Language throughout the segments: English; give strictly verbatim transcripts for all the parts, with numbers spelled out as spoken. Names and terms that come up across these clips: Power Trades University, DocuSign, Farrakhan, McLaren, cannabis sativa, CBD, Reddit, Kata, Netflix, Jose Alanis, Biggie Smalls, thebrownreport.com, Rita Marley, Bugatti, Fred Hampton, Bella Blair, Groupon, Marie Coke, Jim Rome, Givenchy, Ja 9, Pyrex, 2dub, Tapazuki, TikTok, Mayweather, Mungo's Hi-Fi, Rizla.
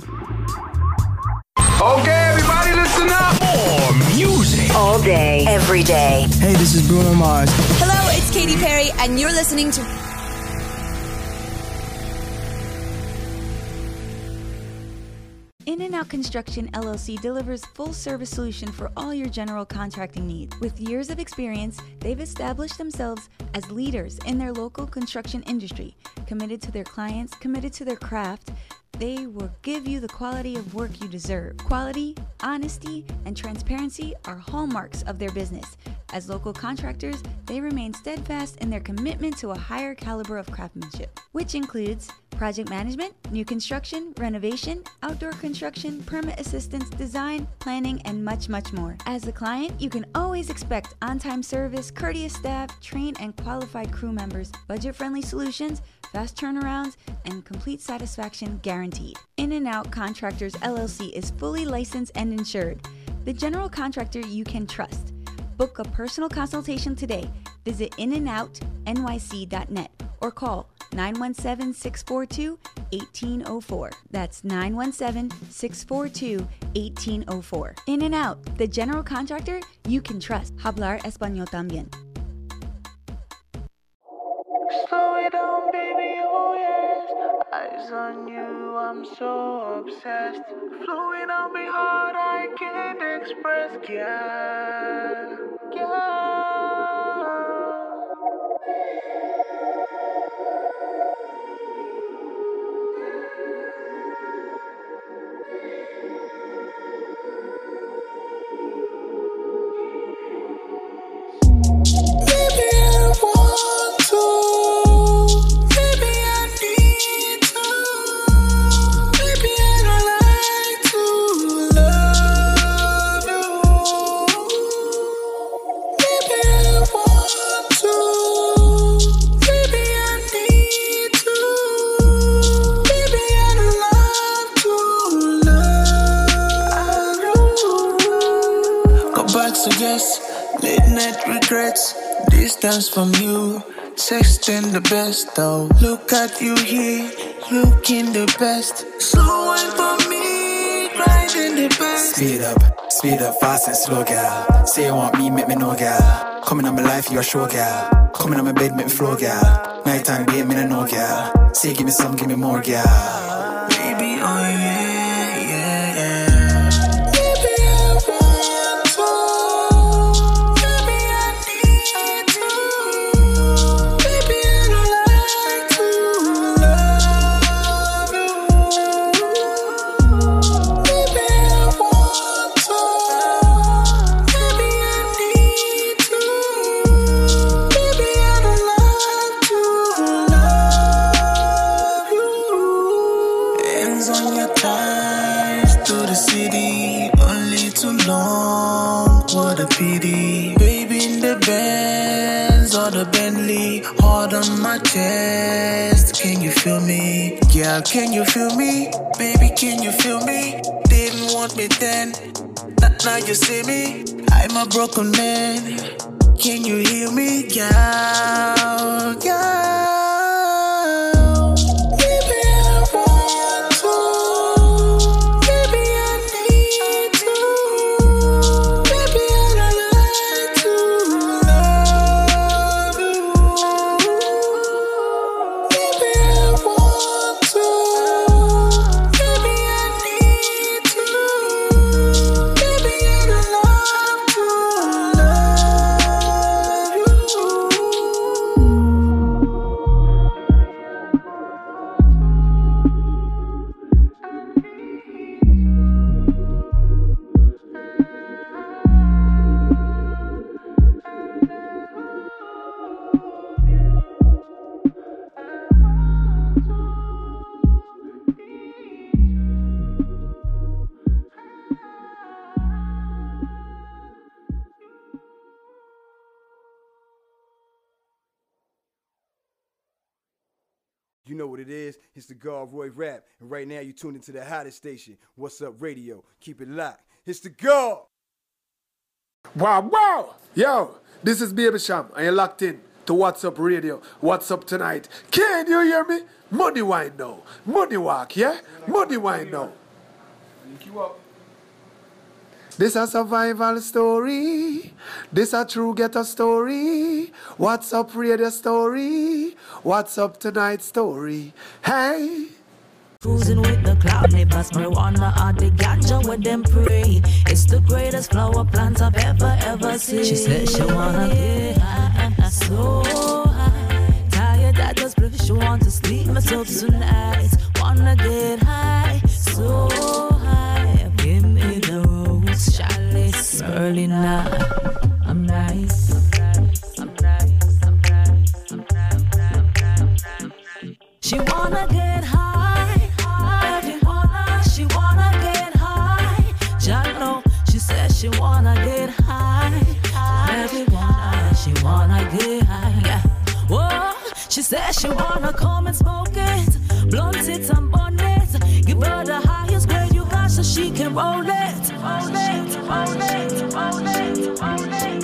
Okay, everybody, listen up. More music all day, every day. Hey, this is Bruno Mars. Hello, it's Katy Perry, and you're listening to... In and Out Construction L L C delivers full-service solution for all your general contracting needs. With years of experience, they've established themselves as leaders in their local construction industry. Committed to their clients, committed to their craft, they will give you the quality of work you deserve. Quality, honesty, and transparency are hallmarks of their business. As local contractors, they remain steadfast in their commitment to a higher caliber of craftsmanship, which includes project management, new construction, renovation, outdoor construction, permit assistance, design, planning, and much, much more. As a client, you can always expect on-time service, courteous staff, trained and qualified crew members, budget-friendly solutions, fast turnarounds, and complete satisfaction guaranteed. In and Out Contractors L L C is fully licensed and insured. The general contractor you can trust. Book a personal consultation today. Visit in and out n y c dot net or call nine one seven, six four two, one eight zero four. That's nine one seven, six four two, one eight zero four. In and Out, the general contractor you can trust. Hablar español también. Slow it down, baby, oh yes. Eyes on you, I'm so obsessed. Flowing on my heart, I can't express. Yeah, yeah. Distance from you, texting the best though. Look at you here, looking the best. Slow and for me, grinding the best. Speed up, speed up, fast and slow, girl. Say you want me, make me know, girl. Coming on my life, you a show, girl. Coming on my bed, make me flow, girl. Night time, day, me no know, girl. Say give me some, give me more, girl. Baby, oh yeah. Can you feel me? Baby, can you feel me? Didn't want me then, now you see me. I'm a broken man. Can you hear me? Yeah, yeah. You know what it is, it's the God Roy Rap, and right now you tuned into the hottest station, What's Up Radio. Keep it locked, it's the God! Wow, wow! Yo, this is Baby Sham, and you're locked in to What's Up Radio. What's up tonight? Can you hear me? Money wine now, money walk, yeah? Money wine now. Look you up. This a survival story. This a true ghetto story. What's up radio story? What's up tonight story? Hey. Cruising with the cloud, they bust marijuana out the ganja with them pre. It's the greatest flower plants I've ever, ever seen. She said she wanna get high, so high. Tired at the split, she want to sleep myself tonight. Wanna get high, so high. Give me the rose, chalice, early night. I'm nice. I'm nice, I'm nice, I'm nice. She wanna get high. She wanna get high, high. She wanna, she wanna get high. Yeah. Whoa, she said she wanna come and smoke it, blunt it and bun it. Give her the highest grade you got, so she can roll it, roll it, roll it, roll it, roll it, roll it.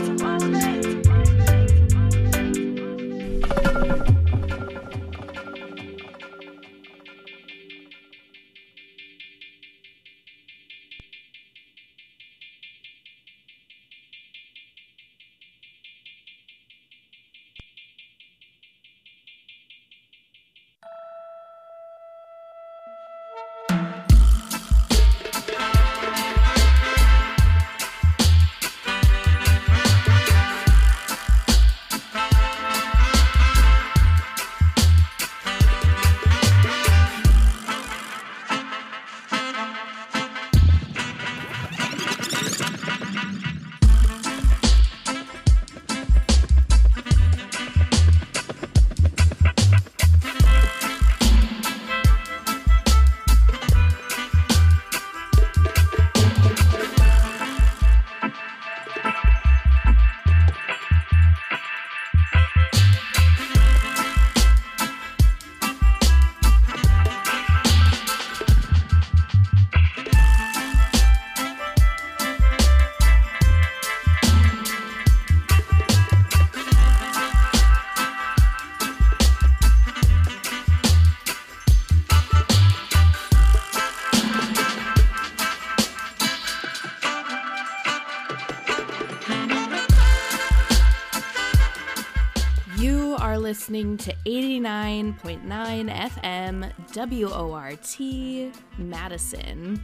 Listening to eighty-nine point nine F M W O R T Madison.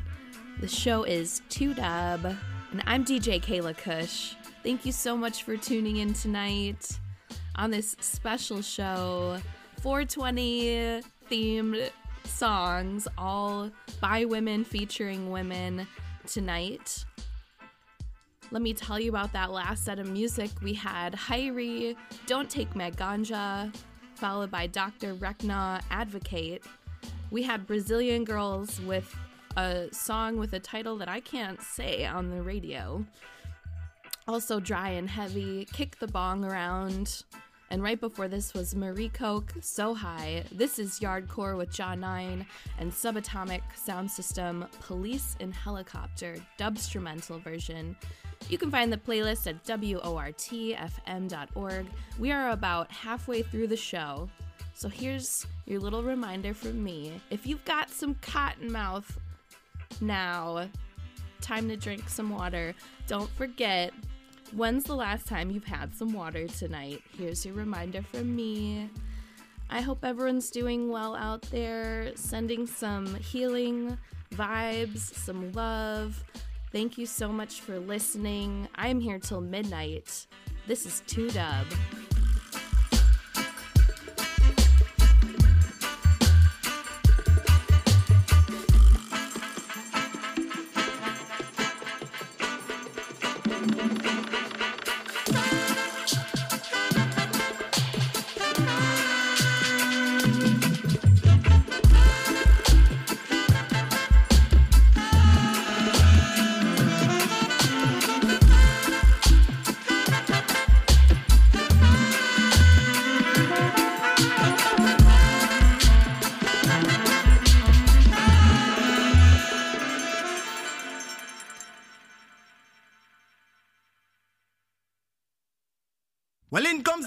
The show is two dub, and I'm D J Kayla Kush. Thank you so much for tuning in tonight on this special show. four twenty themed songs, all by women featuring women tonight. Let me tell you about that last set of music. We had Hayri, Don't Take My Ganja, followed by Doctor Ring, Advocate. We had Brazilian Girls with a song with a title that I can't say on the radio. Also Dry and Heavy, Kick the Bong Around. And right before this was Marie Coke, So High. This is Yardcore with Ja nine and Subatomic Sound System, Police in Helicopter, dubstrumental version. You can find the playlist at W O R T F M dot org. We are about halfway through the show, so here's your little reminder from me. If you've got some cotton mouth now, time to drink some water. Don't forget, when's the last time you've had some water tonight? Here's your reminder from me. I hope everyone's doing well out there, sending some healing vibes, some love. Thank you so much for listening. I'm here till midnight. This is two dub.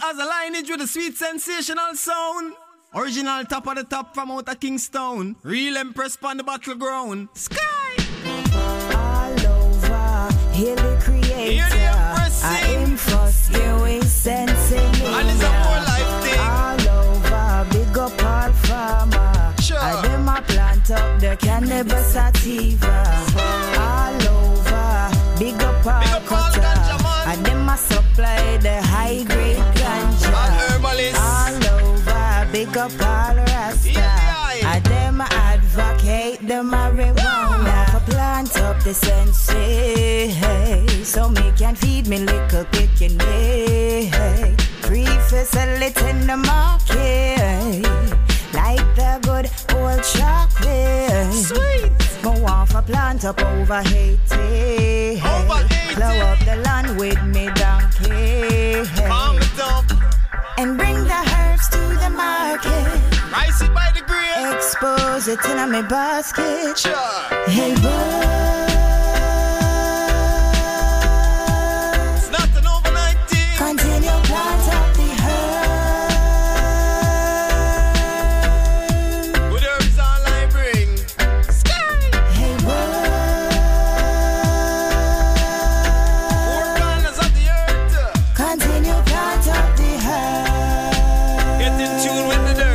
As a lineage with a sweet sensational sound. Original top of the top from out of Kingstown. Real empress on the battleground. Sky! Hail the Creator. I am first, you ain't sensing me. And it's a more life thing. All over, big up all farmer. Sure. I did my plant up the cannabis sativa. All over, big up all cutter. I did my supply the high grade ganja. All herbalists. All over, big up all rasta. I did my advocate the marijuana. Plant up the sensei, so me can feed me little picking day. Pre-facility in the market, like the good old chocolate. Sweet! Go off a plant up over Haiti. Over Haiti! Plow up the land with me donkey. Palm it up! And bring the herbs to the market. Rice it by the grill. Expose it in my basket. Sure. Hey, boy. It's not an overnight thing. Continue plant up the herb. With herbs all I bring. Sky. Hey, boy. Four corners of the earth. Continue plant up the herb. Get in tune with the dirt.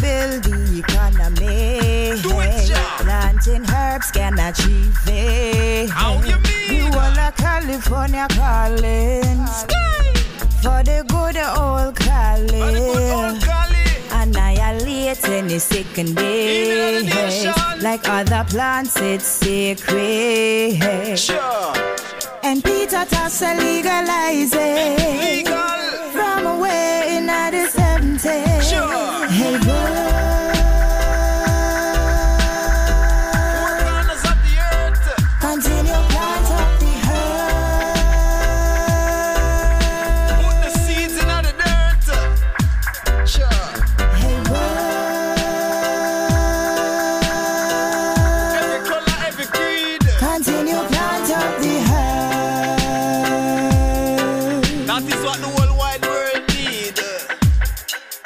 Build the economy. Do it, yeah. Planting herbs can achieve it. How you mean? You all are California calling. Stay. For the good old Cali. Annihilate any second day. Like other plants, it's sacred. Sure. And Peter Tosh legalize it. Legal. From away in the seventies. Sure. Hey, boy. Four corners of the earth. Continue plant up the herb. Put the seeds in the dirt. Sure. Hey, boy. Every color, every creed. Continue plant up the herb. That is what the whole wide world need.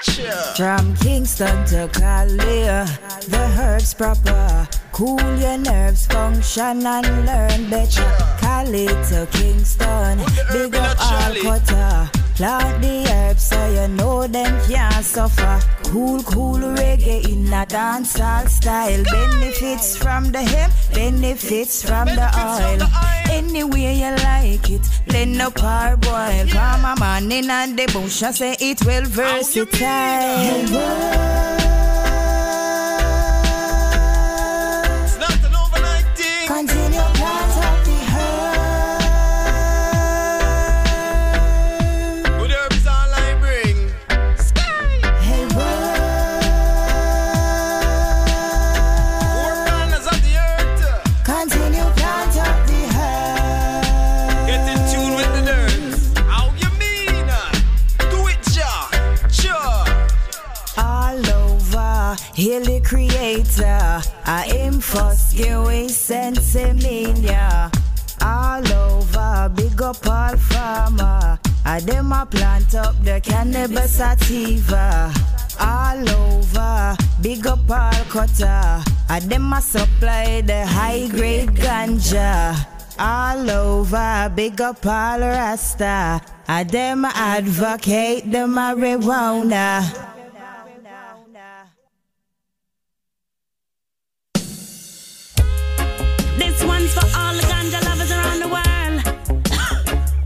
Sure. From to Kalia, the herbs proper, cool your nerves, function and learn better. Cali to Kingston, big up all quarter. Plant the herbs so you know them can't suffer. Cool, cool reggae in a dancehall style. Benefits from the hemp, benefits from the oil. Any way you like it, blend up or boil. Come a man in and the bush, I say it will versatile. Hilly Creator, I aim for skill and sensimilia. All over, big up all farmer. I dem a plant up the cannabis sativa. All over, big up all cutter. I dem a supply the high grade ganja. All over, big up all rasta. I dem advocate the marijuana. For all the ganja lovers around the world,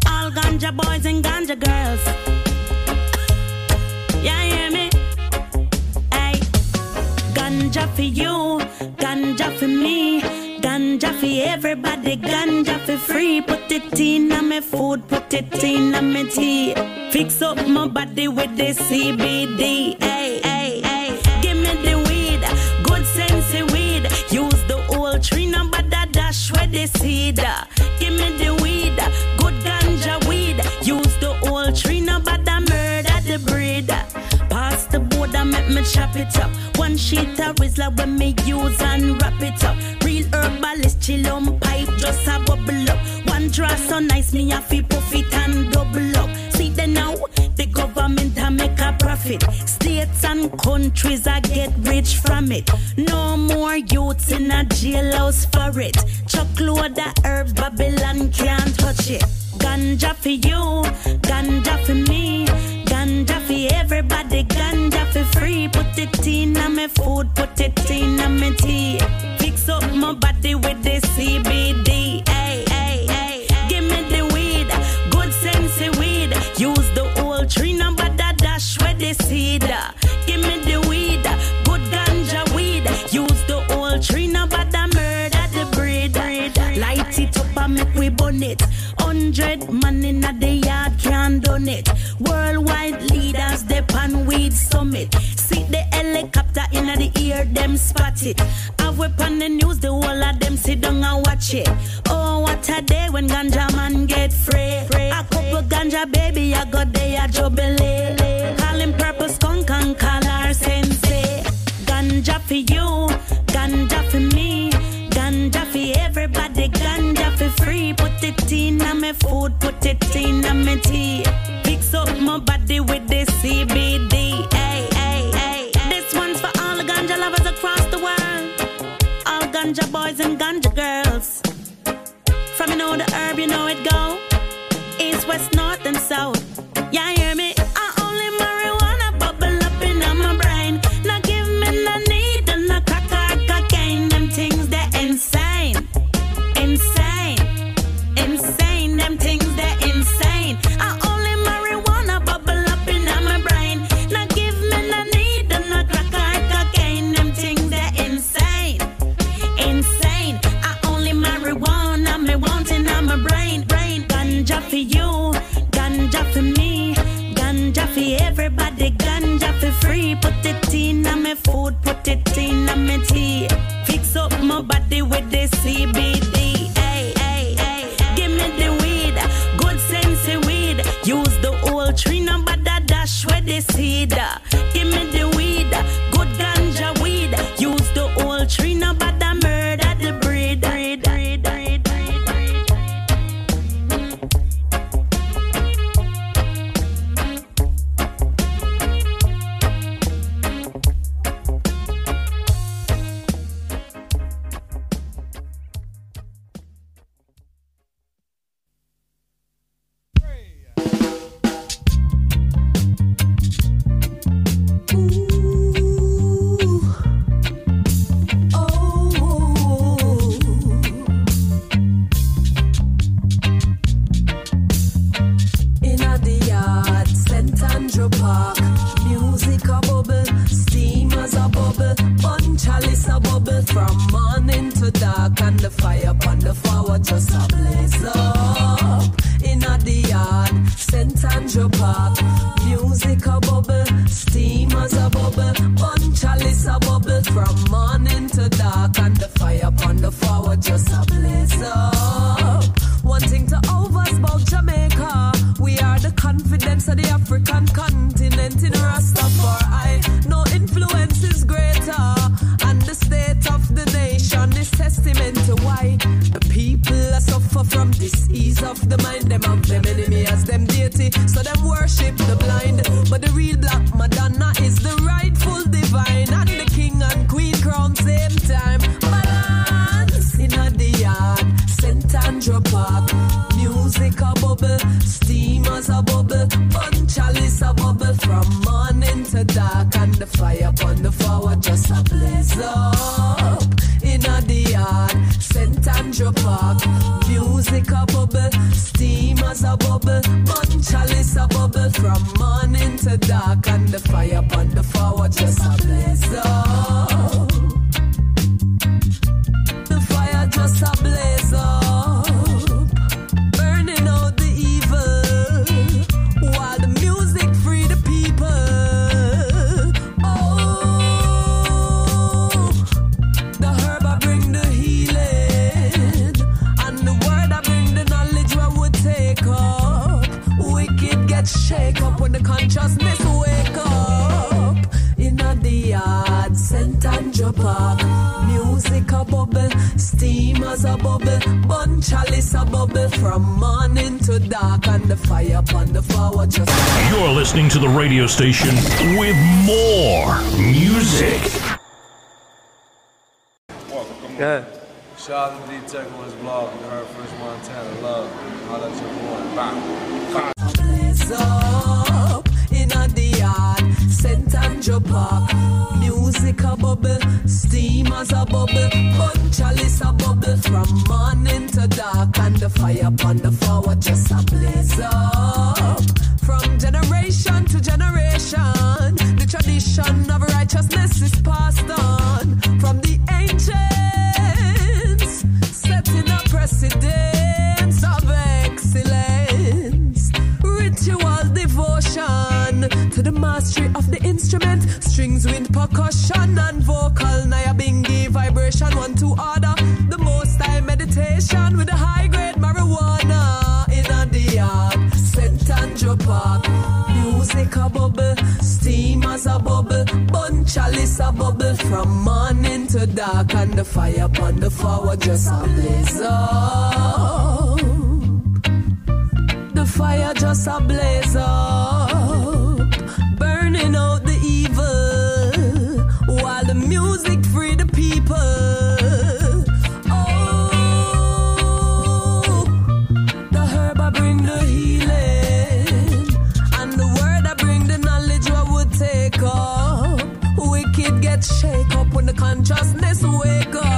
all ganja boys and ganja girls. Yeah, you hear me? Hey, ganja for you, ganja for me, ganja for everybody, ganja for free. Put it in my food, put it in my tea. Fix up my body with the C B D. Hey, hey, hey, give me the weed, good sense of weed. Use the old tree number. Where the seed, give me the weed, good ganja weed. Use the old tree, no but I murder the breed. Pass the border, make me chop it up. One sheet of Rizla when me use and wrap it up. Real herbalist, chill on pipe, just a bubble up. One draw so nice, me a fi puff it and double up. See the now, the government a make a profit. States and countries countries, I get rich from it. No more youths in a jailhouse for it. Chuckload of herbs, Babylon can't touch it. Ganja for you, ganja for me, ganja for everybody, ganja for free. Put it in on my food, put it in on my tea. Fix up my body with the C B D. Ay, ay, ay, ay. Give me the weed, good sense of weed. Use the whole tree, no bother dash with the seed. Give me the weed, good ganja weed. Use the whole tree, no bother murder the breed. Light it up and make we burn it. Hundred man in the yard can't done it. Worldwide leaders, they pan weed summit. See the helicopter in the ear, them spot it. Have we pan the news, the whole of them sit down and watch it. Oh, what a day when ganja man get free. A couple ganja baby, I got they a jubilee. Call him purple skunk and call her sensei. Ganja for you, ganja for me, ganja for everybody, ganja for free. Put it in on my food, put it in on my tea. Fix up my body with the C B D. Ay, ay, ay. This one's for all the ganja lovers across the world. All ganja boys and ganja girls. From you know the herb, you know it go. East, west, north, and south. Yeah, hear me? I only marijuana bubble up in my brain. Now give me no need and no crack or cocaine. Them things that insane. Insane, insane, them things that insane. I only marijuana bubble up in my brain. Now give me no need and no crack or cocaine. Them things that insane, insane. I only marijuana, me wanting on my brain. Brain, ganja for you, ganja for me, ganja for everybody, ganja for free. Put it in on my food, put it in on my tea. Fix up my body with the C B D. Tree number that dash with the seed. Give me the weed, good ganja weed. Use the whole tree number that murder the breed. music a bubble, steam as a bubble, bun chalice a bubble, from morning to dark and the fire upon the flower just... You're listening to the radio station with more music. Yeah. Shout out to D Tech on his blog, you heard First Montana Love, how that's your boy, bam, bam. Blaze up, in a the yard, Saint Andrew Park, music a bubble, steam as a bubble, bun chalice a bubble, from morning to dark, and the fire upon the flower just a blaze up, from generation to generation, the tradition of righteousness is passed on, from the ancients, setting a precedence of excellence, ritual devotion to the mastery of the instrument, strings, wind, percussion, and vocal, naya bingi, vibration, one to other, the most high meditation with the high-grade marijuana, in and the yard, Saint Andrew Park, music a bubble, steam as a bubble, bun chalice a bubble, from morning to dark, and the fire upon the flower just a blaze up. The fire just a blaze up, burning out the evil, while the music free the people. Oh, the herb I bring the healing, and the word I bring the knowledge what would take up. Wicked get shake up when the consciousness wake up.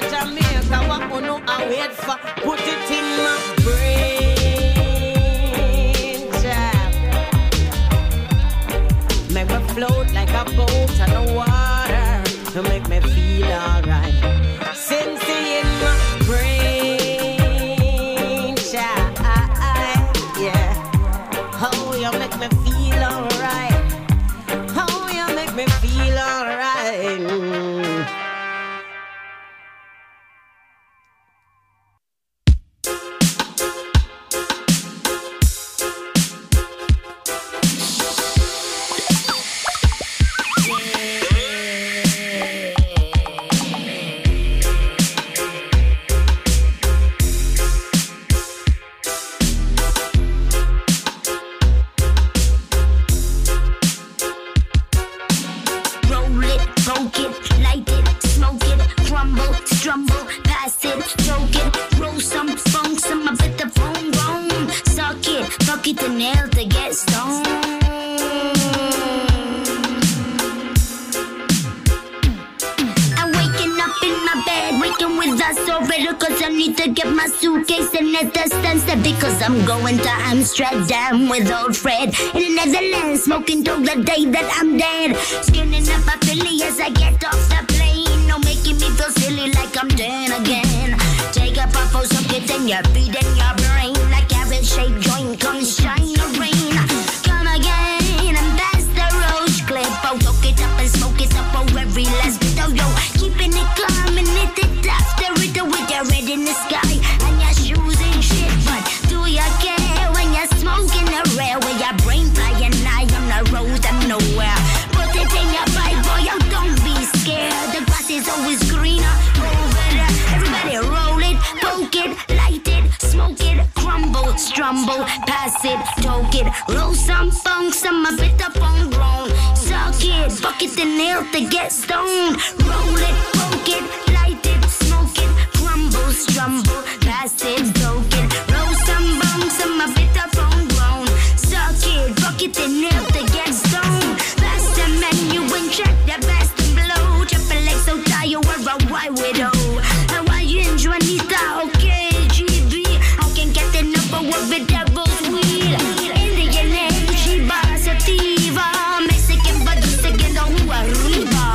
Jamaica, what you know I wait for, put it in my brain. poke it, light it, smoke it, crumble, strumble, pass it, choke it, roll some funk, some of it the phone wrong, suck it, fuck it, the nail to get stoned. With us already, cause I need to get my suitcase and at the sunset, because I'm going to Amsterdam with old Fred in the Netherlands, smoking till the day that I'm dead. Skinning up my Philly as I get off the plane, no making me feel silly like I'm dead again. Take a puff of something, then you're feeding your brain like every shaped joint comes shine the rain. Come again and pass the roach clip, oh, look it up and smoke it up, oh, every last bit of yo, keeping it climbing it. After it, with your red in the sky and your shoes and shit, but do you care when you're smoking the rail with your brain flying high on the road of nowhere? Put it in your pipe, boy, you don't be scared. The grass is always greener over there. Everybody roll it, poke it, light it, smoke it, crumble, strumble, pass it, toke it, roll some funk, some a bit of phone grown, suck it, fuck it, then nail to get stoned. Roll it, poke it, light it, crumble, strumble, pass it, broke it, roll some bones, some of it up on grown, suck it, fuck it, then nail to get stoned. Pass the menu and check the best and blow, triple X, so tired, you were a white widow. Hawaiian Juanita, okay, G B, I can get enough of what the devil's wheel. Indian egg, Shiba, Sativa, Mexican, but the second, oh, arriba.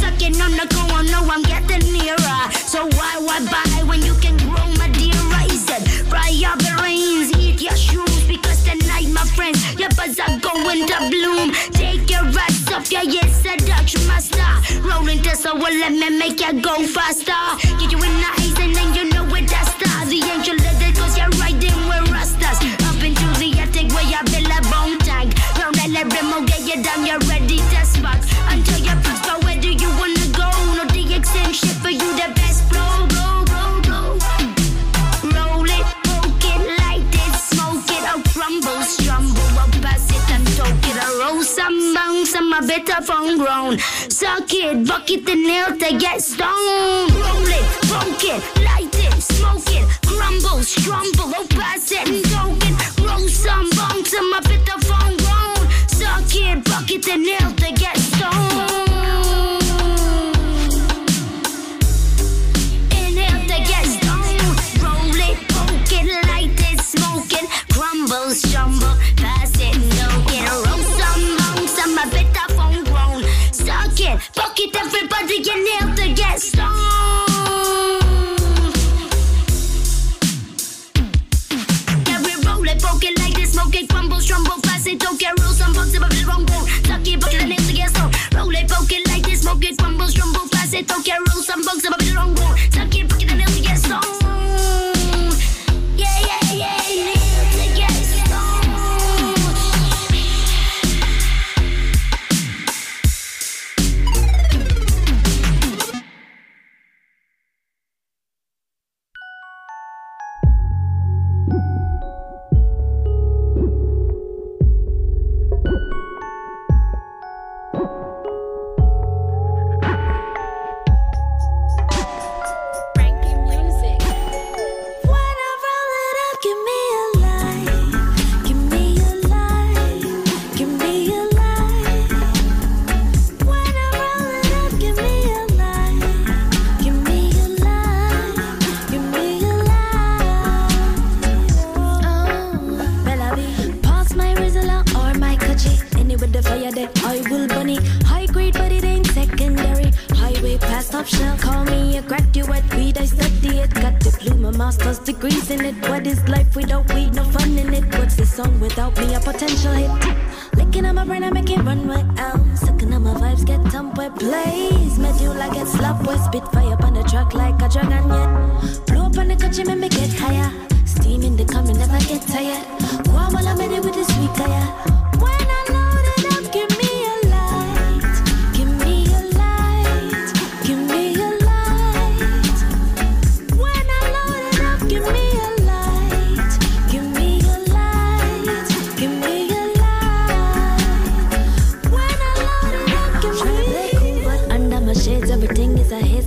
Sucking on the go, I know I'm getting nearer, so why Why buy when you can grow, my dear? I said, fry your brains, eat your shoes, because tonight, my friends, your buds are going to bloom. Take your ass off your yeah, yes, seduction master. Roll into soul, let me make you go faster. Get you in the eyes and then you know where that star. The angel leather, cause you're riding with rastas. Up into the attic where you build a bone tag. Round and let Remo get you down, you're ready to spark. Until you're past, but where do you want to go? No D X and shit for you, the best blow. Some bones, some a bit of homegrown. Suck it, bucket and nail to get stoned. Roll it, poke it, light it, smoke it, crumble, strumble, oh, pass it and toke it. Roll some bones, some a bit of homegrown. Suck it, bucket and nail to get stoned. Crumble, jumble, pass it, no get a roll some bones, some a bit of homegrown. Suck it, fuck it, everybody, you nailed to get stoned. Every roll it, poke it like this, smoke it, crumble, jumble, pass it, don't get roll some bones, some a bit of homegrown. Suck it, fuck it, nailed to get stoned. Roll it, poke it like this, smoke it, crumble, jumble, pass it, don't get roll some bones, some a bit of homegrown. Suck it, fuck it, nailed to get stoned.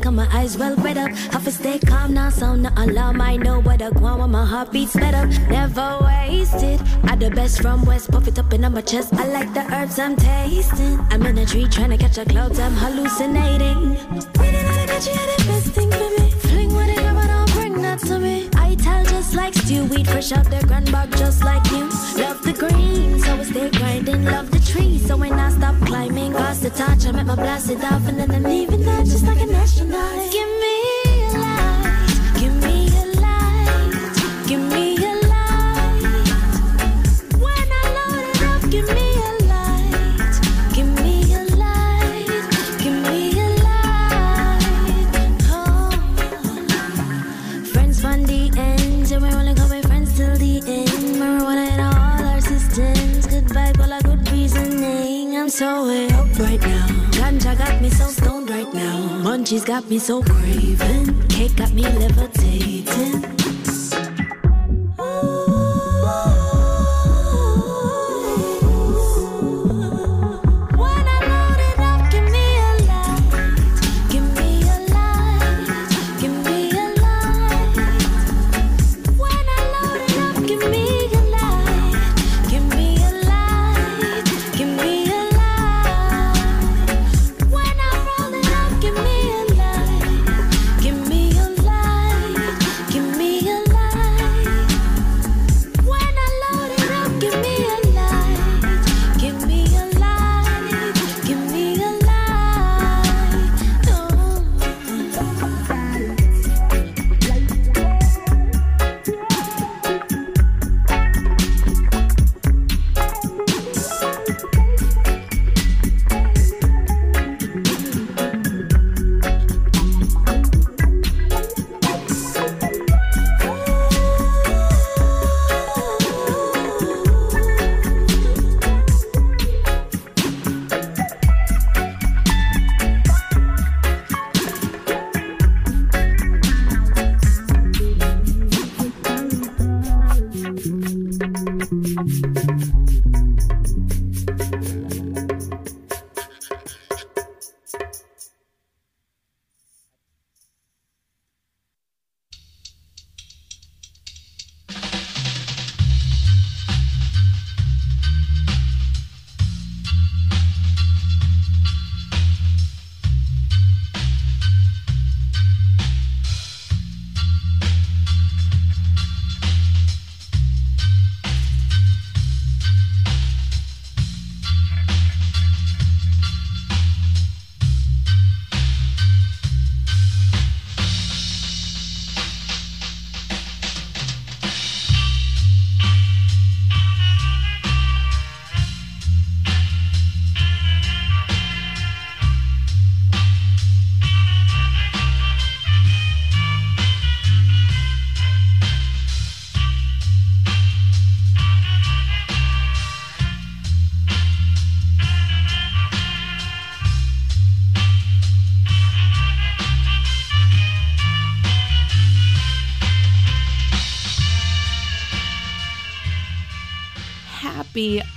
got my eyes well read up. I feel stay calm now, sound not alarm. I know what I want when my heart beats sped up. Never wasted. I the best from West, puff it up in my chest. I like the herbs I'm tasting. I'm in a tree trying to catch a cloud. I'm hallucinating. Waiting on a catch you the best thing for me. Fling with it, but don't bring that to me. I tell just like stew weed, fresh out the grand bog just like you. Love the green, so I stay grinding. Love the tree, so when I stop climbing, cross the touch, I make my blasted off, and then I'm leaving that just like an astronaut. Give me a light, give me a light, give me a light. When I load it up, give me a light, give me a light, give me a light. Oh. Friends from the end, and we're only going friends till the end. Marijuana and all our systems, goodbye, all our good reasoning. I'm so up right now. Ganja got me so stoned right now. Munchies got me so craving. Cake got me levitating.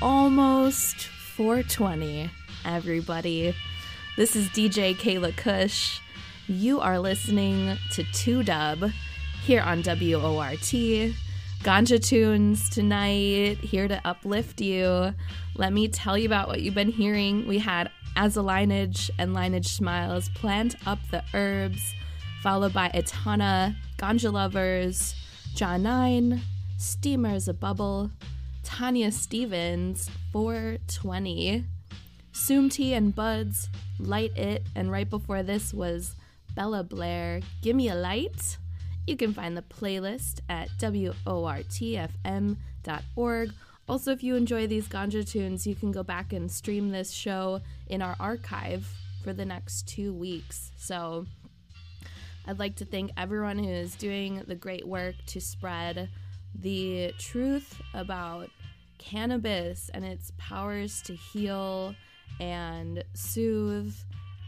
Almost four twenty, everybody. This is D J Kayla Kush. You are listening to two dub here on W O R T. Ganja tunes tonight, here to uplift you. Let me tell you about what you've been hearing. We had As a Lineage and Lineage Smiles, Plant Up the Herbs, followed by Etana, Ganja Lovers, Ja nine, Steamer's a Bubble, Tanya Stevens, four twenty, Soom Tea and Buds, Light It, and right before this was Bella Blair, Gimme a Light. You can find the playlist at W O R T F M dot org. Also, if you enjoy these ganja tunes, you can go back and stream this show in our archive for the next two weeks. So I'd like to thank everyone who is doing the great work to spread the truth about cannabis and its powers to heal and soothe.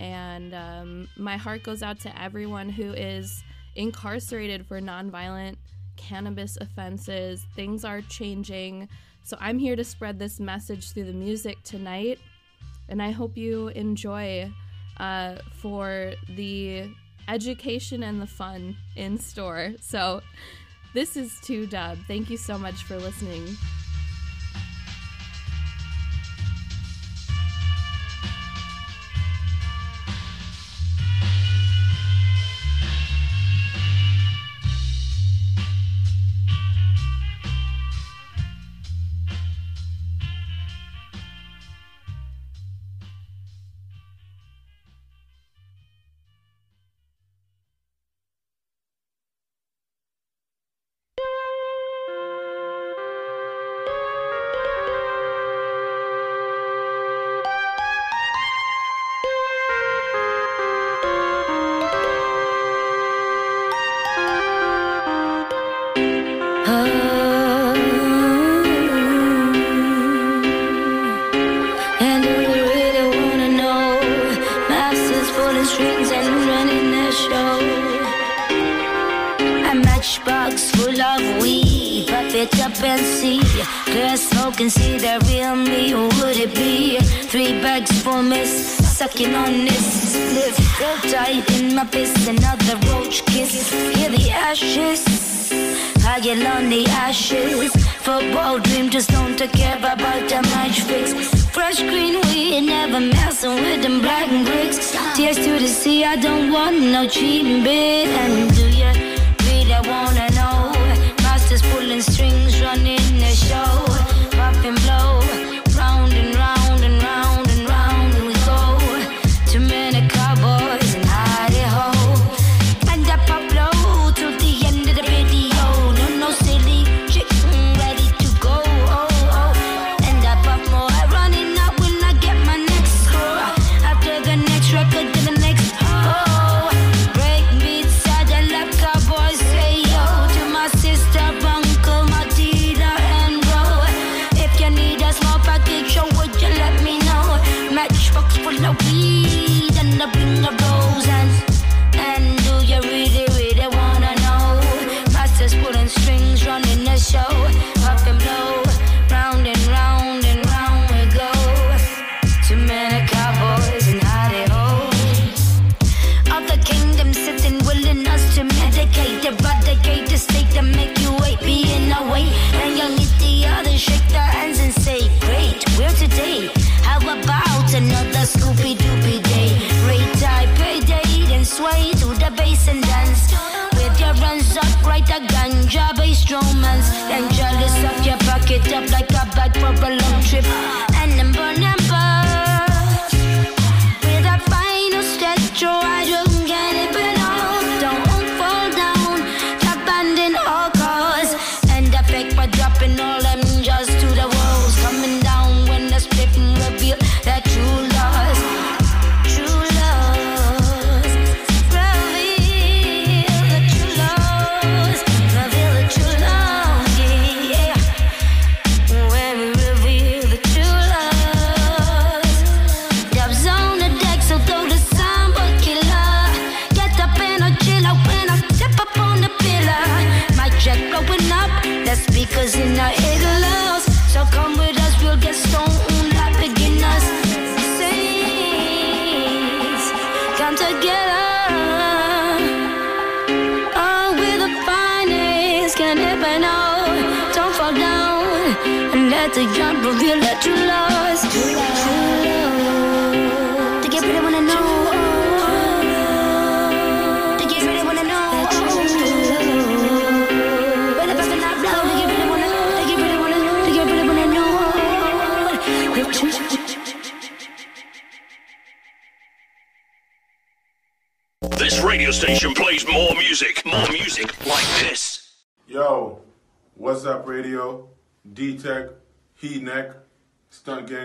And um, my heart goes out to everyone who is incarcerated for nonviolent cannabis offenses. Things are changing. So I'm here to spread this message through the music tonight. And I hope you enjoy uh, for the education and the fun in store. So this is two dub. Thank you so much for listening.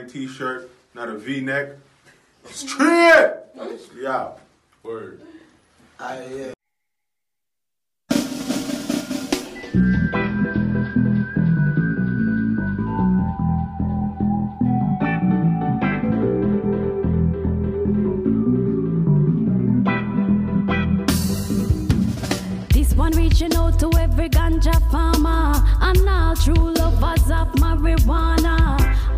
T-shirt, not a V-neck. Straight! Yeah. Word. I am. Uh... This one reaching out to every ganja farmer and all true lovers of marijuana.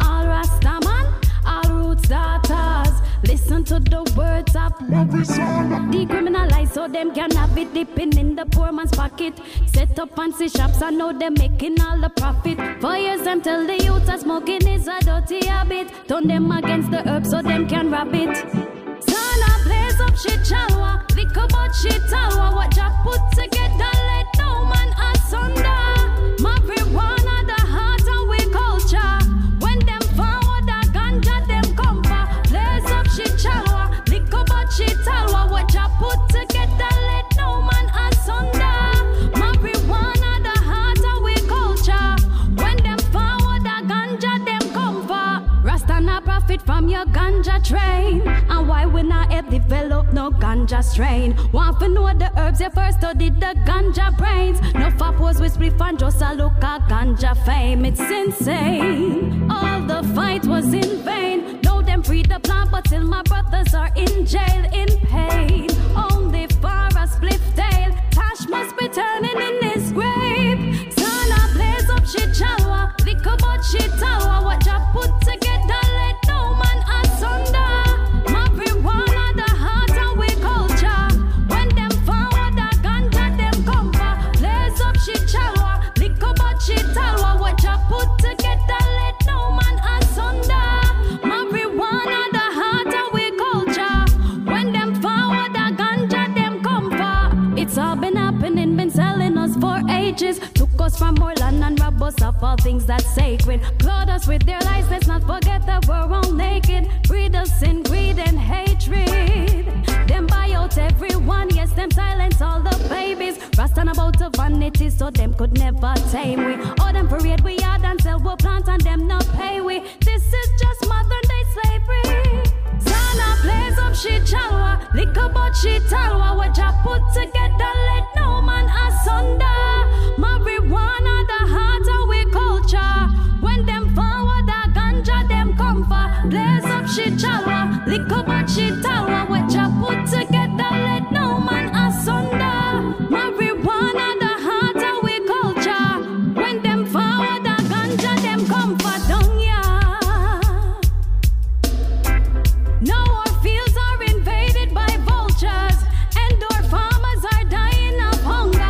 All Rastaman, all Roots Daughters, listen to the words of every song. Decriminalize so them can have it dipping in the poor man's pocket. Set up fancy shops, I know them making all the profit. For years them tell the youth that smoking is a dirty habit. Turn them against the herbs so them can rob it. Sana plays up shit chalwa, think about shit talwa. What you put together, let no man asunder. Marijuana, the heart and we culture. When them forward the ganja, them come back. Plays up shit chalwa, think about shit talwa. What you put together, let no man asunder. Marijuana, the heart and we culture. When them forward the ganja, them come back. Rastana profit from your ganja train. And why we not have developed no ganja strain? Want to know the herbs, you first studied the ganja brains. No fapos with spliff and just a look at ganja fame. It's insane. All the fight was in vain. Know them free the plant, but till my brothers are in jail, in pain. Only for a spliff tail. Tash must be turning in his grave. Sana plays up shit chalwa. Think about shit talwa. What you put together, let no man asunder. Took us from our land and robbed us of all things that's sacred. Clothed us with their lies, let's not forget that we're all naked. Breed us in greed and hatred. Them buy out everyone, yes, them silence all the babies. Rastan about the vanity, so them could never tame we. All them parade we yard and sell we plant and them not pay we. This is just modern day slavery. Sana plays up shit chalwa, lick about shit talwa. What you put together, let no man asunder. Marijuana, the heart of we culture. When them forward the ganja, them come for. Blaze up shit chalwa, lick up a shit talwa. What you put together, let no man asunder. Marijuana, the heart of we culture. When them forward the ganja, them come for dung ya. Now our fields are invaded by vultures, and our farmers are dying of hunger.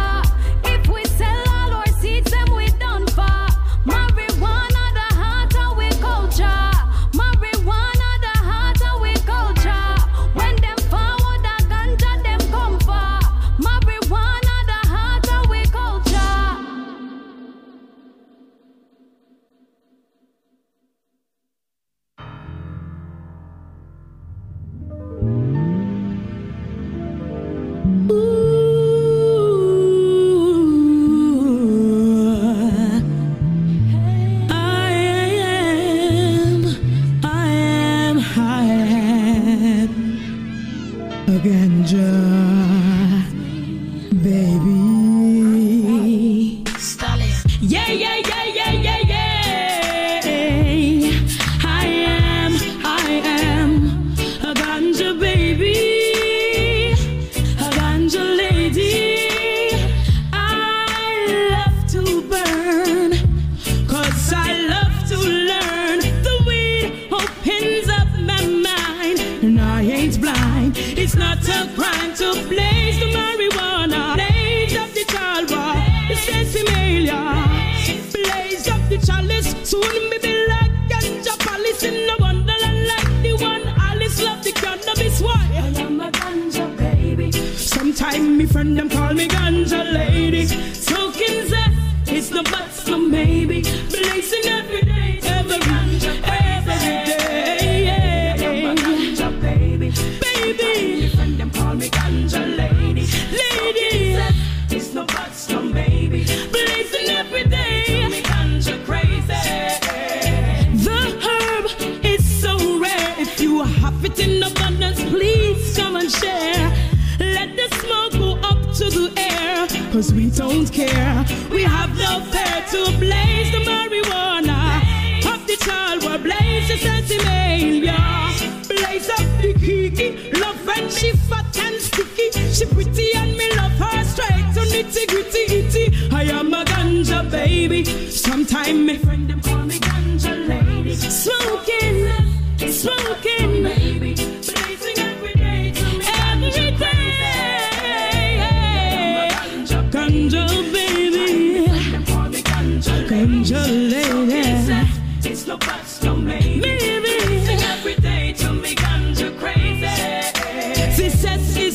Smoking, baby, blazing every day to me. Every day.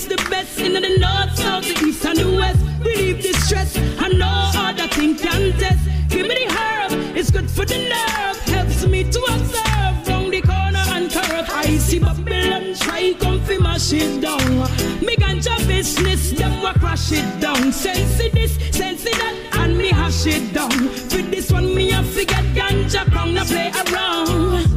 is the best in the north, south, the east and the west. Relieve the stress and no other thing can test. Give me the herb, it's good for the nerve. Helps me to observe round the corner and curve. I see Babylon try comfy mash it down. Me ganja business, them will crash it down. Sense it this, sense it that, and me hash it down. For this one me have to get ganja pound, I play around.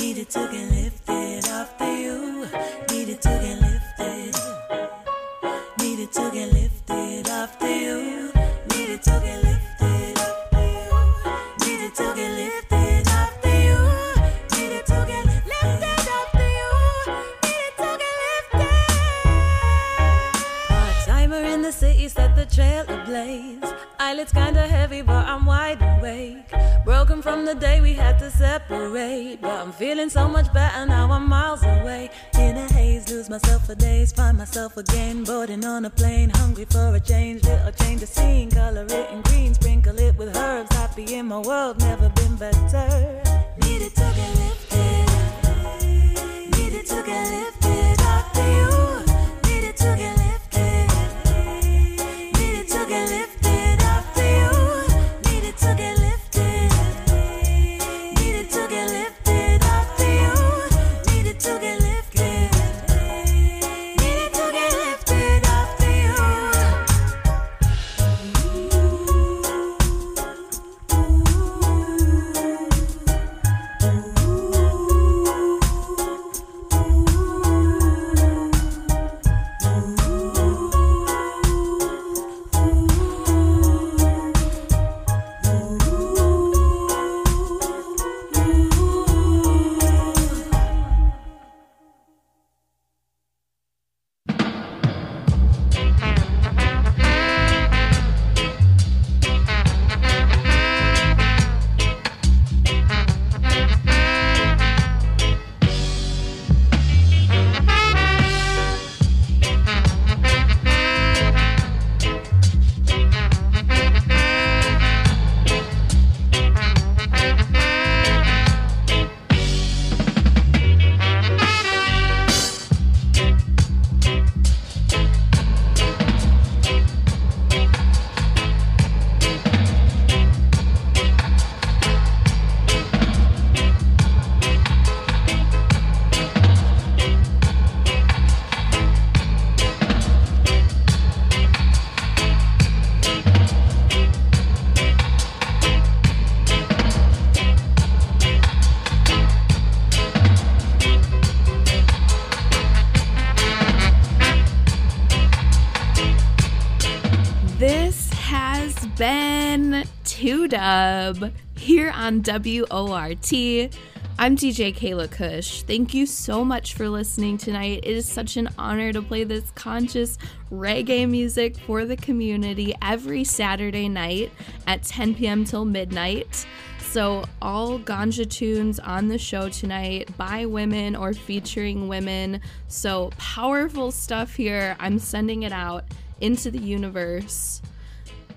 Needed to get lifted off the Again, boarding on a plane, hungry for a change, little change of scene, color it in green, sprinkle it with herbs, happy in my world, never been better. Needed to get lifted, needed to get lifted after you, needed to get lifted, needed to get lifted after you, needed to get lifted, needed to get lifted after you, needed to get lifted. two dub here on W O R T. I'm D J Kayla Kush. Thank you so much for listening tonight. It is such an honor to play this conscious reggae music for the community every Saturday night at ten p.m. till midnight. So all ganja tunes on the show tonight by women or featuring women. So powerful stuff here. I'm sending it out into the universe.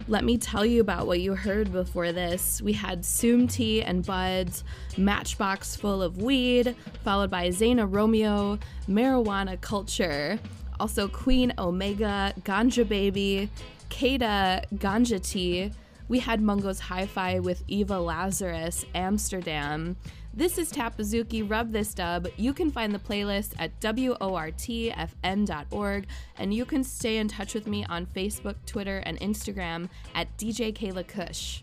Let me tell you about what you heard before this. We had Soom Tea and Buds, Matchbox Full of Weed, followed by Zayna Romeo, Marijuana Culture. Also Queen Omega, Ganja Baby, Kata, Ganja Tea. We had Mungo's Hi-Fi with Eva Lazarus, Amsterdam. This is Tapazuki, Rub This Dub. You can find the playlist at W O R T F M dot org, and you can stay in touch with me on Facebook, Twitter, and Instagram at D J Kayla Kush.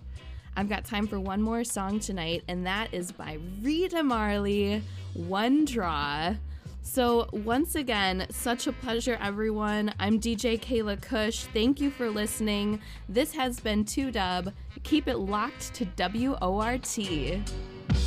I've got time for one more song tonight, and that is by Rita Marley, One Draw. So once again, such a pleasure, everyone. I'm D J Kayla Kush. Thank you for listening. This has been two dub. Keep it locked to W O R T. So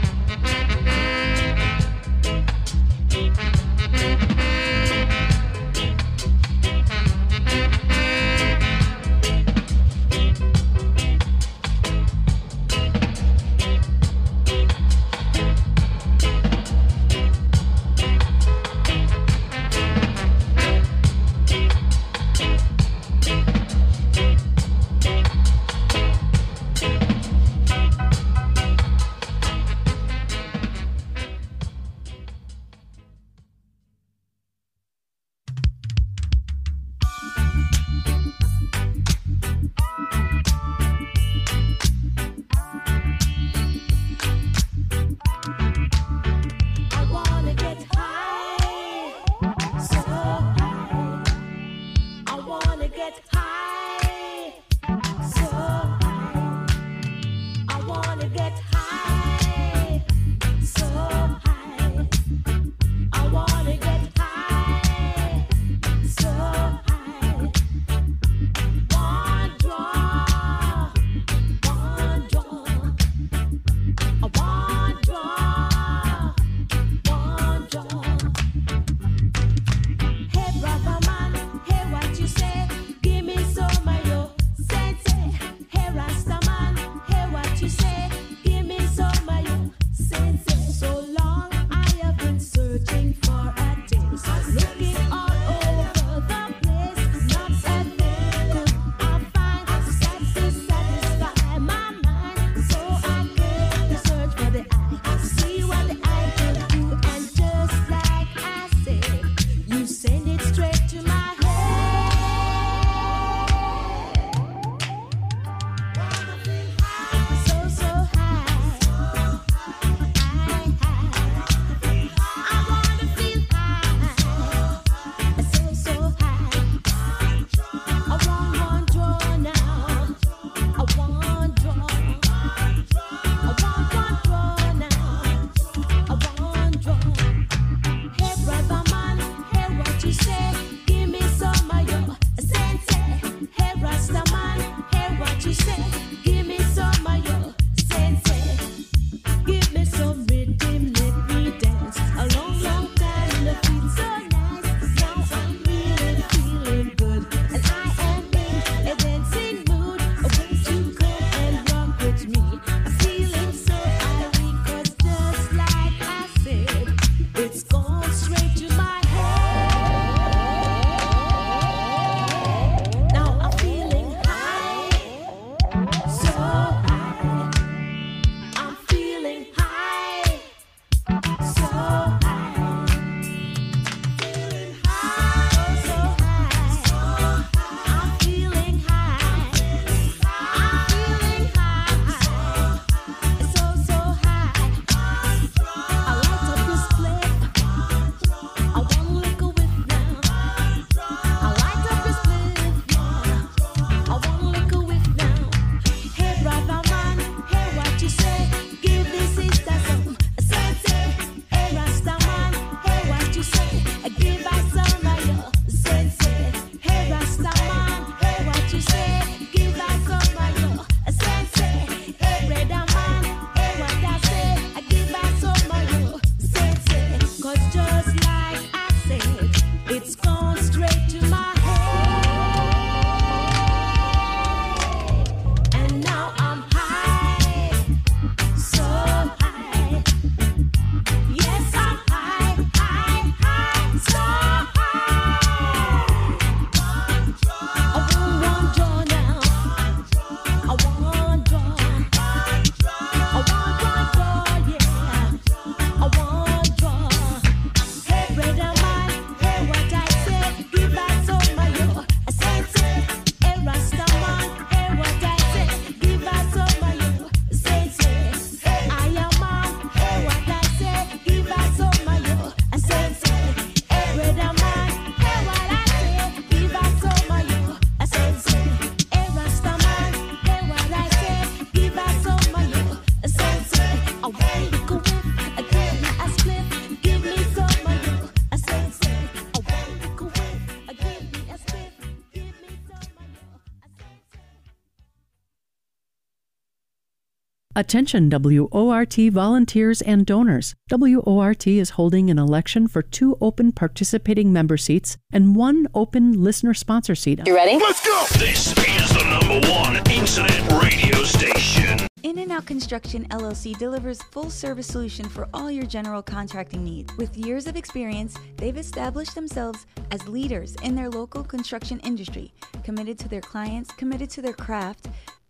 Attention W O R T volunteers and donors. W O R T is holding an election for two open participating member seats and one open listener sponsor seat. You ready? Let's go! This is the number one internet radio station. In and Out Construction L L C delivers full-service solution for all your general contracting needs. With years of experience, they've established themselves as leaders in their local construction industry, committed to their clients, committed to their craft.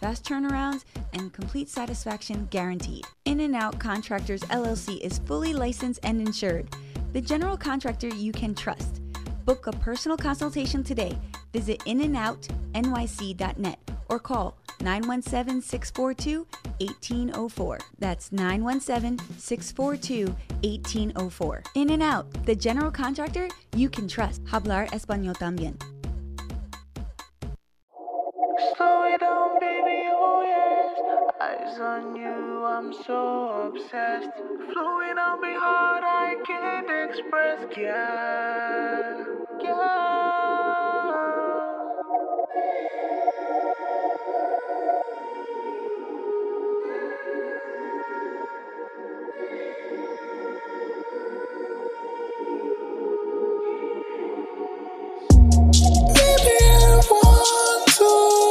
fast turnarounds, and complete satisfaction guaranteed. In and Out Contractors L L C is fully licensed and insured. The general contractor you can trust. Book a personal consultation today. Visit in and out n y c dot net or call nine one seven, six four two, one eight zero four. That's nine one seven, six four two, one eight zero four. In and Out, the general contractor you can trust. Hablar español también. Slow it down, baby, oh yes. Eyes on you, I'm so obsessed. Flowing on me hard, I can't express. Yeah, yeah. Baby, I want to.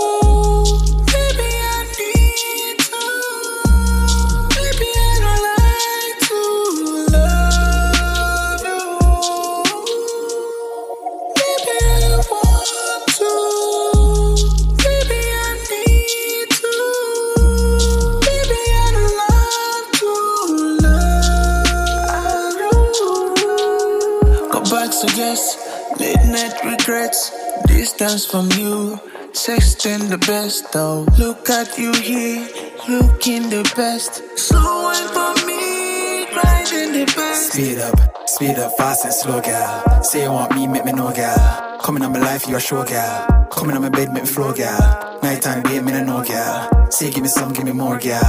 Distance from you, sexting the best though. Look at you here, looking the best. Slow wine for me, grinding the best. Speed up, speed up, fast and slow, girl. Say you want me, make me know, girl. Coming on my life, you're sure, girl. Coming on my bed, make me flow, girl. Nighttime, babe, me no know, girl. Say give me some, give me more, girl.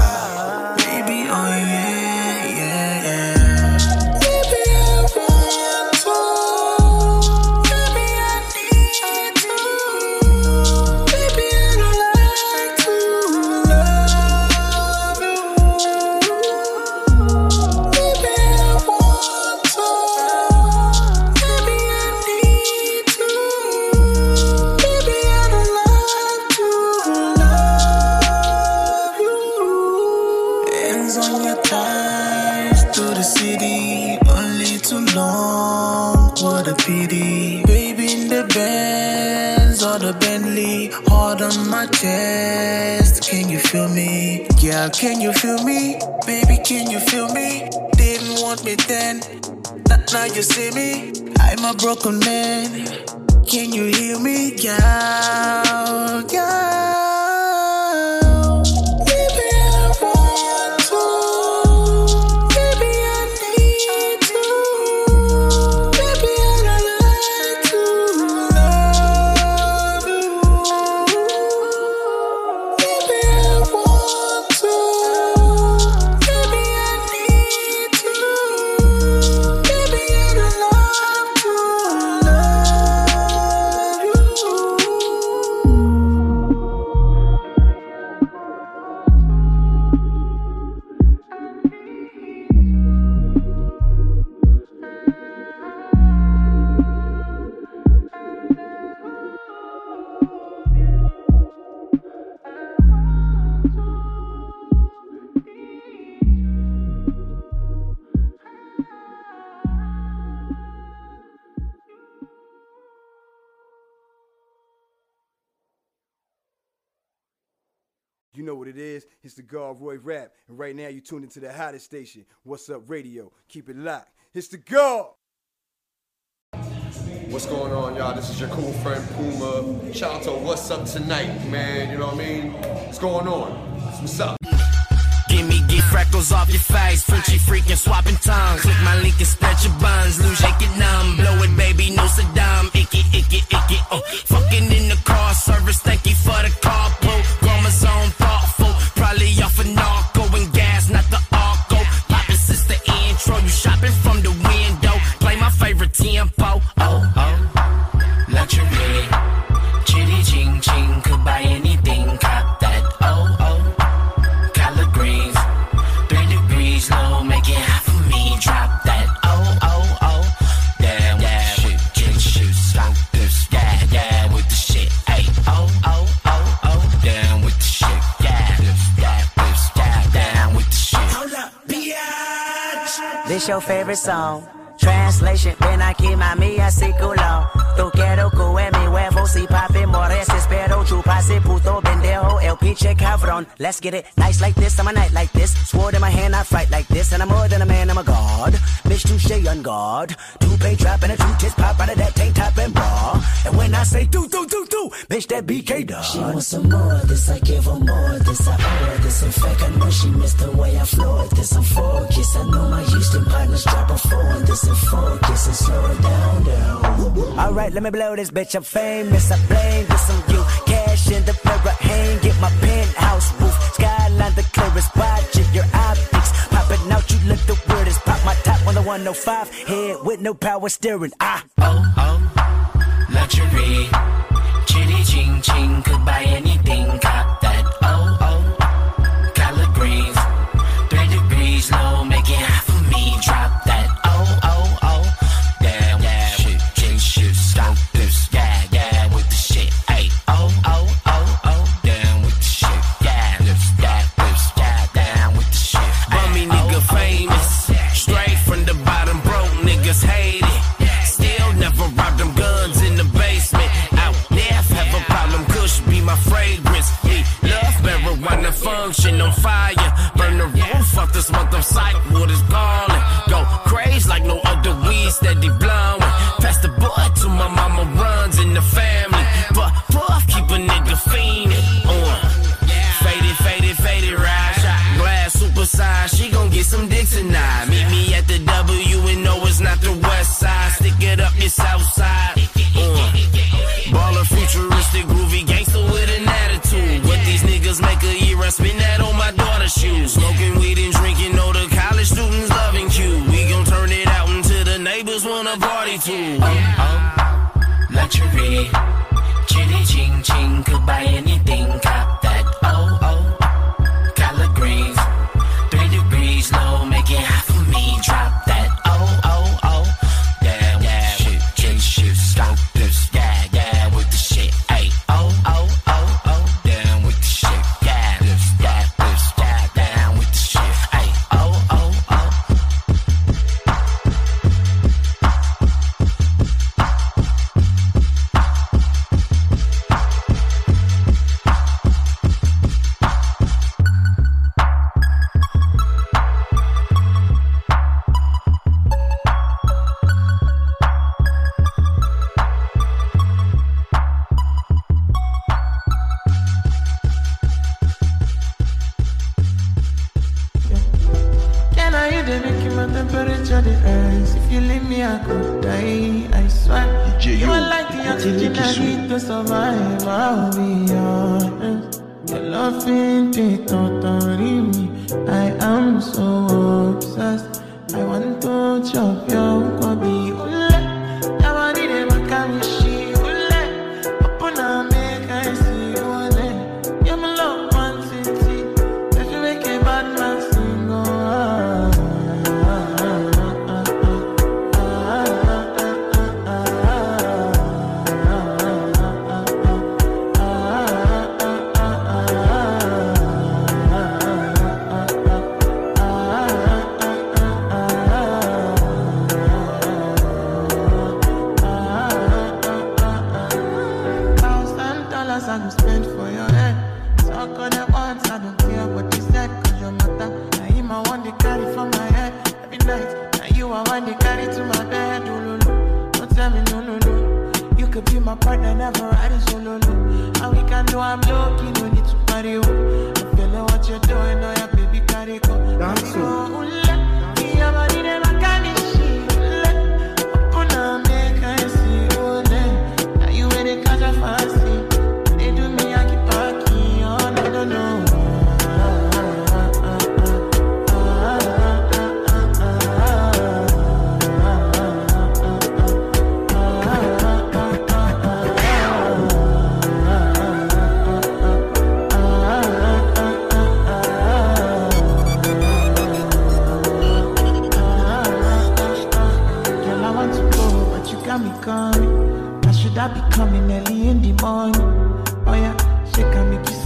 Chest. Can you feel me? Yeah, can you feel me? Baby, can you feel me? Didn't want me then, now you see me. I'm a broken man. Can you hear me? Yeah, yeah. You know what it is, it's the Garv Roy Rap, and right now you tuned into the hottest station, What's Up Radio. Keep it locked, it's the Garv! What's going on, y'all? This is your cool friend Puma. Shout out to What's Up Tonight, man, you know what I mean? What's going on? What's up? gimme, get freckles off your face. Frenchy freaking swapping tongue. Click my link and stretch your buns. Lose, shake it numb. Blow it, baby, no Saddam. Icky, icky, icky, oh. Fucking in the car service, thank you for the carpool. Chromosome thoughtful, probably off a narco and gas, not the arco. Pop it since the intro, you shopping from the window. Play my favorite tempo, oh, oh. Not your really. Chitty, ching, ching, could buy anything, cop that, oh, oh. Collard greens, three degrees low, make it hot for me, drop that, oh, oh, oh. Yeah, yeah, with the shit, smoke this, yeah, yeah, with the shit, ay, oh, oh, oh, oh. Down with the shit, yeah, this, yeah, this, yeah, down with the shit. Hold up, bitch. This your favorite song. Translation, ven aquí mami, así culo. Tú quiero que mi huevo, si papi mores, espero chuparse puto pendejo, el pinche cabrón. Let's get it, nice like this, I'm a night like this. Sword in my hand, I fight like this. And I'm more than a man, I'm a god. Bitch, touche on guard. Two-pay drop and a two-tits pop out of that tank top and bra. And when I say do, do, do, do, bitch, that B K dog. She wants some more of this, I give her more of this. I owe this, in fact, I know she missed the way I floored this. I'm focused, I know my Houston partners drop a four on this. Focus and slow down, down. Alright, let me blow this bitch. I'm famous. I blame this on you. Cash in the mirror, hang. Get my penthouse roof. Skyline the clearest. Watch it, your optics. Popping out, you look the weirdest. Pop my top on the one oh five. Head with no power steering. Ah. Oh, oh. Luxury. Chitty, ching, ching. Could buy anything. Cop that. Oh, oh. Collard greens. Three degrees low. Make it hot for me. Drop that. Function on fire, burn the roof off this month. I'm psych, what is ballin'? Go crazy like no other weed, steady blowin'. Pass the boy to my mama, runs in the family. But puff, keep a nigga fiendin' on. Faded, faded, faded ride. Shot glass, super size. She gon' get some dicks tonight. Meet me at the W and no, it's not the west side. Stick it up, it's outside. Baller, futuristic, groovy gangster with an attitude. What these niggas make a year, I spend that on my daughter's shoes. Smoking weed and drinking, all the college students loving you. We gon' turn it out until the neighbors wanna party too. Oh, oh, luxury. Chitty, ching, ching, could buy anything, cop that. Oh, oh, collard greens. Three degrees low, make it hot for me, drop that. Oh, oh, oh. I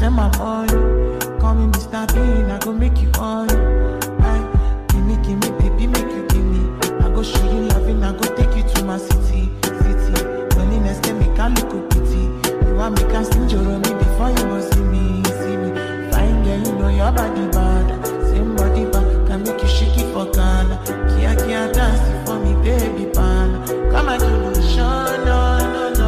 them a on you. Call me Mister Bean, I go make you on you. Aye, gimme, gimme, baby, make you gimme. I go show you loving, I go take you to my city, city. When the next day make a look of pity. You want me cast in Joromi before you go see me, see me. Fine girl, you know your body bad. Same body bad, can make you shake it for Ghana. Kia, kia, dance for me, baby, pan. Come and do the show, no, no, no.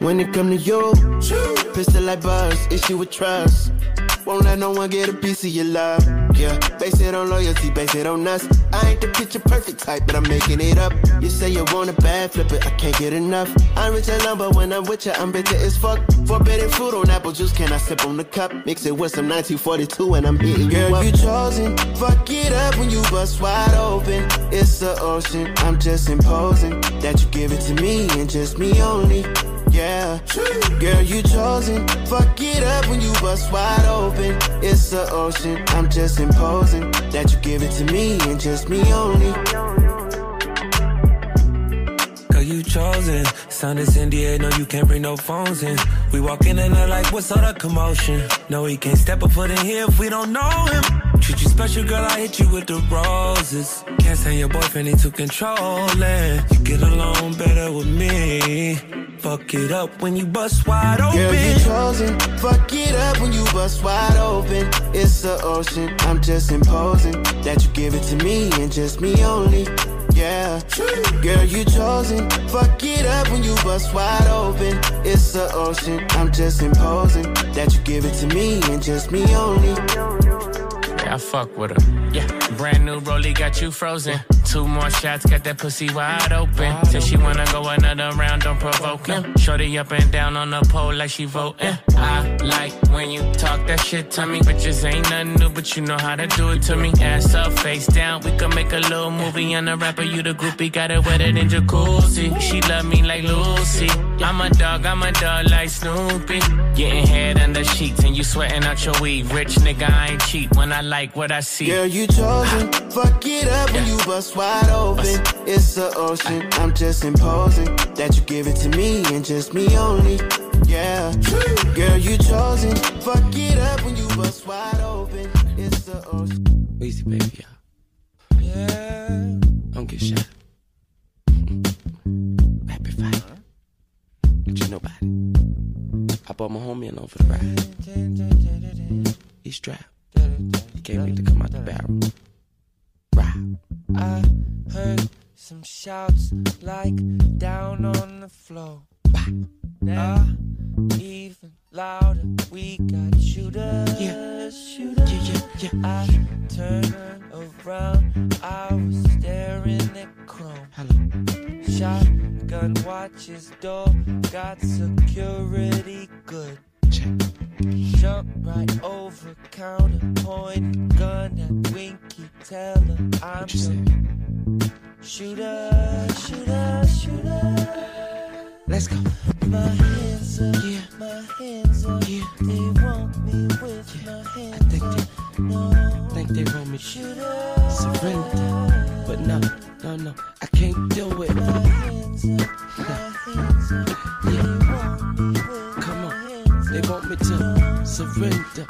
When it come to you, pistol like buzz, issue with trust. Won't let no one get a piece of your love. Yeah, base it on loyalty, base it on us. I ain't the picture perfect type, but I'm making it up. You say you want a bad flip, but I can't get enough. I'm rich alone, but when I'm with you, I'm bitter as fuck. Forbidden fruit on apple juice, can I sip on the cup? Mix it with some nineteen forty-two and I'm eating you up. Girl, you chosen, fuck it up when you bust wide open. It's the ocean, I'm just imposing that you give it to me and just me only. Yeah, girl, you chosen. Fuck it up when you bust wide open. It's the ocean. I'm just imposing that you give it to me and just me only. Girl, you chosen. Sound is in the air. No, you can't bring no phones in. We walk in and they're like, what's all the commotion? No, he can't step a foot in here if we don't know him. Treat you special, girl, I hit you with the roses. Can't stand your boyfriend, he too controlling. You get along better with me. Fuck it up when you bust wide open. Girl, you chosen. Fuck it up when you bust wide open. It's the ocean. I'm just imposing that you give it to me and just me only. Yeah. Girl, you chosen. Fuck it up when you bust wide open. It's the ocean. I'm just imposing that you give it to me and just me only. I fuck with her. Yeah, brand new Rollie got you frozen. Two more shots, got that pussy wide open. Said she wanna go another round, don't provoke him. Shorty up and down on the pole like she voting. I like when you talk that shit to me. Bitches ain't nothing new, but you know how to do it to me. Ass up, face down, we can make a little movie. And the rapper, you the groupie, got it wetter than jacuzzi. She love me like Lucy. I'm a dog, I'm a dog like Snoopy. Getting head under sheets and you sweating out your weed. Rich nigga, I ain't cheap when I like what I see. Girl, you chosen. Fuck it up when you bust wide open. It's the ocean. I'm just imposing that you give it to me and just me only. Yeah. Girl, you chosen. Fuck it up when you bust wide open. It's the ocean. Easy, baby. Yeah. Don't get shot. Happy fight. But you nobody. I bought my homie along for the ride. He's strapped. He gave me to come out the barrel. Right. I heard some shouts like down on the floor. Now, even louder, we got shooters. Yeah. Shooters. Yeah, yeah, yeah. I turned around, I was staring at Chrome. Hello. Shotgun watches door, got security good. Jump right over counter, point gun at Winky, tell her I'm the shooter, shooter, shooter. Let's go. My hands up, yeah. My hands up, yeah. They want me with yeah. My hands I think up. They, no. Think they want me shooter, surrender, but no, no, no, I can't do it. My hands up, no. My hands up, yeah. They want me with they want me to surrender,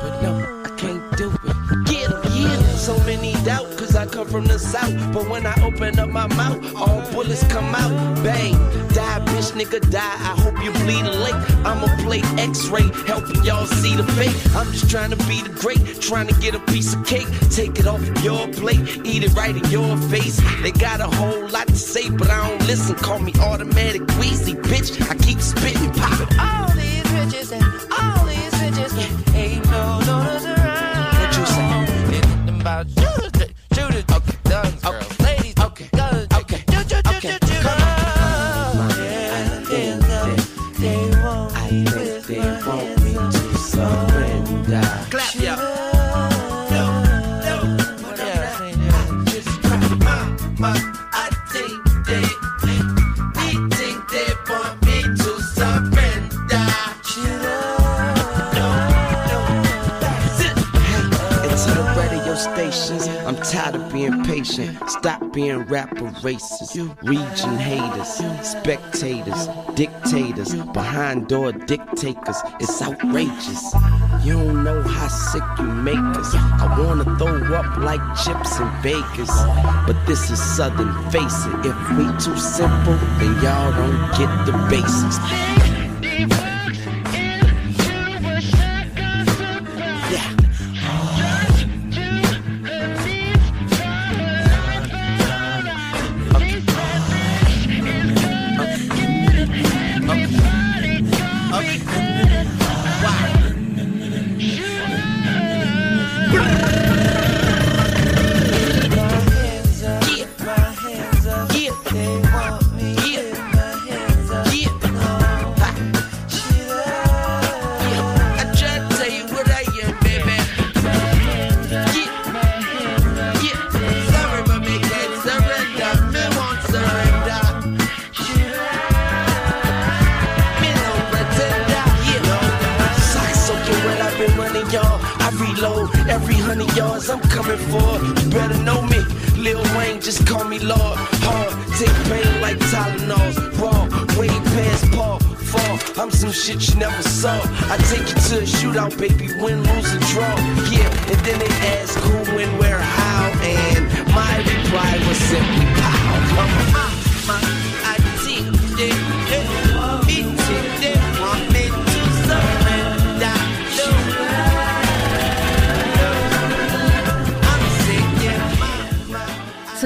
but no, I can't do it. Get him, yeah. So many doubt, cause I come from the south. But when I open up my mouth, all bullets come out. Bang, die, bitch, nigga, die. I hope you bleed a lake. I'ma play x-ray, helping y'all see the fake. I'm just trying to be the great, trying to get a piece of cake. Take it off your plate, eat it right in your face. They got a whole lot to say, but I don't listen. Call me automatic wheezy, bitch. I keep spitting, poppin'. All these bitches and all these bitches, ain't no notice around. radio stations. I'm tired of being patient. Stop being rapper racist, region haters, spectators, dictators, behind door dictators. It's outrageous. You don't know how sick you make us. I wanna throw up like chips and bakers, but this is Southern, face it. If we too simple, then y'all don't get the basics.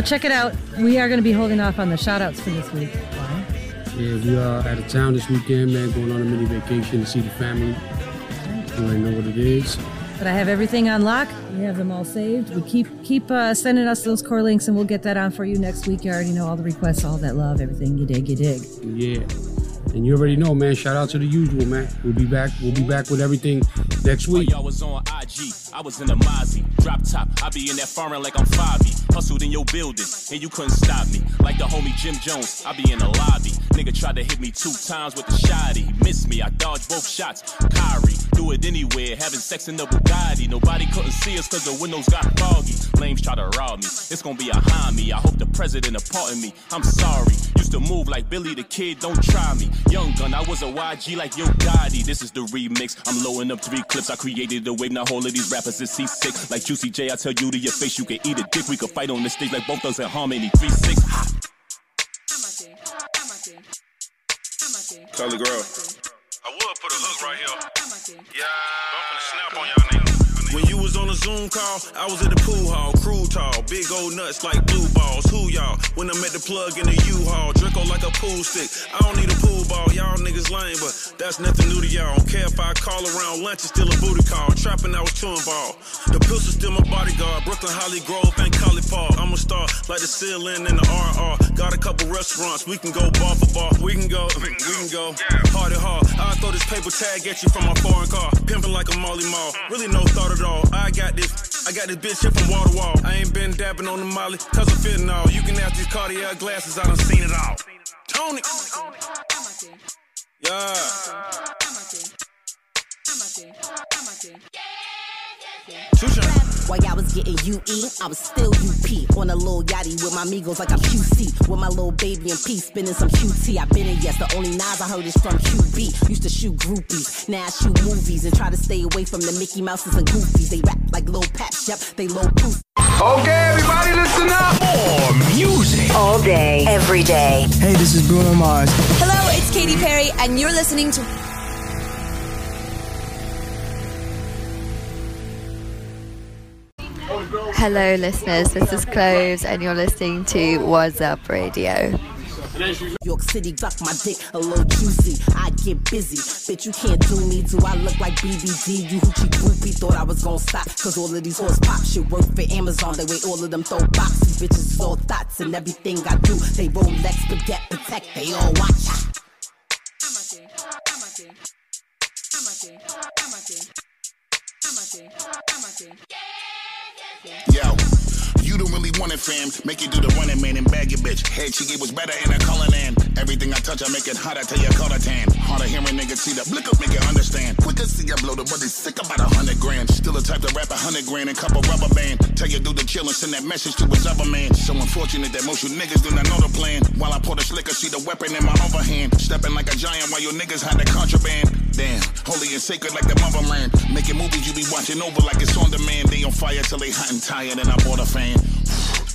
Check it out. We are going to be holding off on the shout-outs for this week. Wow. Yeah, we are out of town this weekend, man, going on a mini vacation to see the family. You already know what it is. But I have everything on lock. We have them all saved. We keep keep uh, sending us those core links, and we'll get that on for you next week. You already know all the requests, all that love, everything. You dig, you dig. Yeah. And you already know, man. Shout out to the usual, man. We'll be back. We'll be back with everything next week. Y'all was on I G. I was in a Mozzie. Drop top. I be in that farming like I'm Fabi. Hustled in your building, and you couldn't stop me. Like the homie Jim Jones, I be in the lobby. Nigga tried to hit me two times with the shotty. Missed me, I dodged both shots. Kyrie, do it anywhere, having sex in the Bugatti. Nobody couldn't see us cause the windows got foggy. Lames try to rob me, it's gonna be a homie. I hope the president pardon me, I'm sorry. Used to move like Billy the Kid, don't try me. Young gun, I was a Y G like Yo Gotti. This is the remix, I'm loading up three clips. I created a wave, now all of these rappers is C six. Like Juicy J, I tell you to your face, you can eat a dick. We could fight on the stage like both thugs in harmony. Three six hot. Tell the girl I would put a hook right here. Yeah, I'm finna snap on y'all niggas. When you was on a Zoom call, I was at the pool hall, crew tall, big old nuts like blue balls. Who y'all? When I'm at the plug in the U-Haul, Draco like a pool stick. I don't need a pool ball, y'all niggas lame, but that's nothing new to y'all. Don't care if I call around lunch, it's still a booty call. Trapping, I was chewing ball. The pistol's still my bodyguard. Brooklyn, Holly Grove, and Colley Park. I'm a star, like the ceiling and the R R. Got a couple restaurants, we can go bar for bar. We can go, we can go, party hard. I'll throw this paper tag at you from my foreign car. Pimping like a Molly Mall. Really no thought of I got this, I got this bitch here from wall to wall. I ain't been dabbing on the molly, cause I'm fitting all. You can ask these Cartier glasses, I done seen it all. Tony! Yeah. Two shots. While y'all was getting U E, I was still U P. On a little yachty with my amigos like I'm Q C. With my little baby in peace, spinning some Q T. I been in, yes, the only nines I heard is from Q B. Used to shoot groupies, now I shoot movies. And try to stay away from the Mickey Mouses and Goofies. They rap like Lil Paps, yep, they Lil Poof. Okay, everybody listen up. More music. All day, every day. Hey, this is Bruno Mars. Hello, it's Katy Perry, and you're listening to... Hello listeners, this is Cloves and you're listening to What's Up Radio. York City, fuck my dick, a little juicy, I get busy, bitch you can't do me, do I look like B B D, you hoochie groupie, thought I was gonna stop, cause all of these horse pop shit work for Amazon, they weigh all of them throw boxes, bitches is all thoughts and everything I do, they Rolex, Baguette, Patek, they all watch. I'm a dick, I'm a dick, I'm a dick, I'm a dick, I'm a dick, I'm a dick, I'm a dick, yeah. Yo, you you don't really want it, fam. Make you do the running man and bag your bitch. Head cheeky was better in a color than. Everything I touch, I make it hot, I tell you, color tan. Hard to hear a nigga see the blick up, make it understand. Quick to see I blow the buddy sick about a hundred grand. Still a type to rap a hundred grand and couple rubber band. Tell you do the chill and send that message to his other man. So unfortunate that most you niggas do not know the plan. While I pour the slicker, see the weapon in my overhand. Stepping like a giant while your niggas hide the contraband. Damn, holy and sacred like the motherland. Making movies you be watching over like it's on demand. They on fire till they hot and tired and I bought a fan.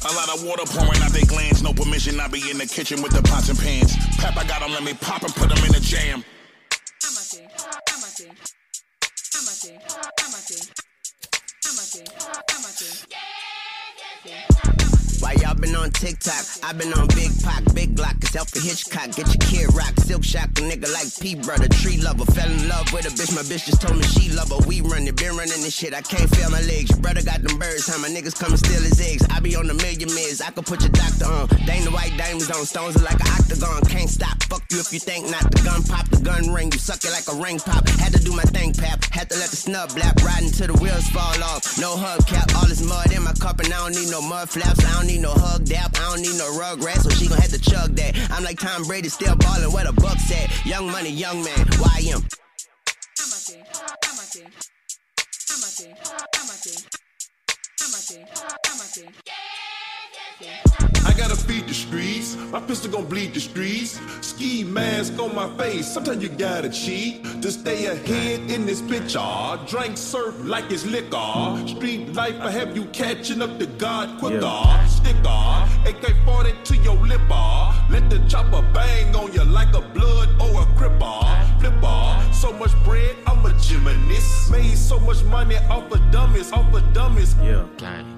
A lot of water pouring out they glands. No permission, I be in the kitchen with the pots and pans. Pap, I got them, let me pop and put them in the jam. I'm a thing, I'm a thing, I'm a thing, I'm a thing, I'm a thing, I'm a thing. Yeah, yeah, yeah. Why y'all been on TikTok? I been on Big Pac, Big Glock, it's Alfred Hitchcock. Get your kid rock, silk shock, a nigga like P brother, tree lover. Fell in love with a bitch, my bitch just told me she love her. We running, been running this shit, I can't feel my legs. Your brother got them birds, how my niggas come and steal his eggs. I be on the million meds, I could put your doctor on. Dang the white diamonds on, stones are like an octagon. Can't stop, fuck you if you think not. The gun pop, the gun ring, you suck it like a ring pop. Had to do my thing, pap, had to let the snub lap. Riding till the wheels fall off, no hubcap. All this mud in my cup and I don't need no mud flaps. I don't need no hug dap, I don't need no rug rat, so she gon' have to chug that. I'm like Tom Brady, still ballin' where the Bucks at. Young money, young man, Y M. I'm a thing, I'm a thing, I'm a thing, I'm a thing, I'm a thing, I'm a thing. I gotta feed the streets, my pistol gon' bleed the streets. Ski mask on my face, sometimes you gotta cheat to stay ahead in this picture. Drink surf like it's liquor. Street life, I have you catching up to God quicker. Yeah. Sticker, A K forty to your lipper. Let the chopper bang on you like a blood or a cripper. Flipper, so much bread, I'm a gymnast. Made so much money off of dummies, off of dummies. Yeah, gang.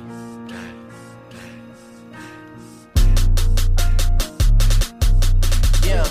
Yeah.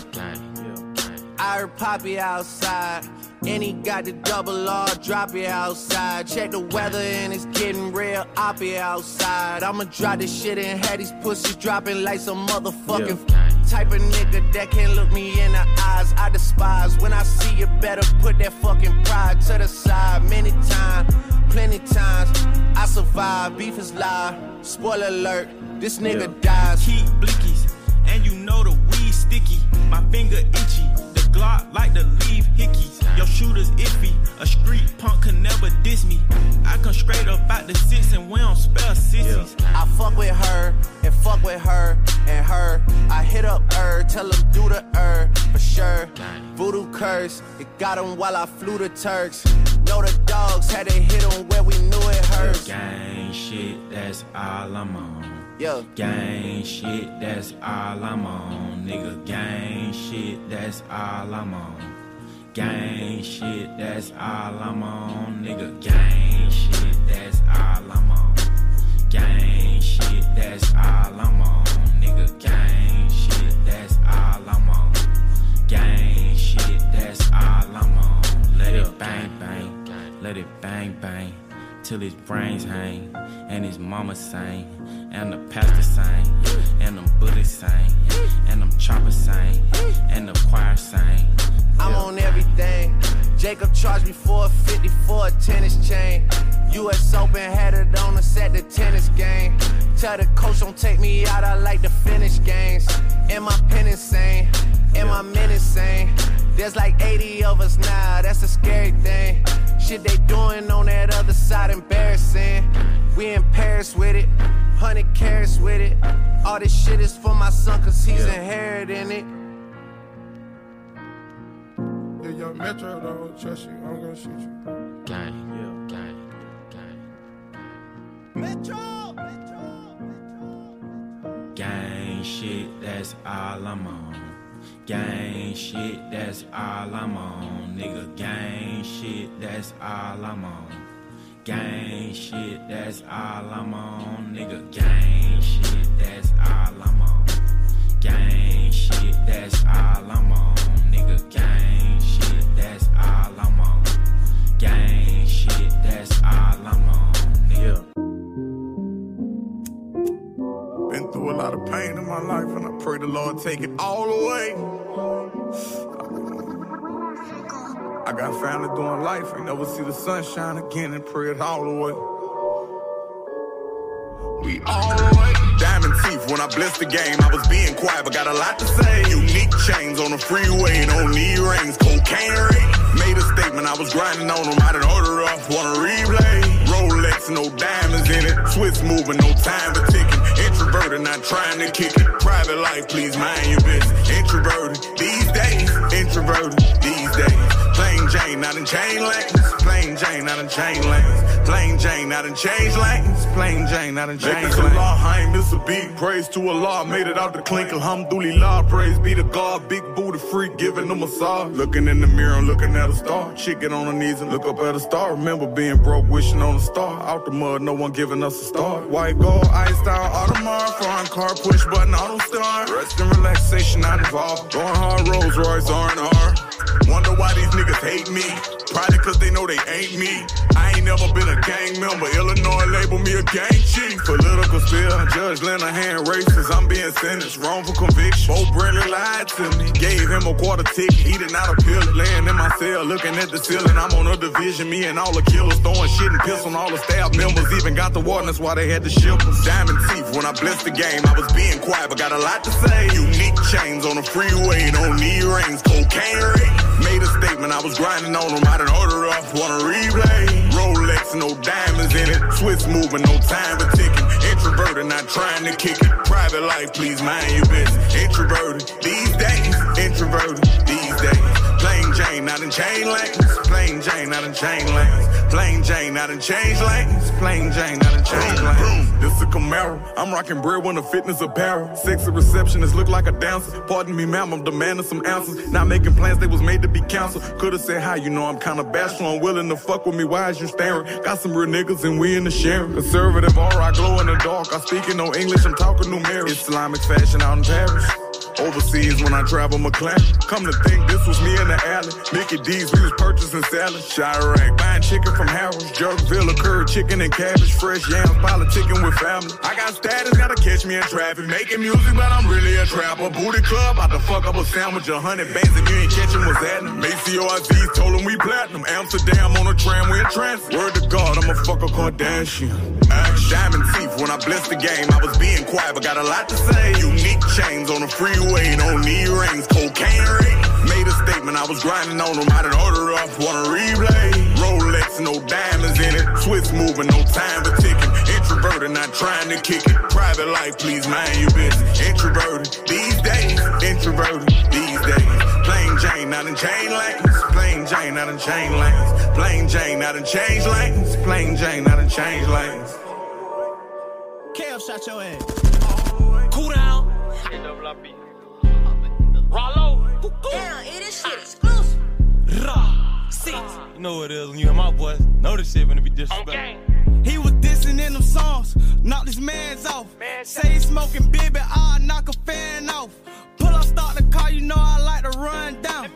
I heard Poppy outside, and he got the double R, drop it outside. Check the weather and it's getting real, I'll be outside. I'ma drop this shit and have these pussies dropping like some motherfucking yeah. f- type of nigga that can't look me in the eyes. I despise when I see you, better put that fucking pride to the side. Many times, plenty times, I survive, beef is live. Spoiler alert, this nigga yeah. dies. Keep blinkies, and you know the weed sticky. My finger itchy, the Glock like to leave hickeys. Your shooter's iffy, a street punk can never diss me. I come straight up out the six and we don't spell sissies. Yeah. I fuck with her, and fuck with her, and her. I hit up her, tell him do the her, for sure. Voodoo curse, it got him while I flew the Turks. Know the dogs had to hit him where we knew it hurts. Gang shit, that's all I'm on. Yeah. Gang shit, that's all I'm on, nigga. Gang shit, that's all I'm on. Gang shit, that's all I'm on, nigga. Gang shit, that's all I'm on. Gang shit, that's all I'm on, nigga. Gang shit, that's all I'm on. Gang shit, that's all I'm on. Let it bang bang, let it bang bang, till his brains hang, and his mama sang, and the pastor sang, and them Buddhists sang, and them choppers sang, and the choir sang. I'm on everything. Jacob charged me four fifty for a tennis chain. U S Open had it on us at the tennis game. Tell the coach don't take me out, I like to finish games. And my pen insane, and my men insane. There's like eighty of us now, that's a scary thing. Shit they doing on that other side, embarrassing. We in Paris with it, hundred carats with it. All this shit is for my son, cause he's yeah. inheriting it. Yeah, your metro don't trust you, I'm gonna shoot you. Gang, yeah, gang, gang. Metro, metro, metro. Gang shit, that's all I'm on. Gang shit, that's all I'm on, nigga. Gang shit, that's all I'm on. gang shit, that's all I'm on, nigga. Gang shit, that's all I'm on. Gang shit, that's all I'm on, nigga. Gang shit, that's all I'm on. Gang shit, that's all I'm on, nigga. Been through a lot of pain in my life, and I pray the Lord take it all away. I got family doing life, ain't never see the sunshine again, and pray it all away. We all away. Diamond teeth when I blessed the game. I was being quiet, but got a lot to say. Unique chains on the freeway, don't need rings. Cocaine ring. Made a statement, I was grinding on them. I didn't order up, wanna replay. Rolex, no diamonds in it. Swiss moving, no time for ticking. Introverted, not trying to kick it. Private life, please mind your business. Introverted these days. Introverted these days. Plain Jane, I done change lanes. Plain Jane, I done change lanes. Plain Jane, I done change lanes. Plain Jane, I done change lanes. Allah, I ain't miss a beat. Praise to Allah, made it out the clink. Alhamdulillah, praise be to God. Big booty freak, giving them a massage. Looking in the mirror and looking at a star. Chick get on her knees and look up at a star. Remember being broke, wishing on a star. Out the mud, no one giving us a star. White gold, iced out, Audemars. Foreign car, push button, auto start. Rest and relaxation, not involved. Going hard, Rolls Royce, R and R. Wonder why these niggas hate me. Probably cause they know they ain't me. I ain't never been a gang member. Illinois label me a gang chief. Political spill, Judge Linehan racist. I'm being sentenced, wrongful conviction. Bo Bradley lied to me. Gave him a quarter tick. He did not appeal. Laying in my cell, looking at the ceiling. I'm on a division. Me and all the killers throwing shit and piss on all the staff members. Even got the warden, that's why they had to ship us. Diamond teeth when I blessed the game. I was being quiet, but got a lot to say. Unique chains on the freeway, don't need rings. Cocaine ring. Made a statement, I was grinding on them. I done order up, wanna replay. Rolex, no diamonds in it. Swiss moving, no time for ticking. Introverted, not trying to kick it. Private life, please mind your business. Introverted these days. Introverted these days. Plain Jane, I done change lanes. Plain Jane, I done change lanes. Plain Jane, I done change lanes. Plain Jane, I done change lanes. This a Camaro, I'm rocking bread when the fitness apparel. Sexy receptionist, look like a dancer. Pardon me, ma'am, I'm demanding some answers. Not making plans, they was made to be counseled. Could've said hi, you know I'm kinda bashful. I'm willing to fuck with me, why is you staring? Got some real niggas and we in the sharing. Conservative R, I glow in the dark. I speak in no English, I'm talking numeric. Islamic fashion out in Paris. Overseas when I travel McLaren. Come to think this was me in the alley. Mickey D's, we was purchasing salad. Chirac, buying chicken from Harold's. Jugville, curd chicken and cabbage. Fresh yams, politicking with family. I got status, gotta catch me in traffic. Making music, but I'm really a trapper. Booty club, about to fuck up a sandwich. A hundred bands if you ain't catching what's happening. Maceo Aziz told him we platinum. Amsterdam on a tram, we in transit. Word to God, I'm a fucker Kardashian. Action. Diamond teeth when I blessed the game. I was being quiet, but got a lot to say. Unique chains on the freeway. Don't need rings, cocaine ring. Made a statement, I was grinding on them. I done order up, wanna replay. Rolex, no diamonds in it. Swiss moving, no time for ticking. Introverted, not trying to kick it. Private life, please mind your business. Introverted these days. Introverted these days. Plain Jane, I done change lanes. Plain Jane, I done change lanes. Plain Jane, I done change lanes. Plain Jane, I done change lanes. Kev shot your ass. Cool down. Rollo, yeah, it is shit exclusive. Raw, six. You know what it is when you hear my voice. Know this shit gonna be disrespectful. Okay. He was dissing in them songs. Knock this man's off. Man, say he smoking bibby, I'll knock a fan off. Pull up, start the car, you know I like to run down.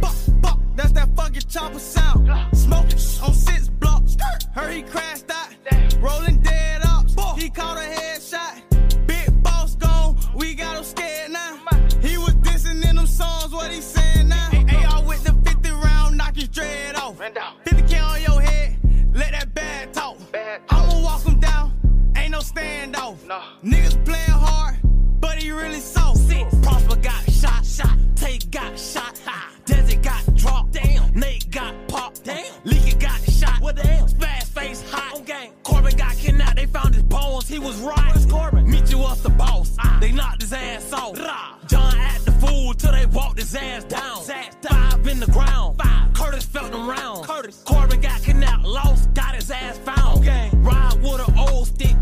Bop, bop, that's that fucking chopper sound. Smoking on six blocks. Heard he crashed out. Rolling dead ops. He caught a headshot. Big boss gone, we got him scared now. He was dissing in them songs, what he saying now? A R with the fifty round, knock his dread off. fifty K on your head, let that bad talk. Bad talk. I'ma walk him down, ain't no standoff. No. Niggas playing hard, but he really soft. Six. Prosper got shot, shot. Tate got shot, high. Desert got dropped, damn. Nate got popped, damn. Leaky got shot, what the hell? Fast face hot, okay. Corbin got kidnapped, they found his bones, he was right. Where's Corbin? Meet you us the boss, ah. They knocked his ass off. Rah. John at the fool till they walked his ass down. Five in the ground. Five. Curtis felt them round. Curtis. Corbin got kidnapped, lost, got his ass found. Okay. Ride with an old stick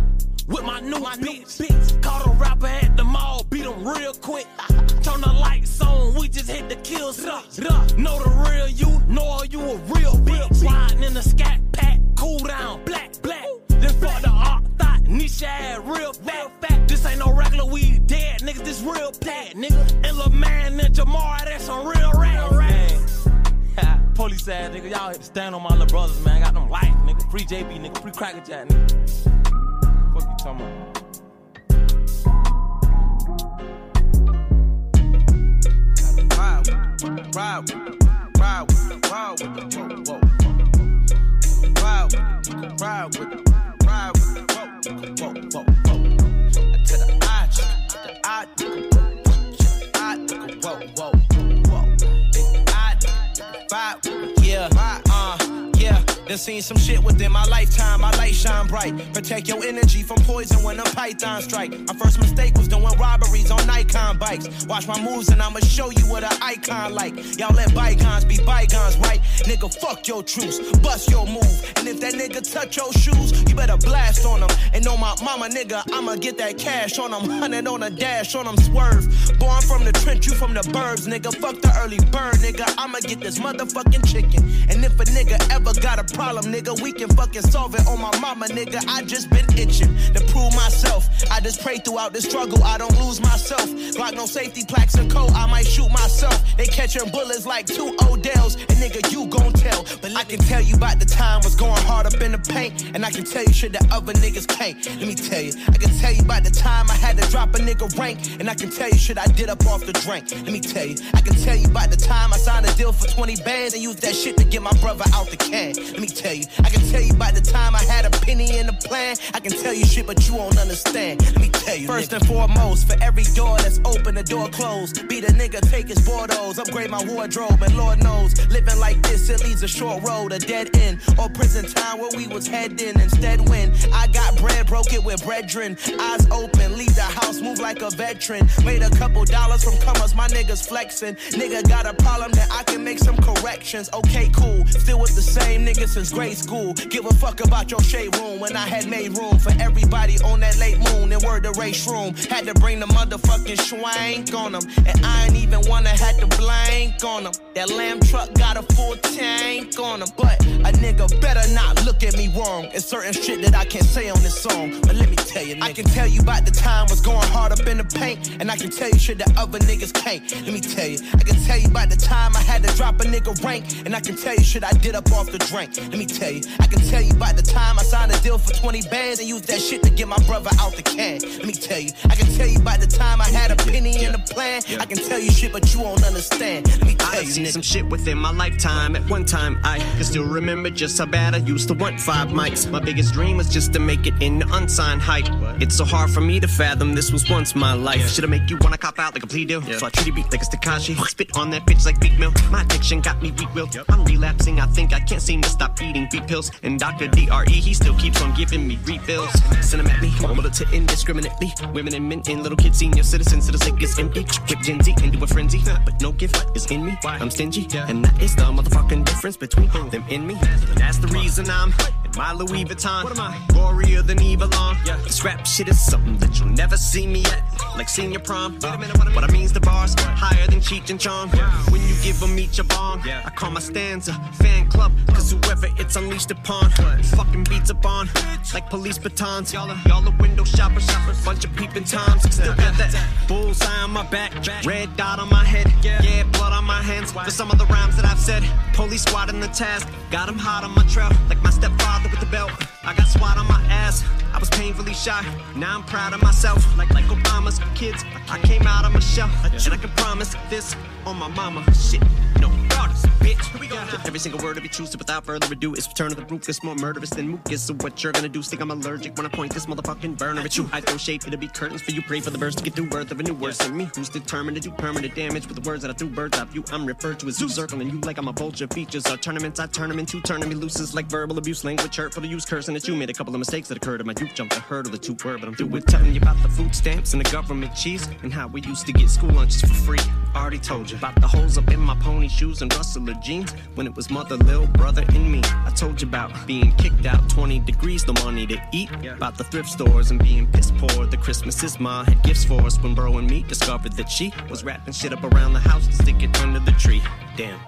with my new my bitch. New bitch. Caught a rapper at the mall, beat him real quick. Turn the lights on, we just hit the kill switch. Know the real you, know you a real bitch. Riding in the scat pack, cool down. sad, nigga. Y'all stand on my little brothers, man. Got them light, nigga. Free J B, nigga. Free Cracker Jack, nigga. What you talking about? Ride with it, ride with it, ride with it, whoa, whoa. Ride with it, you can ride with it, ride with it, whoa, you can whoa, whoa, whoa. I tell the eye, check the eye, nigga, whoa, check the eye, nigga, whoa, whoa, whoa. Nigga, eye, nigga, vibe with it, yeah, vibe, uh, yeah. Done seen some shit within my lifetime, my light shine bright. Protect your energy from poison when a python strike. My first mistake was doing robberies on Nikon bikes. Watch my moves and I'ma show you what an icon like. Y'all let bygones be bygones, right? Nigga, fuck your truce, bust your move. And if that nigga touch your shoes, you better blast on him. And on my mama, nigga, I'ma get that cash on him. Hundred on a dash on him, swerve. Born from the trench, you from the burbs, nigga. Fuck the early bird, nigga. I'ma get this motherfucking chicken. And if a nigga ever got a problem, nigga, we can fucking solve it on my mama, nigga. I just been itching to prove myself. I just pray throughout the struggle, I don't lose myself. Block no safety plaques and code, I might shoot myself. They catching bullets like two Odells, and nigga, you gon' tell. But I can tell you about the time was going hard up in the paint, and I can tell you shit that other niggas can't. Let me tell you, I can tell you about the time I had to drop a nigga rank, and I can tell you shit I did up off the drink. Let me tell you, I can tell you about the time I signed a deal for twenty bands and used that shit to get my brother out the can. Let me tell you, I can tell you about the time I had a penny in the plan. I can tell you shit, but you won't understand. Let me tell you. First nigga. And foremost, for every door that's open, the door closed. Be the nigga, take his Bordeaux, upgrade my wardrobe, and Lord knows, living like this, it leads a short road, a dead end, or prison time where we was heading. Instead, when I got bread, broke it with brethren, eyes open, leave the house, move like a veteran. Made a couple dollars from commas, my niggas flexing. Nigga got a problem that I can make some corrections. Okay, cool, still with the same niggas since grade school. Give a fuck about your shade room when I had made room for everybody on that late moon. And word to Ray Shroom, had to bring the motherfucking schwank on them. And I ain't even wanna had to blank on them. That lamb truck got a full tank on them. But a nigga better not look at me wrong. It's certain shit that I can't say on this song. But let me tell you, nigga. I can tell you about the time was going hard up in the paint. And I can tell you shit that other niggas can't. Let me tell you, I can tell you about the time I had to drop a nigga rank. And I can tell you shit I did up off the drink. Let me tell you, I can tell you about the time I signed a deal for twenty bands and used that shit to get my brother out the can. Let me tell you, I can tell you about the time I had a penny in the plan. I can tell you shit, but you won't understand. Let me tell I you, I seen nigga. Some shit within my lifetime. At one time, I can still remember just how bad I used to want five mics. My biggest dream was just to make it in the unsigned hype. What? It's so hard for me to fathom this was once my life. Yeah. Should I make you wanna cop out like a plea deal? Yeah. So I treat a beat like it's Tekashi. Spit on that bitch like Big Mill. My addiction got me weak-willed. Yep. I'm relapsing, I think I can't seem to stop eating beat pills. And Doctor D R E, he still keeps on giving me refills. Send him at me, mumbled to indiscriminately. Women and men and little kids, senior citizens, so the sink is empty. Whip Gen Z into a frenzy, but no gift is in me. I'm stingy, and that is the motherfucking difference between them and me. That's the reason I'm in my Louis Vuitton. What am I? Gorier than Eva Long. This rap shit is something that you'll never see me at. Like senior prom. Uh, what I mean's the bars, higher than Cheech and Chong. When you give them each a bong, I call my stanza fan club. Cause whoever it's unleashed upon, fucking beats upon, like police batons. Y'all are, y'all are window shoppers, shoppers, bunch of peeping toms. Still got that bullseye on my back, red dot on my head, yeah, blood on my hands. For some of the rhymes that I've said, police squad in the task, got them hot on my trail, like my stepfather with the belt. I got SWAT on my ass, I was painfully shy, now I'm proud of myself. Like like Obama's kids, I came out of my shell, and I can promise this on my mama. Shit, no. Bitch, here we go. Every single word to be choosing without further ado is return of the brute. It's more murderous than mucus. So what you're gonna do? Think I'm allergic when I point this motherfucking burner at you? I throw shade, it'll be curtains for you. Pray for the birds to get through birth of a new worse than me. Who's determined to do permanent damage with the words that I threw birds off you? I'm referred to as zoo circling you like I'm a vulture. Features are tournaments, I turn them into turning me loose. It's like verbal abuse, language hurtful to use, cursing at you. Made a couple of mistakes that occurred in my youth. Jumped the hurdle the two word, but I'm through with telling you about the food stamps and the government cheese and how we used to get school lunches for free. Already told you about the holes up in my pony shoes and rustler jeans when it was mother, little brother, and me. I told you about being kicked out twenty degrees, the money to eat, yeah. About the thrift stores and being piss poor. The Christmases Ma had gifts for us when bro and me discovered that she was wrapping shit up around the house to stick it under the tree. Damn.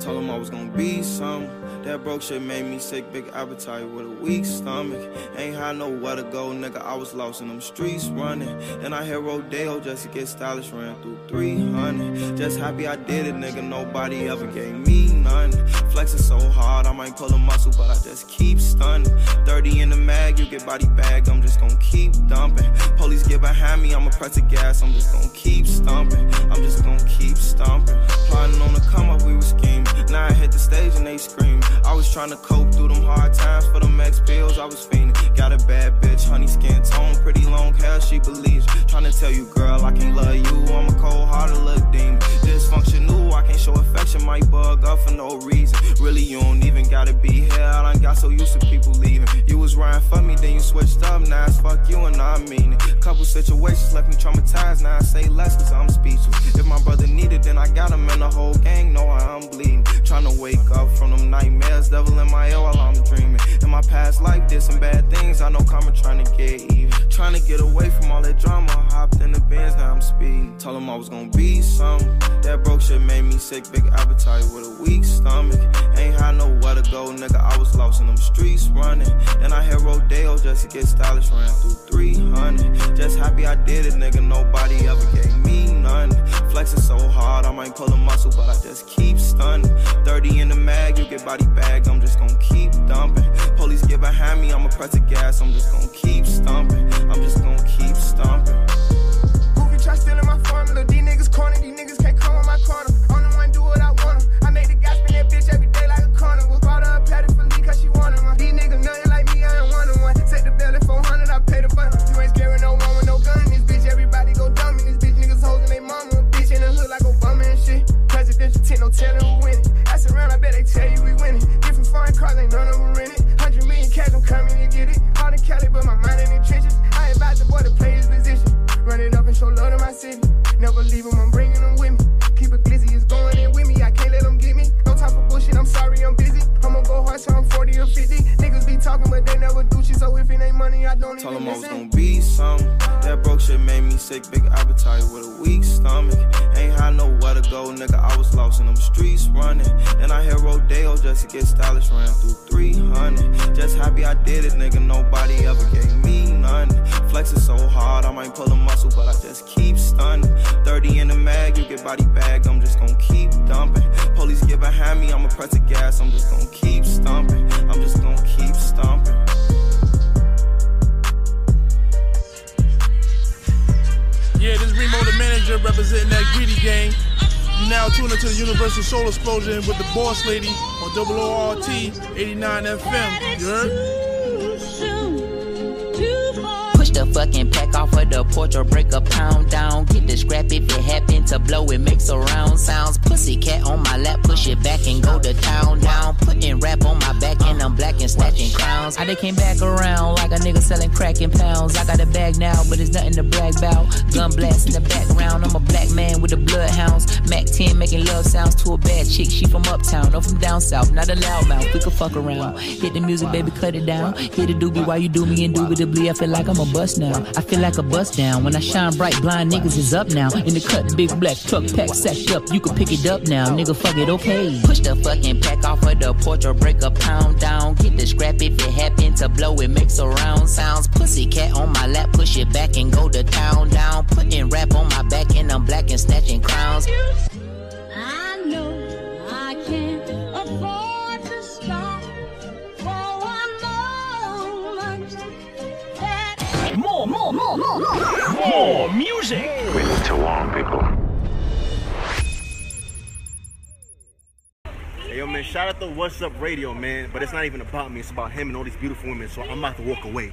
Told him I was gonna be some. That broke shit made me sick, big appetite with a weak stomach. Ain't had nowhere to go, nigga, I was lost in them streets running. And I hit Rodeo just to get stylish, ran through three hundred. Just happy I did it, nigga, nobody ever gave me none. Flexing so hard, I might pull a muscle, but I just keep stunning. thirty in the mag, you get body bagged, I'm just gon' keep dumping. Police get behind me, I'ma press the gas, I'm just gon' keep stomping. I'm just gon' keep stomping. Plotting on the come up, we were scheming. Now I hit the stage and they screaming. I was trying to cope through them hard times for them X pills, I was fiending. Got a bad bitch, honey skin tone, pretty long hair, she believes. Trying to tell you, girl, I can't love you, I'm a cold-hearted little demon. Dysfunctional, I can't show affection, might bug up for no reason. Really, you don't even gotta be here, I done got so used to people leaving. You was riding for me, then you switched up, now it's fuck you and I mean it. Couple situations left me traumatized, now I say less cause I'm speechless. If my brother needed, then I got him and the whole gang know I'm bleeding. Trying to wake up from them nightmares, devil in my ear while I'm dreaming. In my past life, did some bad things, I know karma trying to get even. Trying to get away from all that drama, hopped in the Benz, now I'm speeding. Told him I was gonna be something. That broke shit made me sick, big appetite with a weak stomach. Ain't had nowhere to go, nigga, I was lost in them streets running. And I hit Rodeo just to get stylish, ran through three hundred. Just happy I did it, nigga, nobody ever gave me none. Flexing so hard, I might pull a muscle, but I just keep stunning. thirty in the mag, you get body bagged, I'm just gon' keep dumping. Police get behind me, I'ma press the gas, I'm just gon' keep stomping. I'm just gon' keep stomping. Goofy try stealing my formula, these niggas corny, these niggas can't come on my corner. I'm the one do what I want em. I make the guy spin that bitch every day like a corner. Was bought her a patty for Lee cause she wanted one. These niggas million like me, I ain't one of one. Set the bill at four hundred, I pay the bun. You ain't scaring no one with no gun in this bitch, everybody go dumb in this bitch, niggas hoes and they mama. Bitch in the hood like Obama and shit. Presidential tent, no telling who win it. Ass around, I bet they tell you we win it. Different foreign cars, ain't none of them rented. Hundred million cash, I'm coming to get it. All the Cali, but my mind in the trenches. I advise the boy to play his position. Run it up and show love to my city. Never leave him, I'm bringing him with me. Keep it glizzy, it's going in with me. I can't let him get me. No time for bullshit, I'm sorry, I'm busy. I'ma go hard, so I'm forty or fifty. Niggas be talking, but they never do shit. So if it ain't money, I don't Tell even listen. Told him I was gonna be something. That broke shit made me sick, big appetite with a weak stomach. Ain't had nowhere to go, nigga, I was lost in them streets running. And I hit Rodeo just to get stylish, ran through three hundred. Just happy I did it, nigga, nobody ever gave me none. Flexing so hard, I might pull a muscle, but I just keep stunning. thirty in the mag, you get body bagged, I'm just gon' keep dumping. Police get behind me, I'ma press the gas, I'm just gon' keep stomping. I'm just gon' keep stomping. Yeah, this Remo the manager representing that greedy gang. You now tune into the Universal Soul Explosion with the boss lady on W O R T eighty-nine F M. You heard? Push the fucking pack off of the porch or break a pound down. Get the scrap if it happen to blow, it makes a round sounds. Pussycat on my lap, push it back and go to town down. Putting rap on my back and I'm black and stacking crowns. I done came back around like a nigga selling crack in pounds. I got a bag now, but it's nothing to brag about. Gun blast in the background, I'm a black man with the bloodhounds. Mac ten making love sounds to a bad chick. She from uptown, or from down south, not a loudmouth. We could fuck around. Hit the music, baby, cut it down. Hit the doobie while you do me indubitably. I feel like I'm a bust now. I feel like a bust down. When I shine bright, blind niggas is up now. In the cut, big black truck pack sacked up. You can pick it up now, nigga, fuck it, okay. Push the fucking pack off of the porch or break a pound down. Get the scrap if it happen to blow, it makes a round sounds. Pussycat on my lap, push it back and go to town down. Putting rap on my back and I'm black and snatching crowns. I know I can't afford to stop for one moment. That more, more, more, more, more, more music. We need to warn people. Hey, yo, man, shout out to What's Up Radio, man. But it's not even about me. It's about him and all these beautiful women. So I'm about to walk away.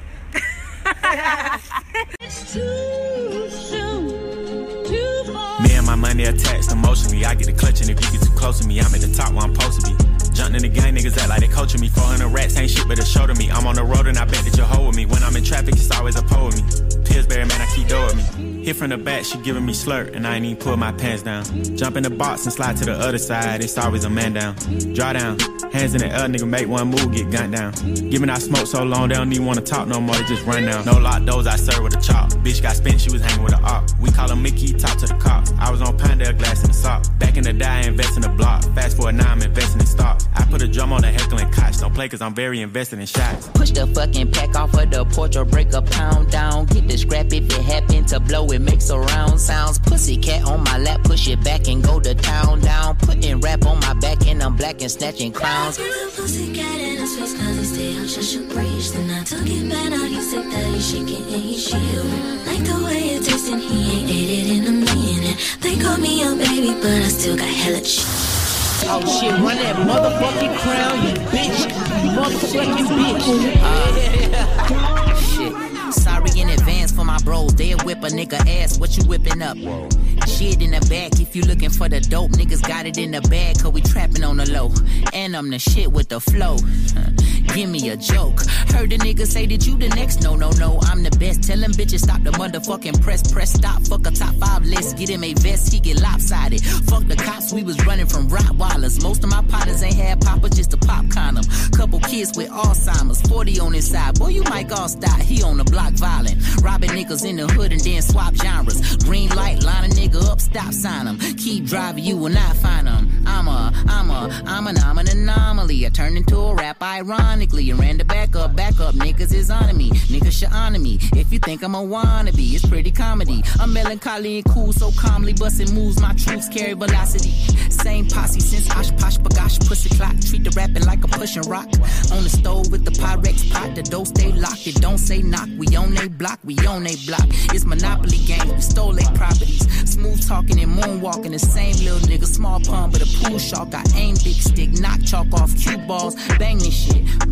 It's too soon, too far. Me and my money attached emotionally. I get a clutch, and if you get too close to me, I'm at the top where I'm supposed to be. Jumped in the gang, niggas act like they coaching me. Four hundred rats ain't shit, but a show to me. I'm on the road and I bet that you're hoeing me. When I'm in traffic, it's always a pole with me. Pillsbury, man, I keep doing me. Hit from the back, she giving me slurp, and I ain't even pull my pants down. Jump in the box and slide to the other side, it's always a man down. Draw down, hands in the air, nigga make one move, get gunned down. Giving out smoke so long, they don't even wanna talk no more, they just run down. No lock doors, I serve with a chop. Bitch got spent, she was hanging with a op. We call her Mickey, talk to the cop. I was on Pinedale, glass in the sock. Back in the die, invest in the block. Fast forward now, I'm investing in stock. I put a drum on a heckling cotch, don't play cause I'm very invested in shots. Push the fucking pack off of the porch or break a pound down. Get the scrap if it happen to blow, it makes a round sounds. Pussycat on my lap, push it back and go to town down. Putting rap on my back and I'm black and snatching clowns. I feel a pussycat in his face cause he stay on just should breach. Then I took it back, now he's sick that he's shaking and he's shielding. Like the way it tastes and he ain't ate it in a minute. They call me a baby but I still got hella shit. Oh shit, run that motherfucking crown, you bitch, you motherfucking bitch. Uh, shit. Sorry in advance for my bros, they'll whip a nigga ass, what you whipping up? Shit in the back, if you looking for the dope, niggas got it in the bag, cause we trapping on the low. And I'm the shit with the flow. Give me a joke. Heard the nigga say that you the next. No, no, no, I'm the best. Tell them bitches stop the motherfucking press. Press stop, fuck a top five list. Get him a vest, he get lopsided. Fuck the cops, we was running from Rottweilers. Most of my potters ain't had popper, just a pop condom. Couple kids with Alzheimer's, forty on his side. Boy, you Mike Allstott, he on the block violent. Robbing niggas in the hood and then swap genres. Green light, line a nigga up, stop sign him. Keep driving, you will not find him. I'm a, I'm a, I'm an, I'm an anomaly. I turned into a rap ironic. And ran the back up, back up, niggas is on me, niggas should honor me, if you think I'm a wannabe, it's pretty comedy, I'm melancholy and cool, so calmly busting moves, my troops carry velocity, same posse since Osh Posh Bagosh Pussy Clock, treat the rapping like a pushing rock, on the stove with the Pyrex pot, the door stay locked, it don't say knock, we on they block, we on they block, it's Monopoly game, we stole they properties, smooth talking and moonwalking, the same little nigga, small pun, but a pool shark, I aim big stick, knock chalk off, cue balls, bang this shit. Black,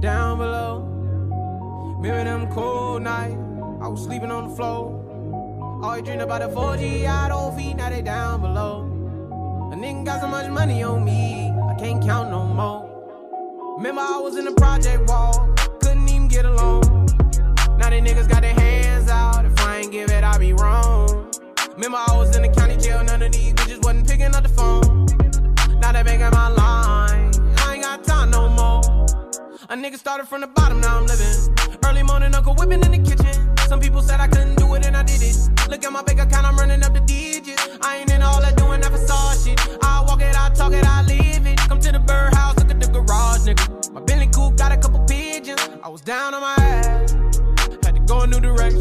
Down below, remember them cold nights, I was sleeping on the floor. All you dreamed about the four G, I don't feed, now they down below. A nigga got so much money on me, I can't count no more. Remember I was in the project wall, couldn't even get along. Now they niggas got their hands out, if I ain't give it, I be wrong. Remember I was in the county jail, none of these bitches wasn't picking up the phone. Now they making my line, I ain't got time no more. A nigga started from the bottom, now I'm living. Early morning, Uncle whipping in the kitchen. Some people said I couldn't do it, and I did it. Look at my bank account, I'm running up the digits. I ain't in all that doing, I facade shit. I walk it, I talk it, I live it. Come to the birdhouse, look at the garage, nigga. My Bentley coupe got a couple pigeons. I was down on my ass, had to go a new direction.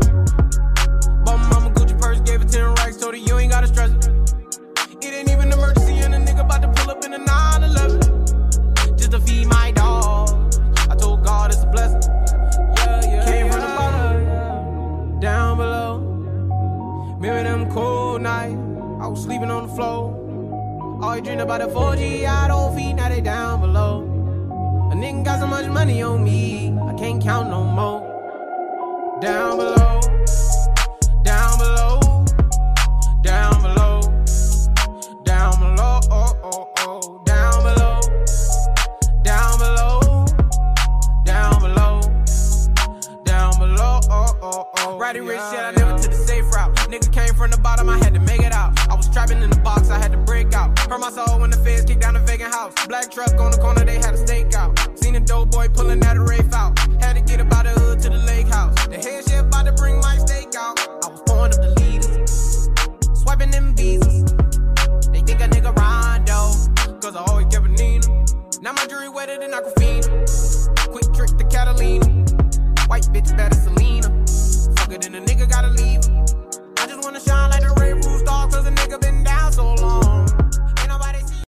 Bought my mama Gucci purse, gave it ten racks, told her you ain't gotta stress it. It ain't even an emergency, and a nigga about to pull up in a nine eleven just to feed my dog. I told God it's a blessing. Yeah, yeah, came yeah, from the bottom, yeah, down below. Remember them cold nights, I was sleeping on the floor. All you dreamed about the four G, I don't feed, now they down below. A nigga got so much money on me, I can't count no more. Down below, down below, down below, down below, oh, oh, oh, down below, down below. Oh, oh, righty yeah, rich shit, I yeah. never took the safe route. Nigga came from the bottom, I had to make it out. I was trapping in the box, I had to break out. Hurt my soul when the feds kicked down the vacant house. Black truck on the corner, they had a stakeout. Seen a dope boy pulling that rafe out. Had to get up out the hood to the lake house. The head chef about to bring my steak out. I was pouring up the leaders, swiping them visas. They think a nigga Rondo, cause I always kept a Nina. Now my jewelry wetter than Aquafina. Quick trick to Catalina. White bitch better Selena. Fuck it and a nigga gotta leave her. I just wanna shine like the Ray Roof Star, cause a nigga been down so long. Ain't nobody see.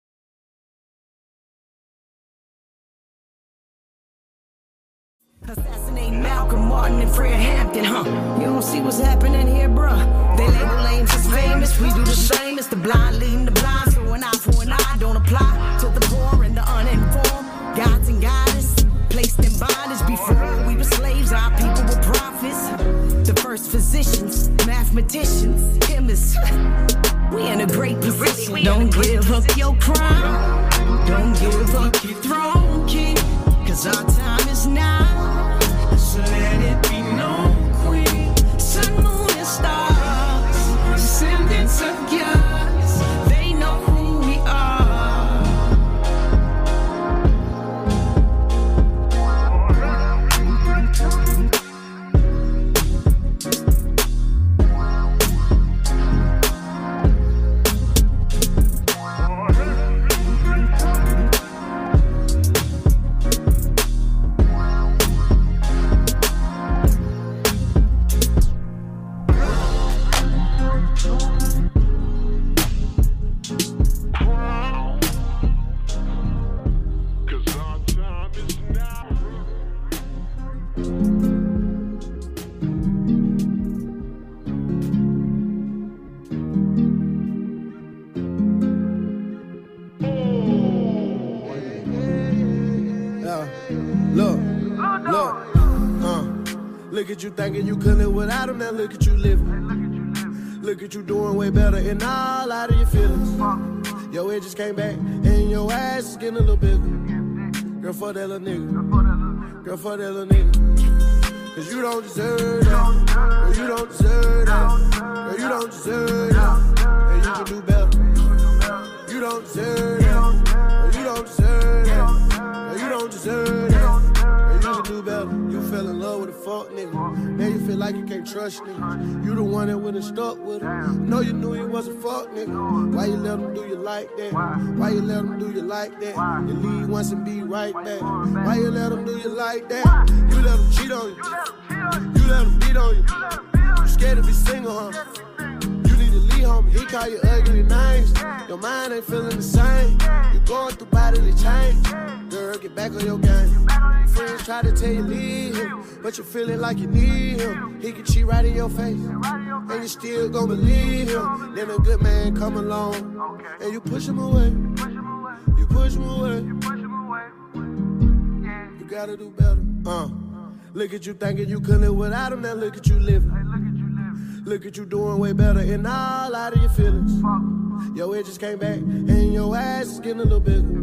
Assassinate Malcolm Martin in Fred Hampton, huh? You don't see what's happening here, bruh. They label lanes as famous, we do the same. It's the blind leading the blind, so an eye for an eye don't apply to the poor and the uninformed. Gods and goddess placed in bondage. Before we were slaves, our people were prophets. The first physicians, mathematicians, chemists. We in a great position. Don't give up your crown. Don't give up your throne, king. Cause our time is now. So let it be known, queen. Sun, moon, and stars, descendants of gods, they know who we you thinking you could live without him, now look at you living. Look at you doing way better and all out of your feelings. Your head just came back and your ass is getting a little bigger. Girl, fuck that little nigga. Girl, fuck that little nigga. Cause you don't deserve that. Girl, you don't deserve that. Girl, you don't deserve that. And you can do better. You don't deserve that. Girl, you don't deserve that. Girl, you don't deserve that. You can do better. You fell in love with a fuck nigga. Now you feel like you can't trust niggas. You the one that would've stuck with him. No, you knew he was a fuck nigga. Why you let him do you like that? Why you let him do you like that? You leave once and be right back. Why you let him do you like that? You let him cheat on you. You let him beat on you. You scared to be single, huh? You need to leave, homie. He call you ugly names. Your mind ain't feeling the same. You going through bodily change. Girl, get back on your game. Friends try to tell you leave him, but you feeling like you need him. He can cheat right in your face, and you still gon' believe him. Then a good man come along, and you push him away. You push him away. You gotta do better. Uh, look at you thinking you couldn't live without him. Now look at you living. Look at you doing way better and all out of your feelings. Your head just came back, and your ass is getting a little bigger.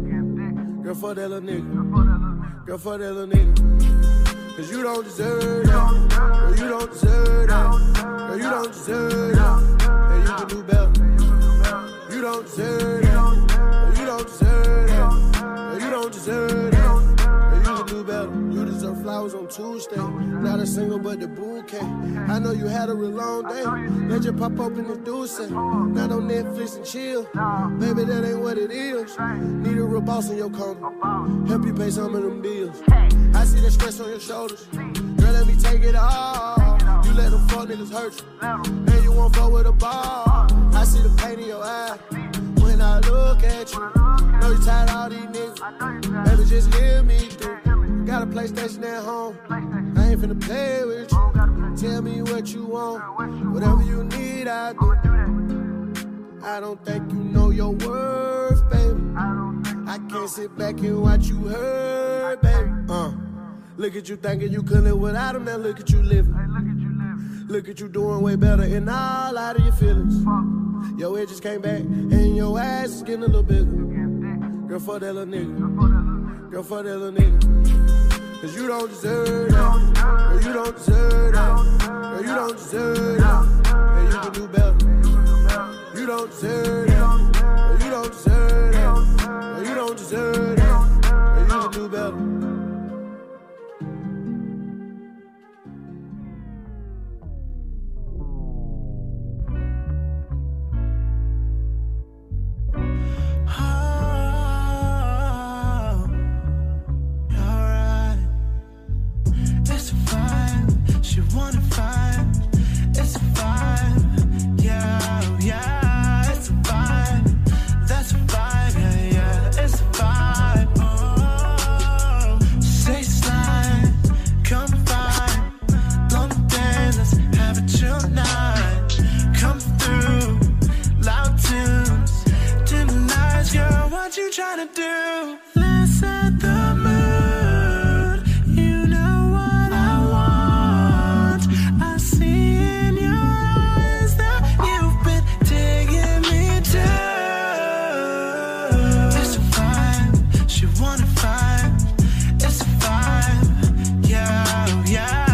Girl, fuck that little nigga. Girl, fuck that little nigga. Cause you don't deserve that. Girl, you don't deserve that. Girl, you don't deserve that. And you can do better. You don't deserve that. Girl, you don't deserve that. Girl, you don't deserve that. Girl, you can do better. You deserve flowers on Tuesday. Not a single but the bouquet. I know you had a real long day. Let you pop open the deuce. Not on Netflix and chill. Baby, that ain't what it is. Need a real boss in your company. Help you pay some of them bills. I see that stress on your shoulders. Girl, let me take it all. You let them fuck niggas hurt you. Man, you won't fuck with a ball. I see the pain in your eye. When I look at you, know you tired of all these niggas. Baby, just hear me through. Got a PlayStation at home. I ain't finna play with you. Tell me what you want. Whatever you need, I do. I don't think you know your worth, baby. I can't sit back and watch you hurt, baby. Uh, look at you thinking you couldn't live without him. Now look at you living. Look at you doing way better and all out of your feelings. Your head just came back and your ass is getting a little bigger. Girl, fuck that little nigga. Girl, fuck that little nigga. Cause you don't deserve that. Girl, you don't deserve that. Girl, you don't deserve that. And you can do better. You don't deserve that. Girl, you don't deserve that. Girl, you don't deserve that. Girl, you can do better. a chill night. Come through, loud tunes, dim the lights, girl, what you trying to do? Let's set the mood, you know what I want. I see in your eyes that you've been digging me too. It's a vibe, she wanna vibe, it's a vibe, yeah, oh yeah.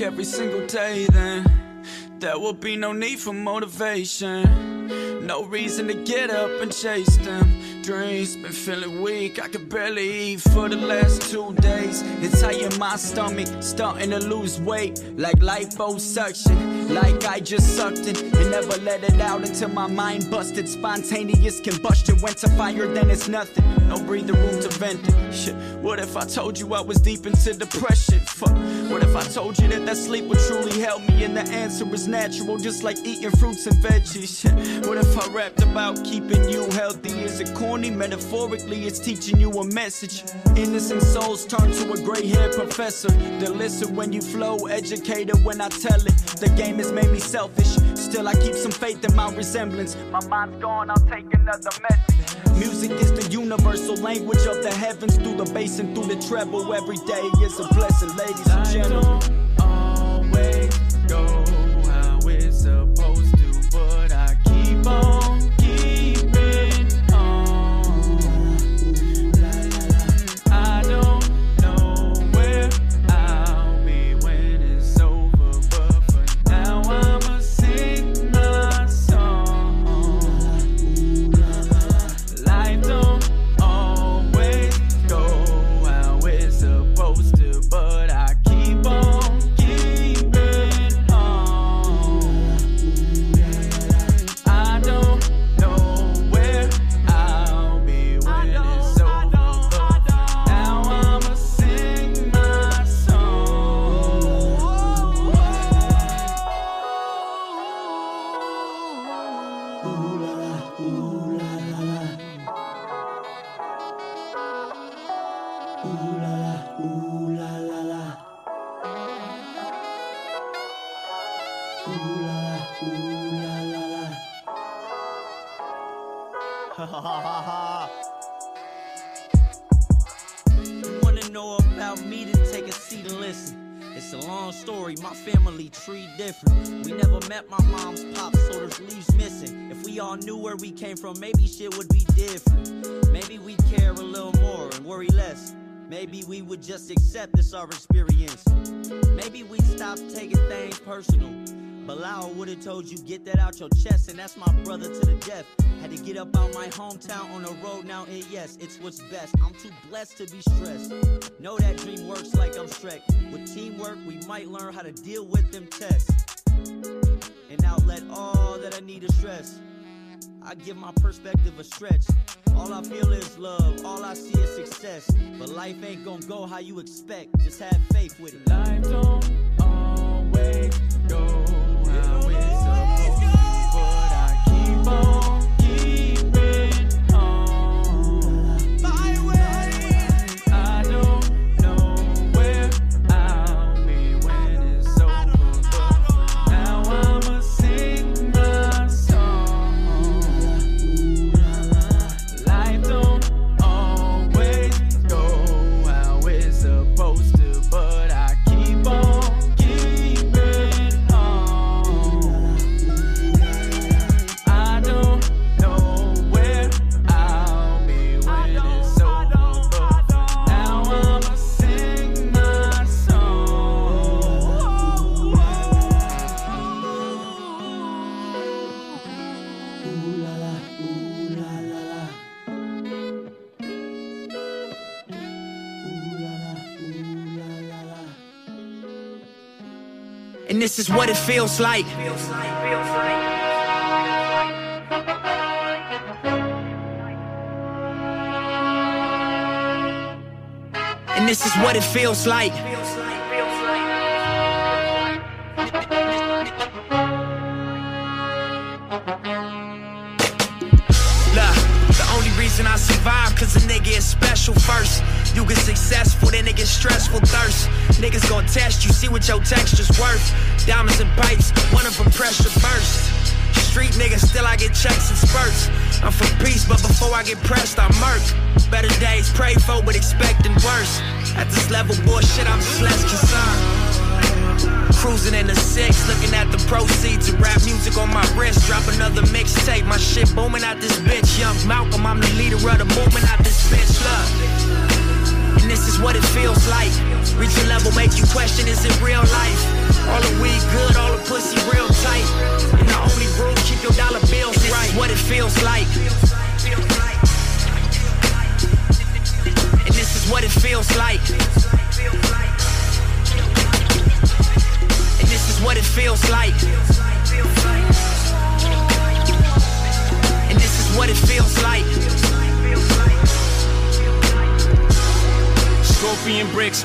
Every single day, then there will be no need for motivation. No reason to get up and chase them. Dreams been feeling weak, I could barely eat for the last two days. It's high in my stomach, starting to lose weight like liposuction. Like I just sucked in and never let it out until my mind busted. Spontaneous combustion went to fire, then it's nothing. No breathing room to vent it. Shit, what if I told you I was deep into depression? Fuck, what if I told you that that sleep would truly help me? And the answer is natural, just like eating fruits and veggies. Shit, what if I rapped about keeping you healthy? Is it corny? Metaphorically, it's teaching you a message. Innocent souls turn to a gray-haired professor. They listen when you flow, educator when I tell it. The game has made me selfish. Still, I keep some faith in my resemblance. My mind's gone, I'll take another message. Music is the universal language of the heavens. Through the bass and through the treble, every day is a blessing, ladies and gentlemen. I don't always go how it's supposed to, but I keep on keeping on. I don't know where I'll be when it's over, but for now I'ma sing my song. Life don't always go how it's supposed to, but I keep on keeping on. I don't know where I'll be when it's over, but now I'ma sing my song. Ooh la la, ooh la la la. Ooh la la, ooh la la la. Ooh la la, ooh la la la. Ha ha ha ha ha. Wanna know about me, then take a seat. listen, it's a long story, my family tree different. We never met my mom's pop, so there's leaves missing. If we all knew where we came from, maybe shit would be different. Maybe we'd care a little more and worry less. Maybe we would just accept this our experience. Maybe we'd stop taking things personal. Bilal would have told you, get that out your chest, and that's my brother to the death. Had to get up out my hometown on the road, now and yes, it's what's best. I'm too blessed to be stressed. Know that dream works like I'm Shrek. With teamwork, we might learn how to deal with them tests and outlet all that I need to stress. I give my perspective a stretch. All I feel is love, all I see is success. But life ain't gonna go how you expect, just have faith with it. Life don't always go how it's supposed to, but I keep on keeping on. My way, I don't know where I'll be when it's over, but now I'ma sing my song. Life don't always go how it's supposed to, but I keep on. And this is what it feels like. Feels like, feels like. And this is what it feels like. Feels like, feels like. Look, the only reason I survive, cause a nigga is special first. You get successful, then it gets stressful thirst. Niggas gon' test you, see what your texture's worth. Diamonds and pipes, one of them pressure burst. Street niggas, still I get checks and spurts. I'm for peace, but before I get pressed, I murk. Better days prayed for, but expecting worse. At this level, bullshit, I'm just less concerned. Cruising in the six, looking at the proceeds of rap music on my wrist. Drop another mixtape, my shit booming out this bitch. Young Malcolm, I'm the leader of the movement out this bitch, look. And this is what it feels like. Reach a level, make you question, is it real life? All the weed good, all the pussy real tight. And the only rule, keep your dollar bills and right. This is what it feels like. And this is what it feels like. And this is what it feels like. And this is what it feels like. Scorpion bricks,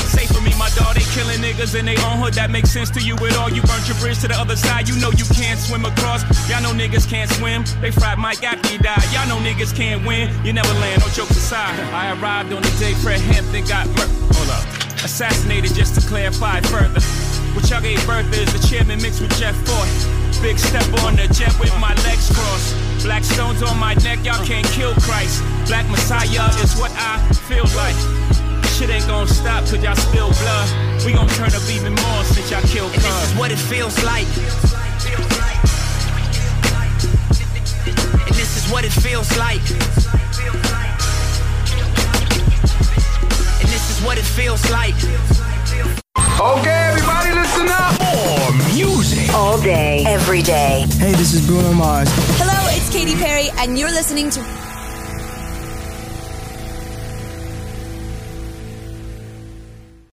safe for me, my dog. They killing niggas in they own hood, that makes sense to you at all. You burnt your bridge to the other side, you know you can't swim across. Y'all know niggas can't swim, they fried Mike after he died. Y'all know niggas can't win, you never land, no jokes aside. I arrived on the day Fred Hampton got murdered. Hold up, assassinated just to clarify further. What y'all gave birth is the chairman mixed with Jeff Ford. Big step on the jet with my legs crossed. Black stones on my neck, y'all can't kill Christ. Black Messiah is what I feel like. Shit ain't gon' stop cause y'all spill blood. We gon' turn up even more since y'all killed cuz. This is what it feels like. And this is what it feels like. And this is what it feels like. Okay, everybody listen up. More music. All day, every day. Hey, this is Bruno Mars. Hello, it's Katy Perry and you're listening to...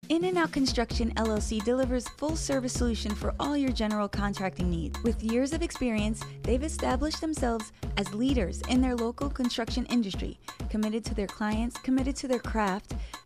In and Out Construction L L C delivers full-service solution for all your general contracting needs. With years of experience, they've established themselves as leaders in their local construction industry, committed to their clients, committed to their craft,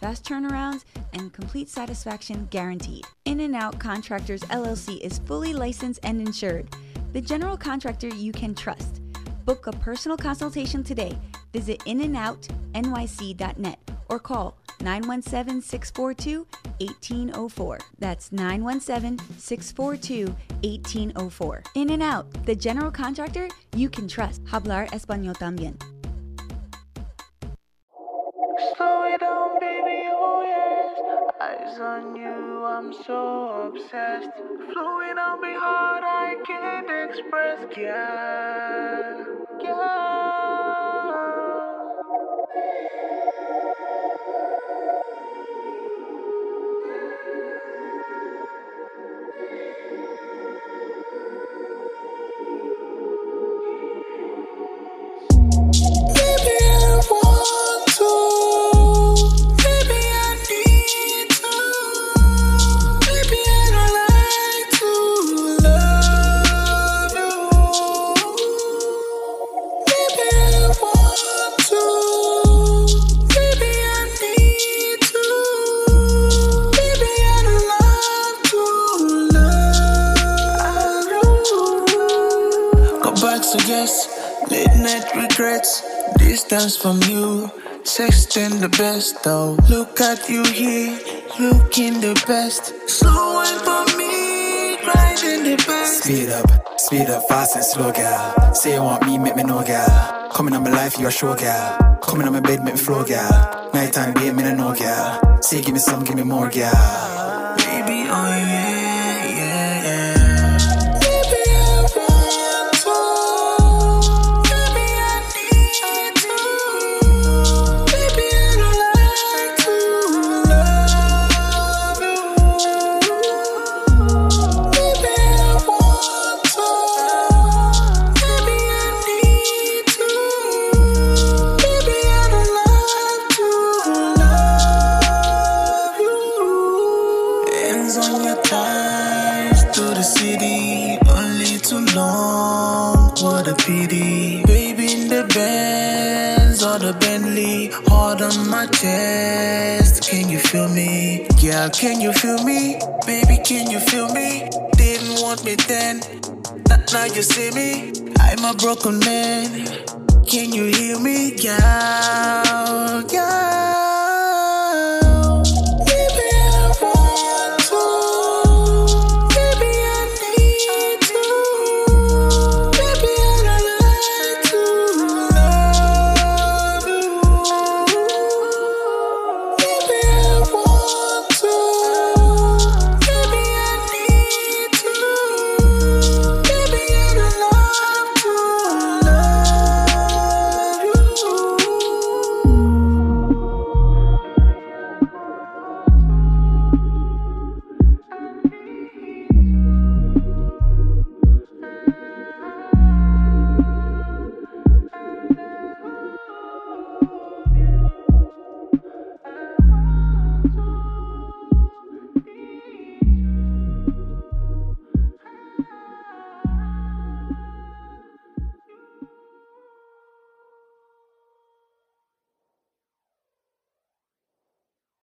fast turnarounds, and complete satisfaction guaranteed. In and Out Contractors L L C is fully licensed and insured. The general contractor you can trust. Book a personal consultation today. Visit in and out n y c dot net or call nine one seven, six four two, one eight zero four. That's nine one seven, six four two, one eight zero four. In and Out, the general contractor you can trust. Hablar español también. Slow it down, baby, oh yes. Eyes on you, I'm so obsessed. Flowing on my heart, I can't express. Yeah, yeah. Distance from you, sexting the best though. Look at you here, looking the best. Slow one for me, grinding the best. Speed up, speed up, fast and slow, girl. Say you want me, make me know, girl. Coming on my life, you a show, girl. Coming on my bed, make me flow, girl. Night and day, me no know, girl. Say give me some, give me more, girl. Baby, oh yeah. Can you feel me? Baby, can you feel me? Didn't want me then, now you see me. I'm a broken man. Can you hear me? Yeah, yeah.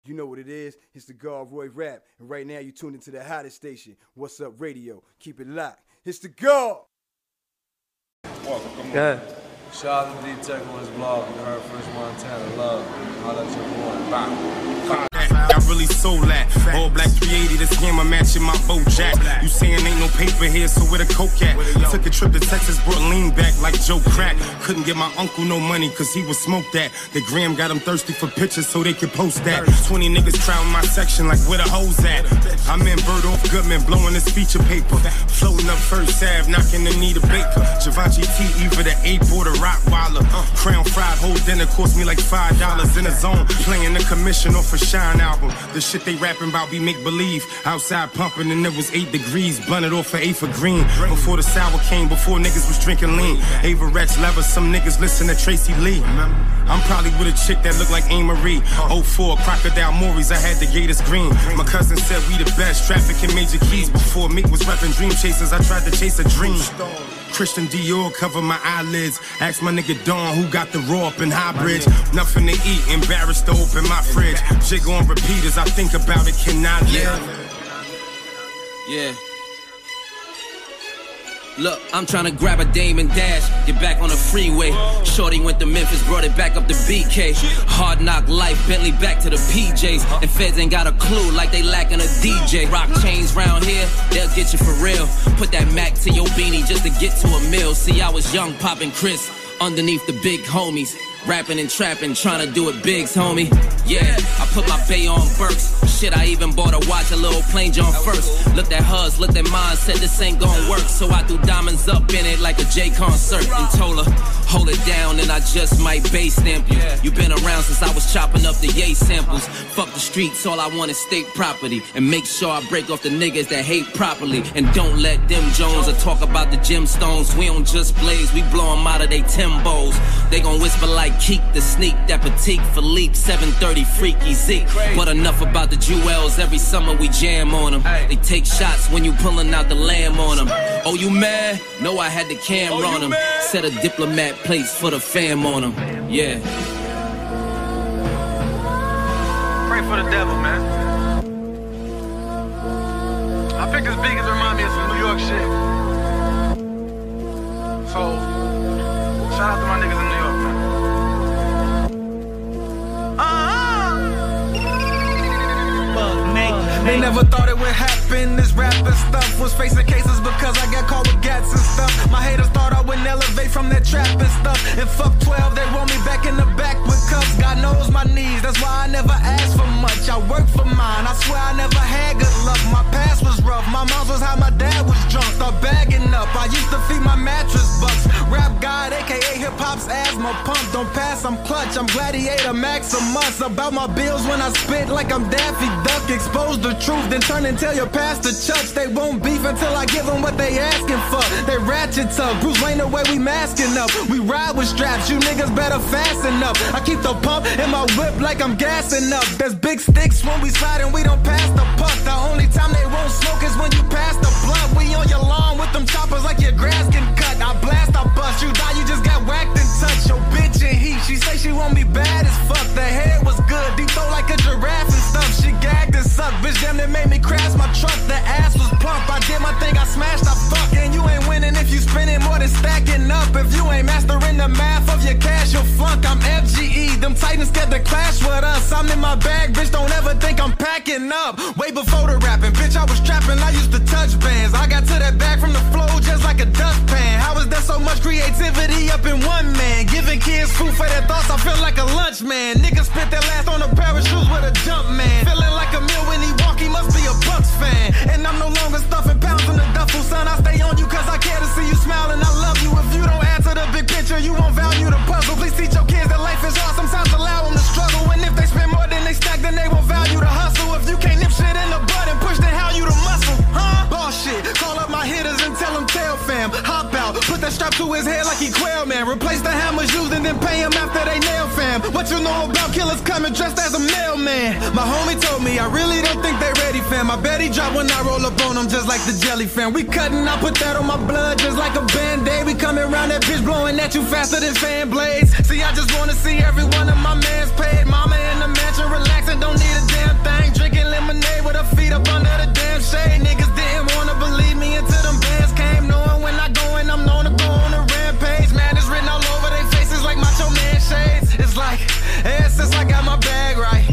You know what it is, it's the God Roy Rap, and right now you tuned into the hottest station, What's Up Radio. Keep it locked, it's the God! Welcome, come on. Yeah. Shout out to D Tech on his blog, you heard First Montana, love, I love you, boy, bye. I really sold that. All black created this game, I'm matching my Bojack. You saying ain't no paper here, so where the coke at? Took a trip to Texas, brought lean back like Joe Crack. Couldn't get my uncle no money, cause he would smoke that. The gram got him thirsty for pictures, so they could post that. twenty niggas crowding my section, like where the hoes at? I'm in Bertolf Goodman, blowing this feature paper. Floating up First Ave, knocking the Anita Baker. Givenchy T, either the ape or the Rottweiler. Crown fried, whole dinner cost me like five dollars. In a zone, playing the commission off a shine album. The shit they rapping about be make-believe. Outside pumping and it was eight degrees. Blunted off for eighth of green. Before the sour came, before niggas was drinking lean. Ava Rex lovers, some niggas listen to Tracy Lee. I'm probably with a chick that look like Anne Marie. oh four, Crocodile Maury's, I had the Gators green. My cousin said we the best, trafficking major keys. Before Mick was repping Dream Chasers, I tried to chase a dream. Christian Dior cover my eyelids. Ask my nigga Dawn who got the raw up in Highbridge. Nothing to eat, embarrassed to open my fridge. Jig on repeat as I think about it, can I live? Yeah. Look, I'm tryna grab a dame and dash, get back on the freeway. Shorty went to Memphis, brought it back up to B K. Hard knock life, Bentley back to the P Js. And feds ain't got a clue like they lacking a D J. Rock chains round here, they'll get you for real. Put that Mac to your beanie just to get to a meal. See, I was young, poppin' Chris underneath the big homies. Rapping and trapping, trying to do it bigs, homie. Yeah, I put my bay on Burks. Shit, I even bought a watch, a little plain John first. Looked at hers, looked at mine, said this ain't gonna work. So I threw diamonds up in it like a J concert. And told her, hold it down and I just might bass stamp you. You been around since I was chopping up the yay samples. Fuck the streets, all I want is state property. And make sure I break off the niggas that hate properly. And don't let them Jones or talk about the gemstones. We don't just blaze, we blow them out of they Timbos. They gon' whisper like Keep the sneak, that petite Philippe, seven thirty freaky Zeke. But enough about the jewels, every summer we jam on them. They take shots when you pulling out the lamb on them. Oh, you mad? No, I had the camera on them. Set a diplomat place for the fam on them. Yeah. Pray for the devil, man. I picked this beat because it reminded me of some New York shit. So, shout out to my niggas in New York, man. They never thought it would happen, this rapping stuff. Was facing cases because I got caught with gats and stuff. My haters thought I wouldn't elevate from that trap and stuff. And fuck twelve, they roll me back in the back with cuffs. God knows my needs, that's why I never asked for much. I work for mine, I swear I never had good luck. My past was rough, my mom's was how my dad was drunk. Start bagging up, I used to feed my mattress bucks. Rap God, a k a hip-hop's asthma pump. Don't pass, I'm clutch, I'm gladiator Maximus. About my bills when I spit like I'm Daffy Duck. Exposed to the truth, then turn and tell your pastor Chucks. They won't beef until I give them what they asking for. They ratchets up, Bruce Wayne the way we masking up. We ride with straps, you niggas better fasten up. I keep the pump in my whip like I'm gassing up. There's big sticks when we slide and we don't pass the puck. The only time they won't smoke is when you pass the blunt. We on your lawn with them choppers like your grass can cut. I blast, I bust, you die, you just got whacked and touched. Your bitch in heat, she say she want me bad as fuck. The head was good, deep throat like a giraffe and stuff. She gagged and sucked, bitch. Damn, they made me crash my truck, the ass was plump. I did my thing, I smashed, I fucked. And you ain't winning if you spending more than stacking up. If you ain't mastering the math of your cash, you'll flunk. I'm F G E, them Titans scared to clash with us. I'm in my bag, bitch, don't ever think I'm packing up. Way before the rapping, bitch, I was trapping, I used to touch bands. I got to that bag from the flow just like a dustpan. How is there so much creativity up in one man? Giving kids food for their thoughts, I feel like a lunch man. Niggas spent their last on a pair of shoes with a jump man. Feeling like a meal when he walk, he must be a Bucks fan. And I'm no longer stuffing pounds in the duffel, son. I stay on you cause I care to see you smile and I love you. If you don't add to the big picture, you won't value the puzzle. Please teach your kids that life is hard, sometimes allow them to struggle. And if they spend more than they stack, then they won't value the hustle. If you can't nip shit in the butt and push, then how you the muscle, huh? Bullshit, call up my hitters and tell them tail fam. Hop out, put that strap to his head like he quail man. Replace the hammers used and then pay him after they nail fam. What you know about killers coming dressed as a mailman? My homie told me I really don't think they ready, fam. I bet he drop when I roll up on them just like the jelly, fam. We cutting, I put that on my blood just like a band-aid. We coming round that bitch blowing at you faster than fan blades. See, I just wanna see every one of my mans paid. Mama in the mansion relaxing, don't need a damn thing. Drinking lemonade with her feet up under the damn shade. Niggas didn't wanna believe me until them bands came. Knowing when I go and I'm known to go on a rampage. Man, it's written all over their faces like macho man shades. It's like, ever since I got my bag right,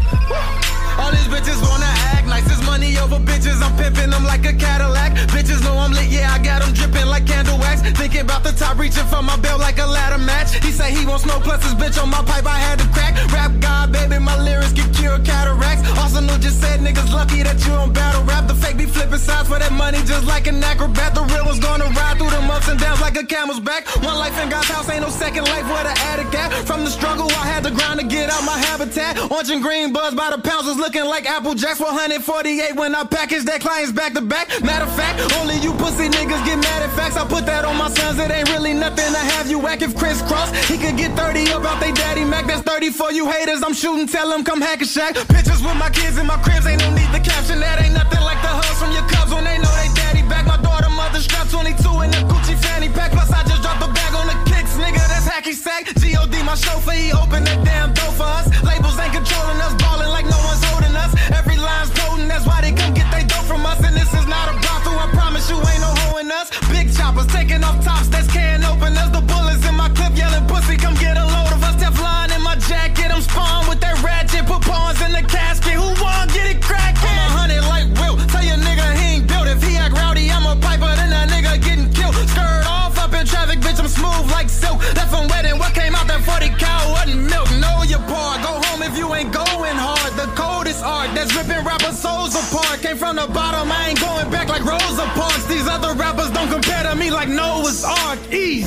all these bitches wanna act nice. It's money over bitches, I'm pimping them like a Cadillac. Bitches know I'm lit, yeah, I got them dripping like candle wax. thinking about the top, reaching for my belt like a ladder match. He say he wants no pluses, bitch, on my pipe I had to crack. Rap God, baby, my lyrics can cure cataracts. Arsenal just said niggas lucky that you on battle rap. The fake be flipping sides for that money just like an acrobat. The real one's gonna ride through them ups and downs like a camel's back. One life in God's house, ain't no second life where the attic at. From the struggle, I had to grind to get out my habitat. Orange and green buzz by the pounds was looking like Apple Jacks. One forty-eight when I packaged that clients back to back. Matter of fact, only you pussy niggas get mad at facts. I put that on my sons, it ain't really nothing to have you whack. If Chris Cross, he could get thirty up out they daddy Mac. That's thirty for you haters, I'm shooting, tell them come hack a shack. Pictures with my kids in my cribs, ain't no need to caption that. Ain't nothing like the hugs from your cubs when they know they daddy back. My daughter mother strapped twenty-two in the Gucci fanny pack. Plus I just dropped the bag on the kicks, nigga, that's hacky sack. G O D my chauffeur, he opened that damn door for us. Labels ain't controlling us, ballin' like no one's holding us. Every line's potent, that's why they come get they dope from us. And this is not a brothel, I promise you ain't no hoeing us. Big choppers taking off tops, that's can't open us. The bullets in my clip yelling pussy, come get a load of us. Teflon in my jacket, I'm spawned with that ratchet. Put pawns in the casket, who won? Get it crackin'. I'm a hundred like Will, tell your nigga he ain't built. If he act rowdy, I'm a piper, then that nigga getting killed. Skirt off up in traffic, bitch, I'm smooth like silk. That from wedding, what came out that forty cow wasn't milk. Know your part, go home if you ain't going hard. The coldest art, that's ripping rapper souls apart. Came from the bottom, I ain't going back like Rosa Parks. These other rappers don't compare to me like Noah's Ark. Ease.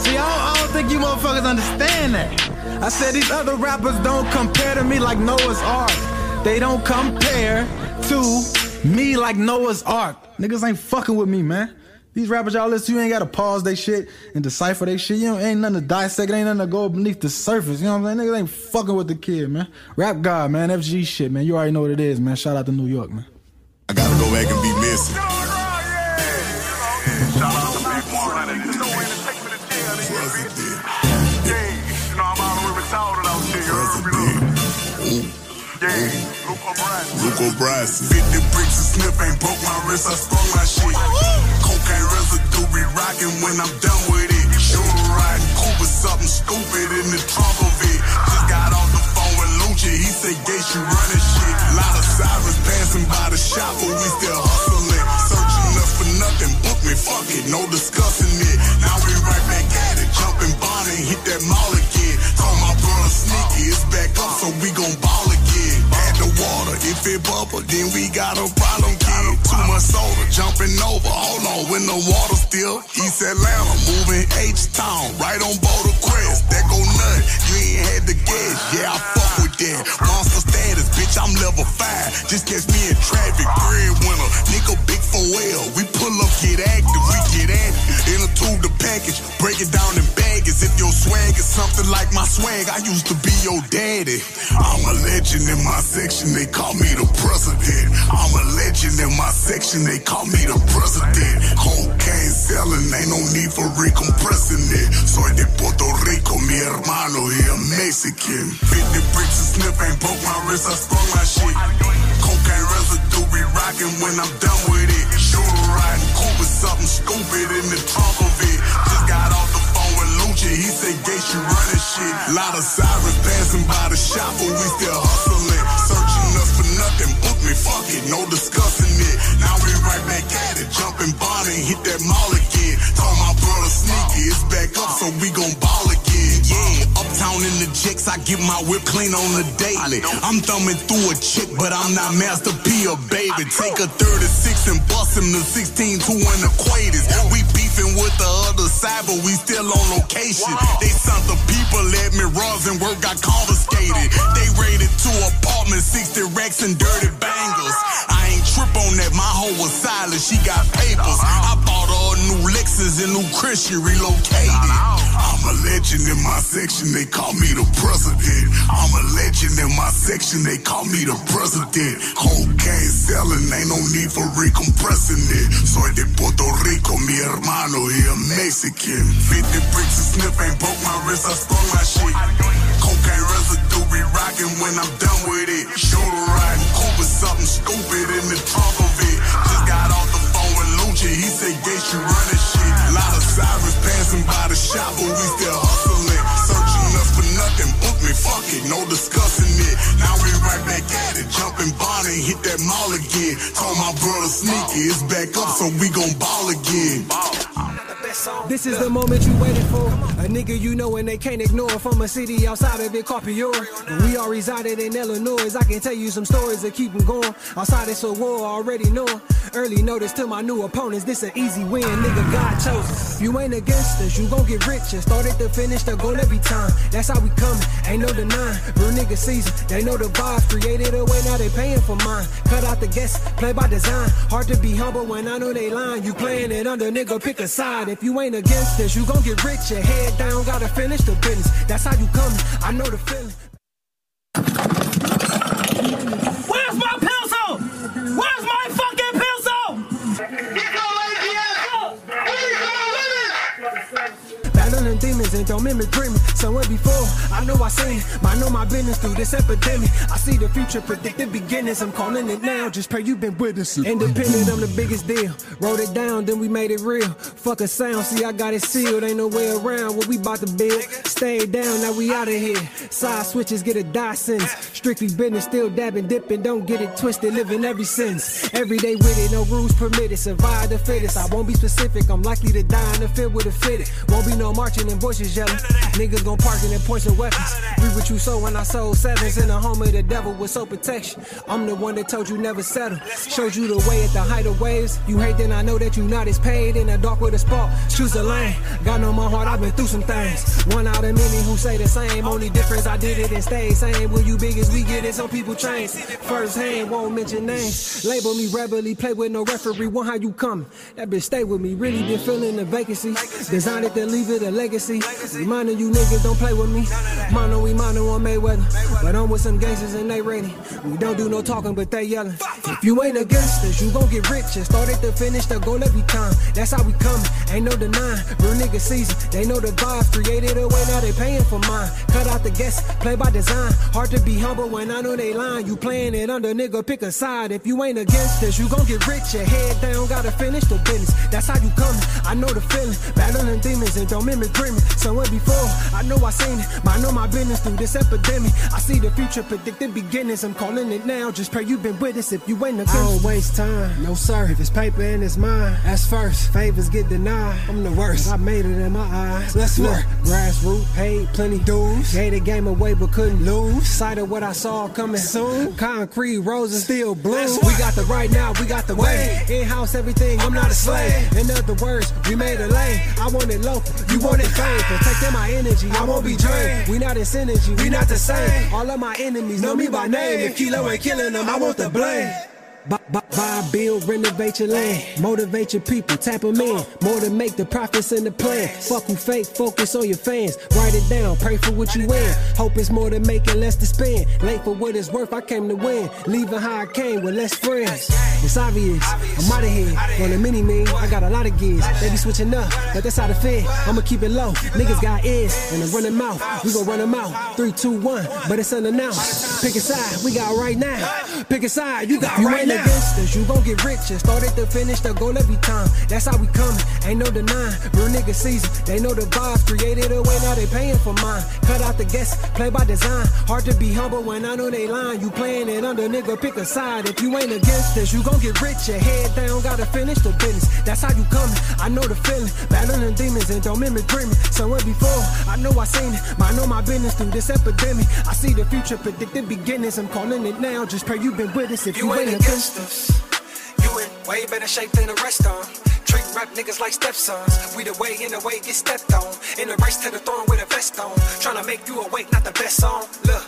See, I don't, I don't think you motherfuckers understand that. I said these other rappers don't compare to me like Noah's Ark. They don't compare to me like Noah's Ark. Niggas ain't fucking with me, man. These rappers y'all listen to, you ain't gotta pause they shit and decipher they shit. You ain't nothing to dissect, ain't nothing to go beneath the surface. You know what I'm saying? Niggas ain't fucking with the kid, man. Rap God, man, F G shit, man. You already know what it is, man. Shout out to New York, man. I gotta go back and be missing. Shout out to Big one hundred. There's no way to take me to jail, nigga. Yeah, you know I'm all the way retired out here. You heard me, yeah. Luke O'Brien, fifty bricks and sniff, ain't broke my wrist, I sprung my shit. Cocaine residue be rockin' when I'm done with it. Shooter riding Cooper, something stupid in the trunk of it. Just got off the phone with Lucci, he said, Gates, you running shit. Lot of sirens passing by the shop, but we still hustling. Searching up for nothing, book me, fuck it, no discussing it. Now we right back at it, jumping bond and hit that mall again. Told my brother Sneaky, it's back up, so we gon' ball again. The water, if it bubble, then we got a problem, kid. Too much soda, jumping over, hold on, when the water still. East Atlanta, moving H-Town, right on Boulder Crest. That go nut, you ain't had to guess, yeah, I fuck with that. Monster status, bitch, I'm level five, just catch me in traffic, breadwinner. Nigga, big for well, we pull up, get active, we get active. In a tube, the package, break it down in baggage. If your swag is something like my swag, I used to be your daddy. I'm a legend in my section, they call me the president. I'm a legend in my section, they call me the president. Cocaine selling, ain't no need for recompressing it. Soy de Puerto Rico, mi hermano, he a Mexican. fifty bricks and sniff, ain't broke my wrist, I sprung my shit. Cocaine residue be rockin' when I'm done with it. Shooter riding Cooper, something stupid in the trunk of it. Just got off the phone with Lucci, he said, Gates, you running shit. Lot of sirens passing by the shop, but we still hustling. Searching us for nothing, book me, fuck it, no discussing it. Now we right back at it, jumping bond and hit that mall again. Told my brother Sneaky, it's back up, so we gon' ball again. Yeah, uptown in the jicks, I get my whip clean on the daily. I'm thumbing through a chick, but I'm not Master P or baby. Take a thirty-six and bust him to sixteen, two and equators. We beefing with the other side, but we still on location. They sent the people at me, Ross and work got confiscated. They raided two apartments, sixty racks and dirty bangles. I ain't trip on that, my hoe was silent, she got papers. I bought all new Lexus and new Chris, she relocated. I'm a legend in my section, they call me the president. I'm a legend in my section, they call me the president. Cocaine selling, ain't no need for recompressing it. Soy de Puerto Rico, mi hermano, he a Mexican. fifty bricks and sniff, ain't broke my wrist, I sprung my shit. Cocaine residue be rockin' when I'm done with it. Shooter riding Cooper, something stupid in the trunk of it. Just got off the phone with Lucci, he said, Gates, you running shit. Lot of sirens passing by the shop, but we still hustling. Searching us for nothing, book me, fuck it, no discussing it. Now we right back at it, jumping bond and hit that mall again. Told my brother Sneaky, it's back up, so we gon' ball again. This is the moment you waited for. A nigga you know and they can't ignore. From a city outside of it called Peoria. We all resided in Illinois. I can tell you some stories that keep them going. Outside it's a war, already knowing. Early notice to my new opponents. This an easy win, nigga, God chose us. You ain't against us, you gon' get rich. And started to finish the goal every time. That's how we coming, ain't no denying. Real nigga season, they know the vibes. Created a way, now they paying for mine. Cut out the guess, play by design. Hard to be humble when I know they lying. You playing it under, nigga, pick a side. If you ain't against us, you gon' get rich. Your head down, gotta finish the business. That's how you coming, I know the feeling. Where's my pencil? Where's my fucking pencil? Get your lazy ass up! Where you battling demons and don't mimic dreaming. Somewhere before, I know I seen. I know my business through this epidemic. I see the future, predict the beginnings. I'm calling it now, just pray you've been witnessing. Independent, I'm the biggest deal. Wrote it down, then we made it real. Fuck a sound, see I got it sealed. Ain't no way around what we about to build. Stay down, now we out of here. Side switches, get a die sentence. Strictly business, still dabbing, dipping. Don't get it twisted, living every sentence. Every day with it, no rules permitted. Survive the fittest, I won't be specific. I'm likely to die in the fit with a fitted. Won't be no marching and voices yelling. Niggas gon' parking and points and weapons. We what you sold when I sold sevens. In the home of the devil with soul protection. I'm the one that told you never settle. Showed you the way at the height of waves. You hate then I know that you not as paid. In the dark with a spark, choose a lane. God know my heart, I've been through some things. One out of many who say the same. Only difference, I did it and stayed same. When you big as we get it, some people change. First hand, won't mention names. Label me rebelly, play with no referee. One how you coming? That bitch stay with me. Really been feeling the vacancy. Designed it to leave it a legacy. Reminding you niggas don't play with me. Mono we mono on Mayweather. But I'm with some gangsters and they ready. We don't do no talking but they yelling. If you ain't against us, you gon' get rich. And started to finish the goal every time. That's how we coming, ain't no denying. Real nigga season, they know the vibes. Created a way, now they paying for mine. Cut out the guess, play by design. Hard to be humble when I know they lying. You playing it under, nigga, pick a side. If you ain't against us, you gon' get rich. Your head down, gotta finish the business. That's how you coming, I know the feeling. Battling demons and don't mimic dreaming. Somewhere before, I know I seen it. I know my business through this epidemic. I see the future, predict the beginnings. I'm calling it now, just pray you've been with us. If you ain't a good, I don't waste time, no sir. If it's paper and it's mine, that's first. Favors get denied, I'm the worst. I made it in my eyes, let's work. Grassroots, paid plenty dues. Gave the game away but couldn't lose. Sight of what I saw coming soon. Concrete roses still blue. We got the right now, we got the way. In-house everything, I'm not a slave. In other words, we made a lane. I want it local, you want it fake. Protecting my energy, I won't be drained. We not in synergy, we not the same. All of my enemies know me by name. If Kilo ain't killing them, I want the blame. Buy, buy, buy, build, renovate your land. Motivate your people, tap them in. More to make the profits in the plan. Fuck who fake, focus on your fans. Write it down, pray for what you win. Hope it's more to make and less to spend. Late for what it's worth, I came to win. Leaving how I came with less friends. It's obvious, I'm out of here. On the mini me, I got a lot of gears. They be switching up, but that's how the fit. I'ma keep it low, niggas got ears. And I'm running mouth, we gon' run them out. Three, two, one, but it's unannounced. Pick a side, we got right now. Pick a side, you got right now. Against us, you gon' get rich. And started to finish the goal every time. That's how we coming, ain't no denying. Real nigga season, they know the vibes. Created a way, now they paying for mine. Cut out the guess, play by design. Hard to be humble when I know they lying. You playing it under, nigga, pick a side. If you ain't against us, you gon' get rich. Your head down, gotta finish the business. That's how you coming, I know the feeling. Battling demons and don't mimic dreaming. Somewhere before, I know I seen it. I know my business through this epidemic. I see the future, predict the beginnings. I'm calling it now, just pray you've been with us. If you, you ain't against us, you in way better shape than the rest of them. Treat rap niggas like stepsons. We the way in the way get stepped on. In the race to the throne with a vest on. Tryna make you awake, not the best song. Look.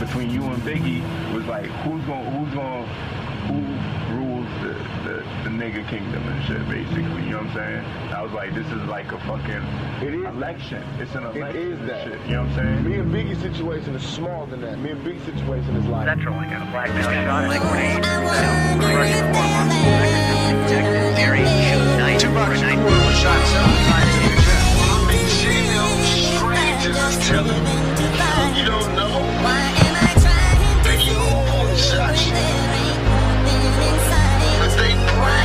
Between you and Biggie was like who's gonna who's gonna who rules the, the, the nigga kingdom and shit basically, you know what I'm saying? I was like, this is like a fucking it is election. It's an election. It is that. Shit, you know what I'm saying? Me and Biggie's situation is smaller than that. Me and Biggie's situation is like Central Lincoln, Blackberry, John Lincoln, South Commercial, Walmart, Texas, Texas, Mary, June ninth, four nine four shots, seven times in the chest. Well, I mean, she knows straight, just tell her. You don't know. Why am I trying to you all the shots? But they pray.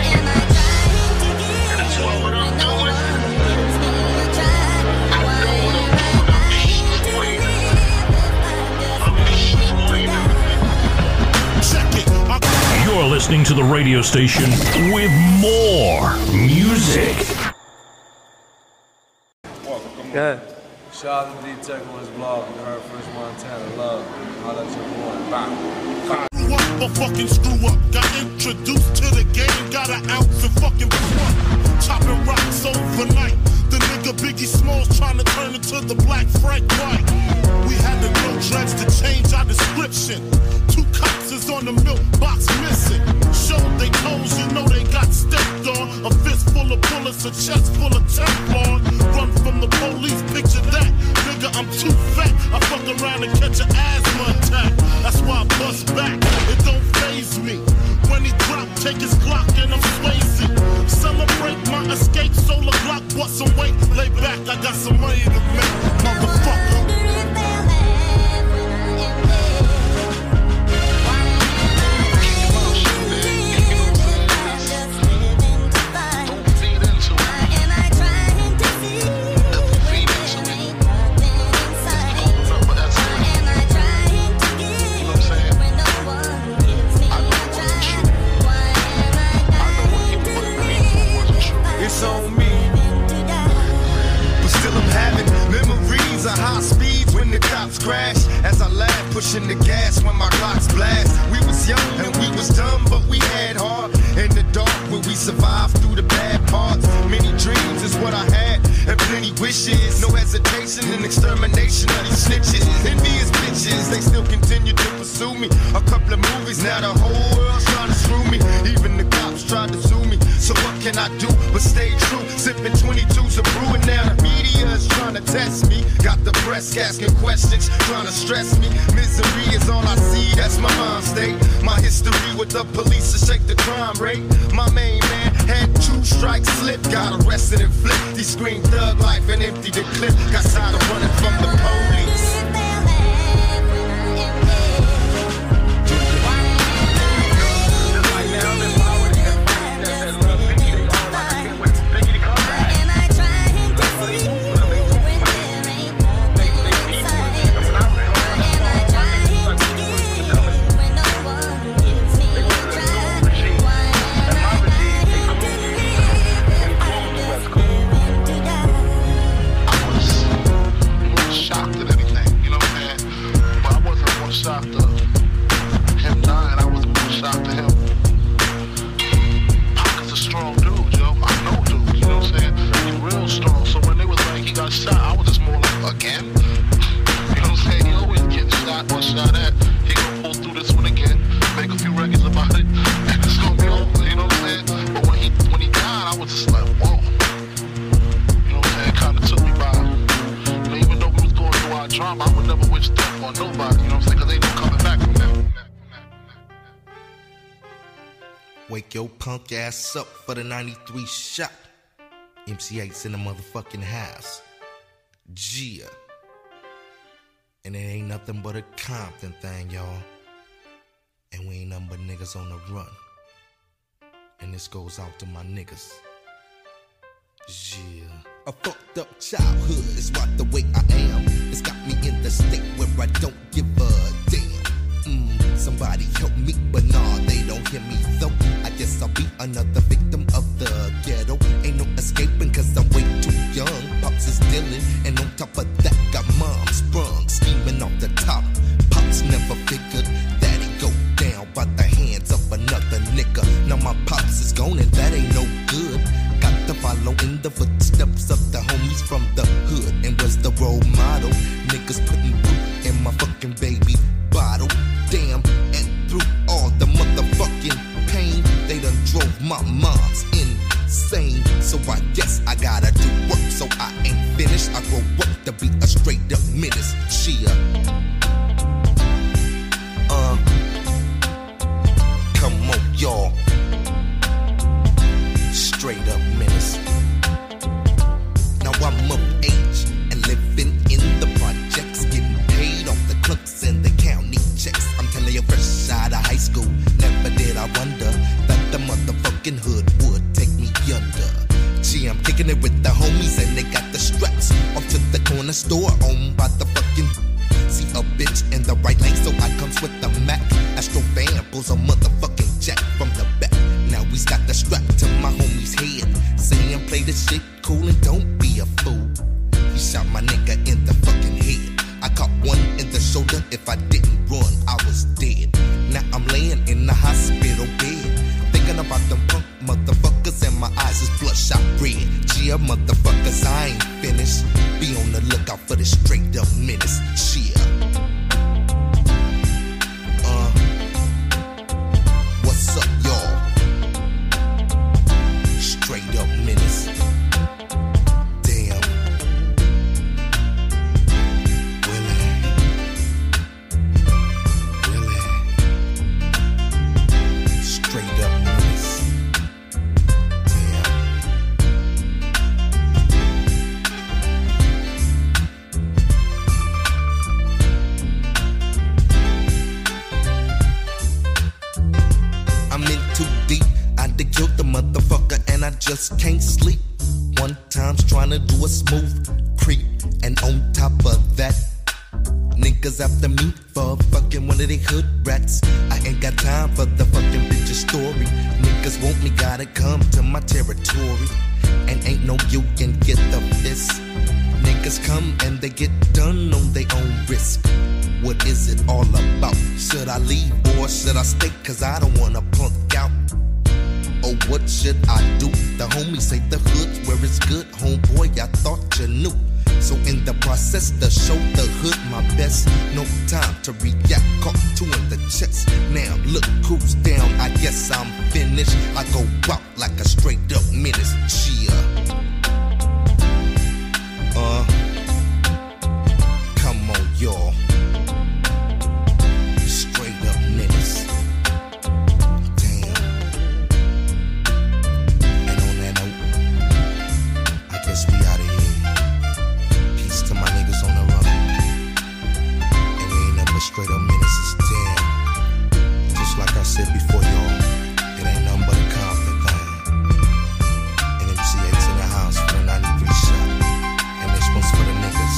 You're listening. listening to the radio station with more music. Welcome. Good. Shout out to D Tech on his blog. You heard first Montana love. How that's your boy. Bye. Screw up or fucking screw up. Got introduced to the game. Got an ounce of fucking fuck. Chopping rocks overnight. The nigga Biggie Smalls trying to turn into the black Frank White. We had the real dreads to change our description. Two cops is on the milk box missing. Showed they toes, you know they got stepped on. A fist full of bullets, a chest full of Teflon. Run from the police, picture that. Nigga, I'm too fat. I fuck around and catch an asthma attack. That's why I bust back. It don't faze me. When he drop, take his Glock and I'm swayzy. Celebrate my escape, solar block, bust some weight, lay back. I got some money to make, motherfucker. Crash as I laugh, pushing the gas when my clocks blast. We was young and we was dumb, but we had heart. In the dark where we survived through the bad parts. Many dreams is what I had and plenty wishes. No hesitation in extermination of these snitches. Envious bitches, they still continue to pursue me. A couple of movies, now the whole world's trying to screw me. Even the cops tried to sue me. So what can I do but stay true? Sipping twenty-twos of brew and now the media is trying to test me. Got the press asking questions, trying to stress me. Misery is all I see, that's my mind state. My history with the police to shake the crime rate. My main man had two strikes slip, got arrested and flipped. He screamed thug life and emptied the clip. Got tired of running from the police. Punk ass up for the ninety-three shot. M C eight's in the motherfucking house. Gia. And it ain't nothing but a Compton thing, y'all. And we ain't nothing but niggas on the run. And this goes out to my niggas. Gia. A fucked up childhood is right the way I am. It's got me in the state where I don't give a damn. Mm, somebody help me, but nah, they don't hear me though. I guess I'll be another victim of the ghetto. Ain't no escaping cause I'm way too young. Pops is dealing, and on top of that got mom sprung, scheming off the top. Pops never figured that it go down by the hands of another nigga. Now my pops is gone and that ain't no good. Got to follow in the footsteps of the homies from the hood. And was the role model, niggas putting root in my fucking baby bottle. Damn, and through all the motherfucking pain, they done drove my mom's insane. So I guess I gotta do work, so I ain't finished. I grow up to be a straight up menace. Cheer. Uh, come on, y'all. Straight up menace. Now I'm of age and living in the projects, getting paid off the clucks and the county checks. I'm telling you, fresh out of high school, never did I wonder that the motherfucking hood would take me under. Gee, I'm kicking it with the homies and they got the straps. Off to the corner store, owned by the fucking. See a bitch in the right lane, so I comes with the Mac. Astro fan pulls a motherfucking. jack from the back. Now he's got the strap to my homie's head, saying play the shit cool and don't be a fool. He shot my nigga in the fucking head. I caught one in the shoulder. If I didn't run, I was dead. Now I'm laying in the hospital bed, thinking about them punk motherfuckers, and my eyes is bloodshot red. Yeah, motherfuckers, I ain't finished. Be on the lookout for the straight up menace. Shit. Uh, what's up, y'all? Straight up menace. Damn. Really? Really? Straight up menace. Just can't sleep. One time's trying to do a smooth creep, and on top of that, niggas after me for fucking one of they hood rats. I ain't got time for the fucking bitch's story. Niggas want me, gotta come to my territory, and ain't no you can get the fist. Niggas come and they get done on their own risk. What is it all about? Should I leave or should I stay? Cause I don't wanna punk out. Oh, what should I do? The homies say the hood's where it's good. Homeboy, I thought you knew. So in the process to show the hood my best. No time to react, caught two in the chest. Now look who's down, I guess I'm finished. I go out like a straight up menace. Cheer. Uh, come on y'all. Straight up menace. Straight up menaces, damn. Just like I said before, y'all, it ain't nothing but a Compton thing. And M C eight's in the house for the ninety-three shot, and this one's for the niggas.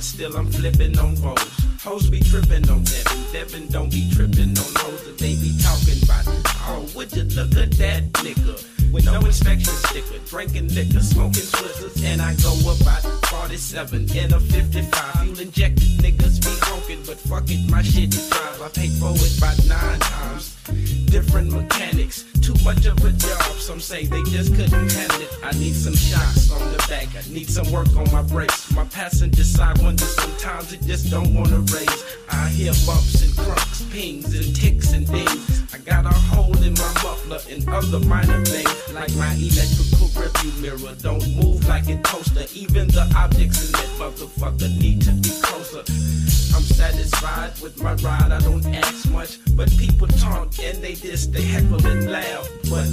Still I'm flipping on hoes. Hoes be tripping on Devin. Devin don't be tripping on hoes that they be talking about. Oh, would you look at that nigga with no inspection sticker, drinking liquor, smoking swizzles, and I go about forty-seven in a fifty-five. You injected niggas be honking, but fuck it, my shit is live. I paid for it about nine times. Different mechanics, too much of a job. Some say they just couldn't handle it. I need some shocks on the back. I need some work on my brakes. My passenger side wonders sometimes it just don't wanna raise. I hear bumps and crunks, pings and ticks and dings. I got a hole in my muffler and other minor things, like my electrical rearview mirror don't move like a toaster. Even the objects in that motherfucker need to be closer. I'm satisfied with my ride. I don't ask much, but people taunt and they diss, they heckle and laugh. But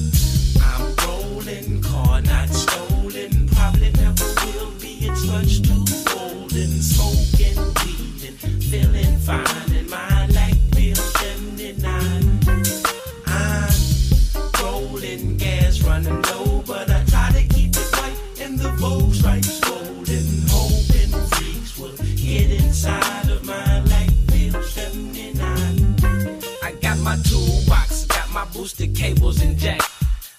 I'm rolling, car not stolen, probably never will be. It's much too old and smoking weed and feeling fine in my like Bill seventy-nine. I'm rolling, gas running low, but I try to keep it white and the Vogue stripes golden, hoping freaks will get inside of my like Bill seventy-nine. I got my toolbox, got my boosted cables and jack.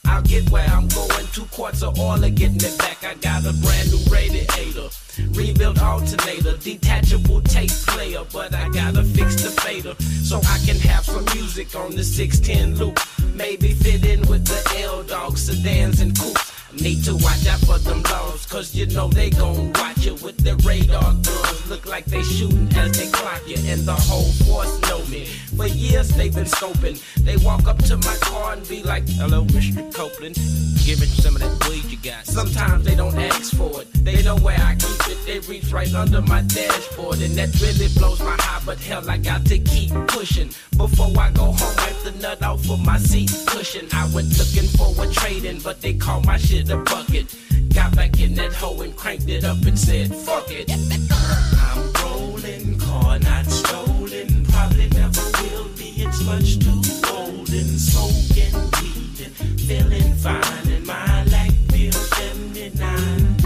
I'll get where I'm going, two quarts of oil are getting it back. I got a brand new radiator, rebuilt alternator, detachable tape player, but I gotta fix the fader, so I can have some music on the six ten loop, maybe fit in with the L-Dog sedans and coupes. Need to watch out for them laws, cause you know they gon' watch you with their radar guns. Look like they shootin' as they clock you, and the whole force know me. For years they've been scoping. They walk up to my car and be like, hello, Mister Copeland, give it some of that weed you got. Sometimes they don't ask for it. They know where I keep it. They reach right under my dashboard, and that really blows my high. But hell, I got to keep pushing. Before I go home, wipe the nut off of my my seat cushion. I was looking for a trade-in, but they called my shit a bucket. Got back in that hole and cranked it up and said, fuck it. I'm rolling, car not stolen. Probably never will be, it's much too old. And smoking weed and feeling fine. And my life feels seventy-nine.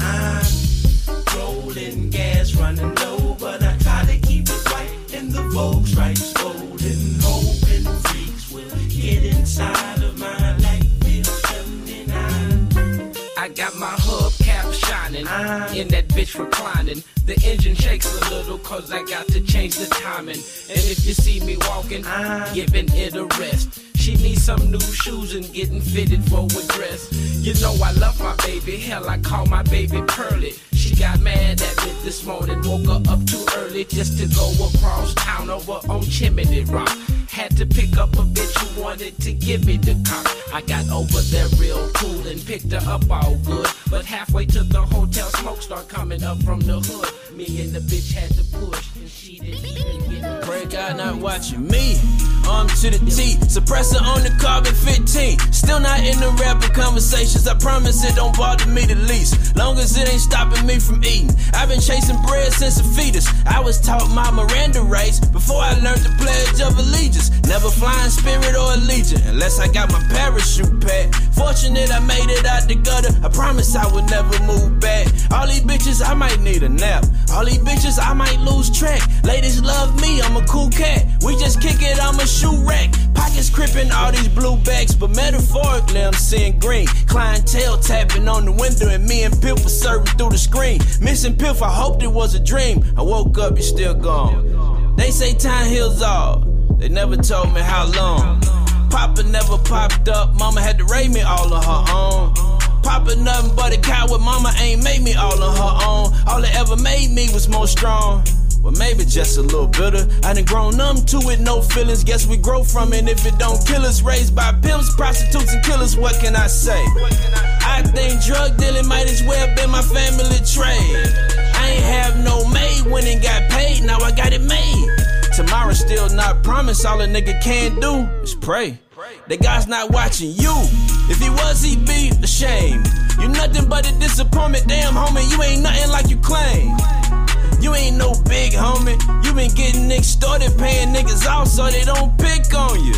I'm rolling, gas running low, but I try to keep it right. And the Vogue's right, golden, hoping freaks will get inside of my life feels seventy-nine. I got my hubcap shining, I'm in that bitch reclining. The engine shakes a little cause I got to change the timing. And if you see me walking, I'm giving it a rest. She needs some new shoes and getting fitted for a dress. You know I love my baby, hell I call my baby Pearly. She got mad at me this morning, woke her up too early just to go across town over on Chimney Rock. Had to pick up a bitch who wanted to give me the cock. I got over there real cool and picked her up all good. But halfway to the hotel, smoke start coming up from the hood. Me and the bitch had to push and she didn't even get it. Break out not watching me, arm to the T. Suppressor on the carbon fifteen. Still not in the rapid conversations. I promise it don't bother me the least. Long as it ain't stopping me from eating. I've been chasing bread since a fetus. I was taught my Miranda rights before I learned the Pledge of Allegiance. Never flying Spirit or Allegiant, unless I got my parachute packed. Fortunate I made it out the gutter. I promise I would never move back. All these bitches, I might need a nap. All these bitches, I might lose track. Ladies love me, I'm a cool cat. We just kick it, I'm a shoe rack. Pockets crippin' all these blue backs, but metaphorically I'm seeing green. Clientele tapping on the window and me and Piff was serving through the screen. Missing Piff, I hoped it was a dream. I woke up, he's still gone. They say time heals all. They never told me how long. Papa never popped up. Mama had to raise me all on her own. Papa nothing but a coward. Mama ain't made me all on her own. All it ever made me was more strong. Well, maybe just a little bitter. I done grown numb to it, no feelings. Guess we grow from it if it don't kill us. Raised by pimps, prostitutes, and killers. What can I say? I think drug dealing might as well been my family trade. I ain't have no maid when it got paid. Now I got it made. Tomorrow's still not promised. All a nigga can do is pray. That God's not watching you. If he was, he'd be ashamed. You nothing but a disappointment. Damn, homie, you ain't nothing like you claim. You ain't no big homie. You been getting extorted, paying niggas off so they don't pick on you.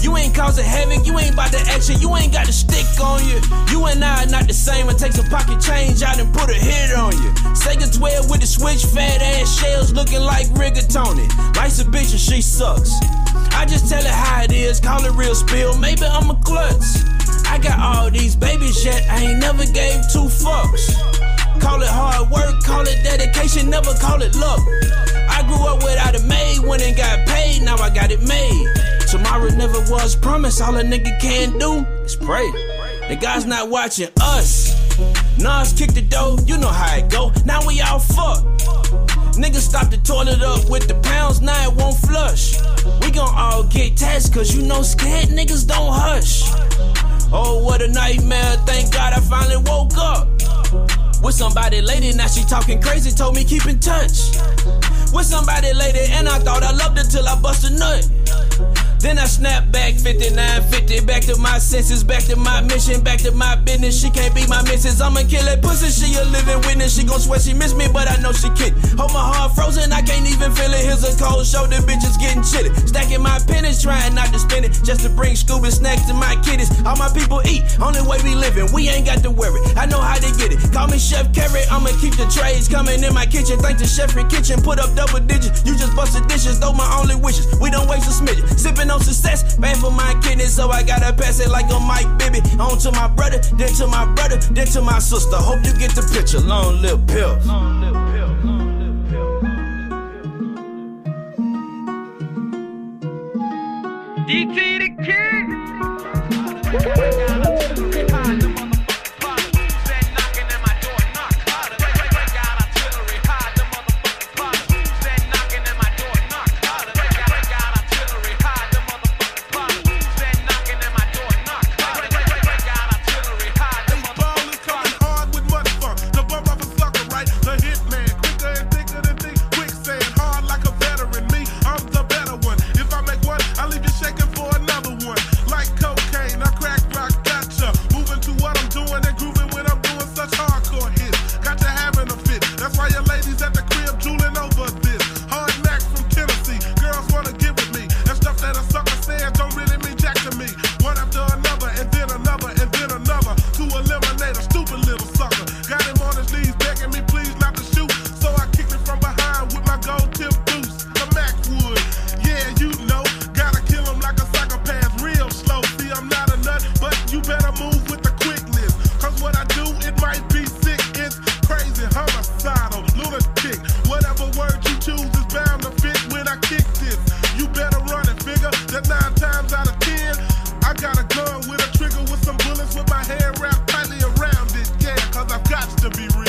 You ain't causing havoc, you ain't about to action, you ain't got a stick on you. You and I are not the same, it takes a pocket change out and put a hit on you. Sega twelve with the switch, fat ass shells looking like rigatoni. Life's a bitch and she sucks. I just tell her how it is, call it real spill, maybe I'm a klutz. I got all these babies yet, I ain't never gave two fucks. Call it hard work, call it dedication, never call it luck. I grew up without a maid, went and got paid, now I got it made. Tomorrow never was promised, all a nigga can do is pray. The God's not watching us. Nas kicked the door, you know how it go, now we all fuck. Niggas stop the toilet up with the pounds, now it won't flush. We gon' all get taxed, cause you know scared niggas don't hush. Oh, what a nightmare, thank God I finally woke up. With somebody lady, now she talking crazy, told me keep in touch. With somebody lady, and I thought I loved her till I bust a nut. Then I snap back fifty-nine fifty, back to my senses, back to my mission, back to my business. She can't be my missus, I'ma kill that pussy, she a living witness. She gon' swear she miss me, but I know she kidding. Hold my heart frozen, I can't even feel it. Here's a cold shoulder, bitches getting chilly. Stacking my pennies, trying not to spend it, just to bring scuba snacks to my kiddies. All my people eat, only way we living, we ain't got to wear it. I know how to get it, call me Chef Carrot, I'ma keep the trays coming in my kitchen. Thank the chef in kitchen, put up double digits. You just busted dishes, though my only wishes. We don't waste a smidgen, sipping on success, bad for my kidneys, so I gotta pass it like a Mike Bibby. On to my brother, then to my brother, then to my sister. Hope you get the picture. Long live pill. Long live pill. Long live pill. D T the King. Shaking for another one. times out of ten. I got a gun with a trigger with some bullets with my head wrapped tightly around it, yeah, cause I've got to be real.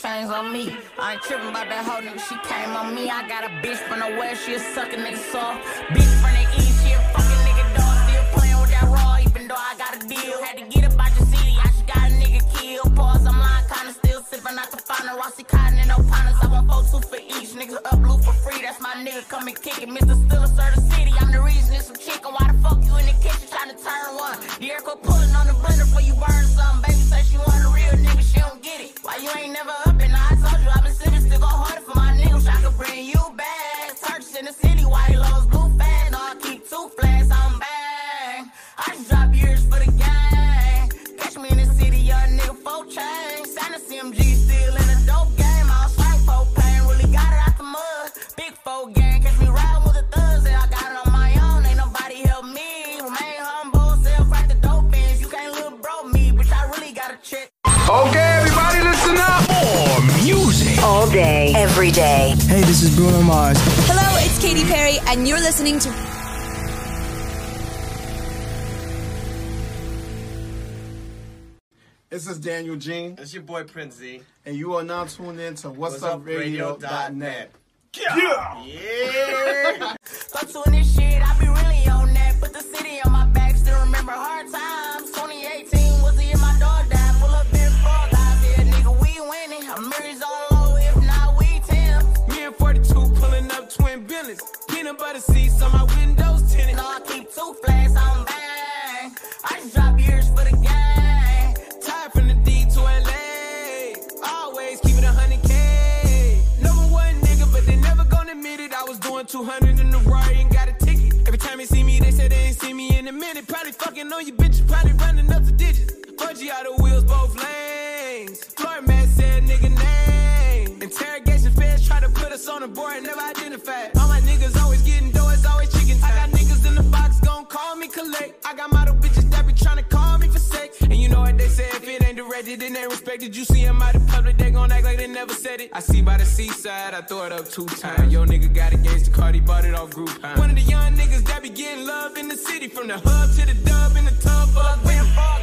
Chains on me. I ain't trippin' about that hoe nigga, she came on me. I got a bitch from the west, she a suckin' nigga soft. Bitch from the east, she a fuckin' nigga dog. Still playin' with that raw, even though I got a deal. Had to get up out your city, I just got a nigga killed. Pause, I'm lying, kinda still sippin' out the final. Rossi Cotton and O'Connors, I want four two for each. Niggas up loop for free, that's my nigga, come and kick it. Mister Stiller, sir, the city, I'm the reason it's some chicken. Why the fuck you in the kitchen tryna turn one? The air quit pullin' on the blender for you burn something. Baby say she want a real nigga, she don't get it. Why you ain't never up and I told you I've been sitting still go harder for my niggas. I could bring you back. Search in the city, white lows, blue fans. No, I keep two flats, I'm back. I just drop years for the gang. Catch me in the city, young nigga, four chain. Sign a C M G, still in a dope game. I was like, four pain, really got it out the mud. Big four gang, catch me riding with the thugs. And I got it on my own, ain't nobody help me. Remain humble, self right the dope ends. You can't little bro me, bitch, I really got a check. Okay. All day, every day. Hey, this is Bruno Mars. Hello, it's Katy Perry, and you're listening to... This is Daniel Gene. It's your boy, Prince Z. And you are now tuned in to What's, What's Up, Up Radio dot net. Radio dot net. Yeah! Yeah! I'm doing this shit, I be really on that. Put the city on my back, still remember hard times. twenty eighteen was the year my dog died. Pull up there, frog eyes. Yeah, nigga, we winning. I'm Arizona. Twin business, peanut butter seats on my windows tinted. No, I keep two flats, I'm bang. I just drop years for the gang. know your bitch probably running up to digits. Budgie out of wheels, both lanes. Floor man said nigga name. Interrogation feds try to put us on the board and never identified. All my niggas always getting dough, it's always chicken time. I got niggas in the box, gon' call me collect. I got model bitches that be tryna call me for sex. And you know what they say, if it ain't directed, then they respected. You see them out in public, they gon' act like they never said it. I see by the seaside, I throw it up two times. Yo nigga got a gangsta card, he bought it off Groupon. One of the young niggas that be getting love in the city. From the hub to the dub, in the tub, fuck, man, fuck.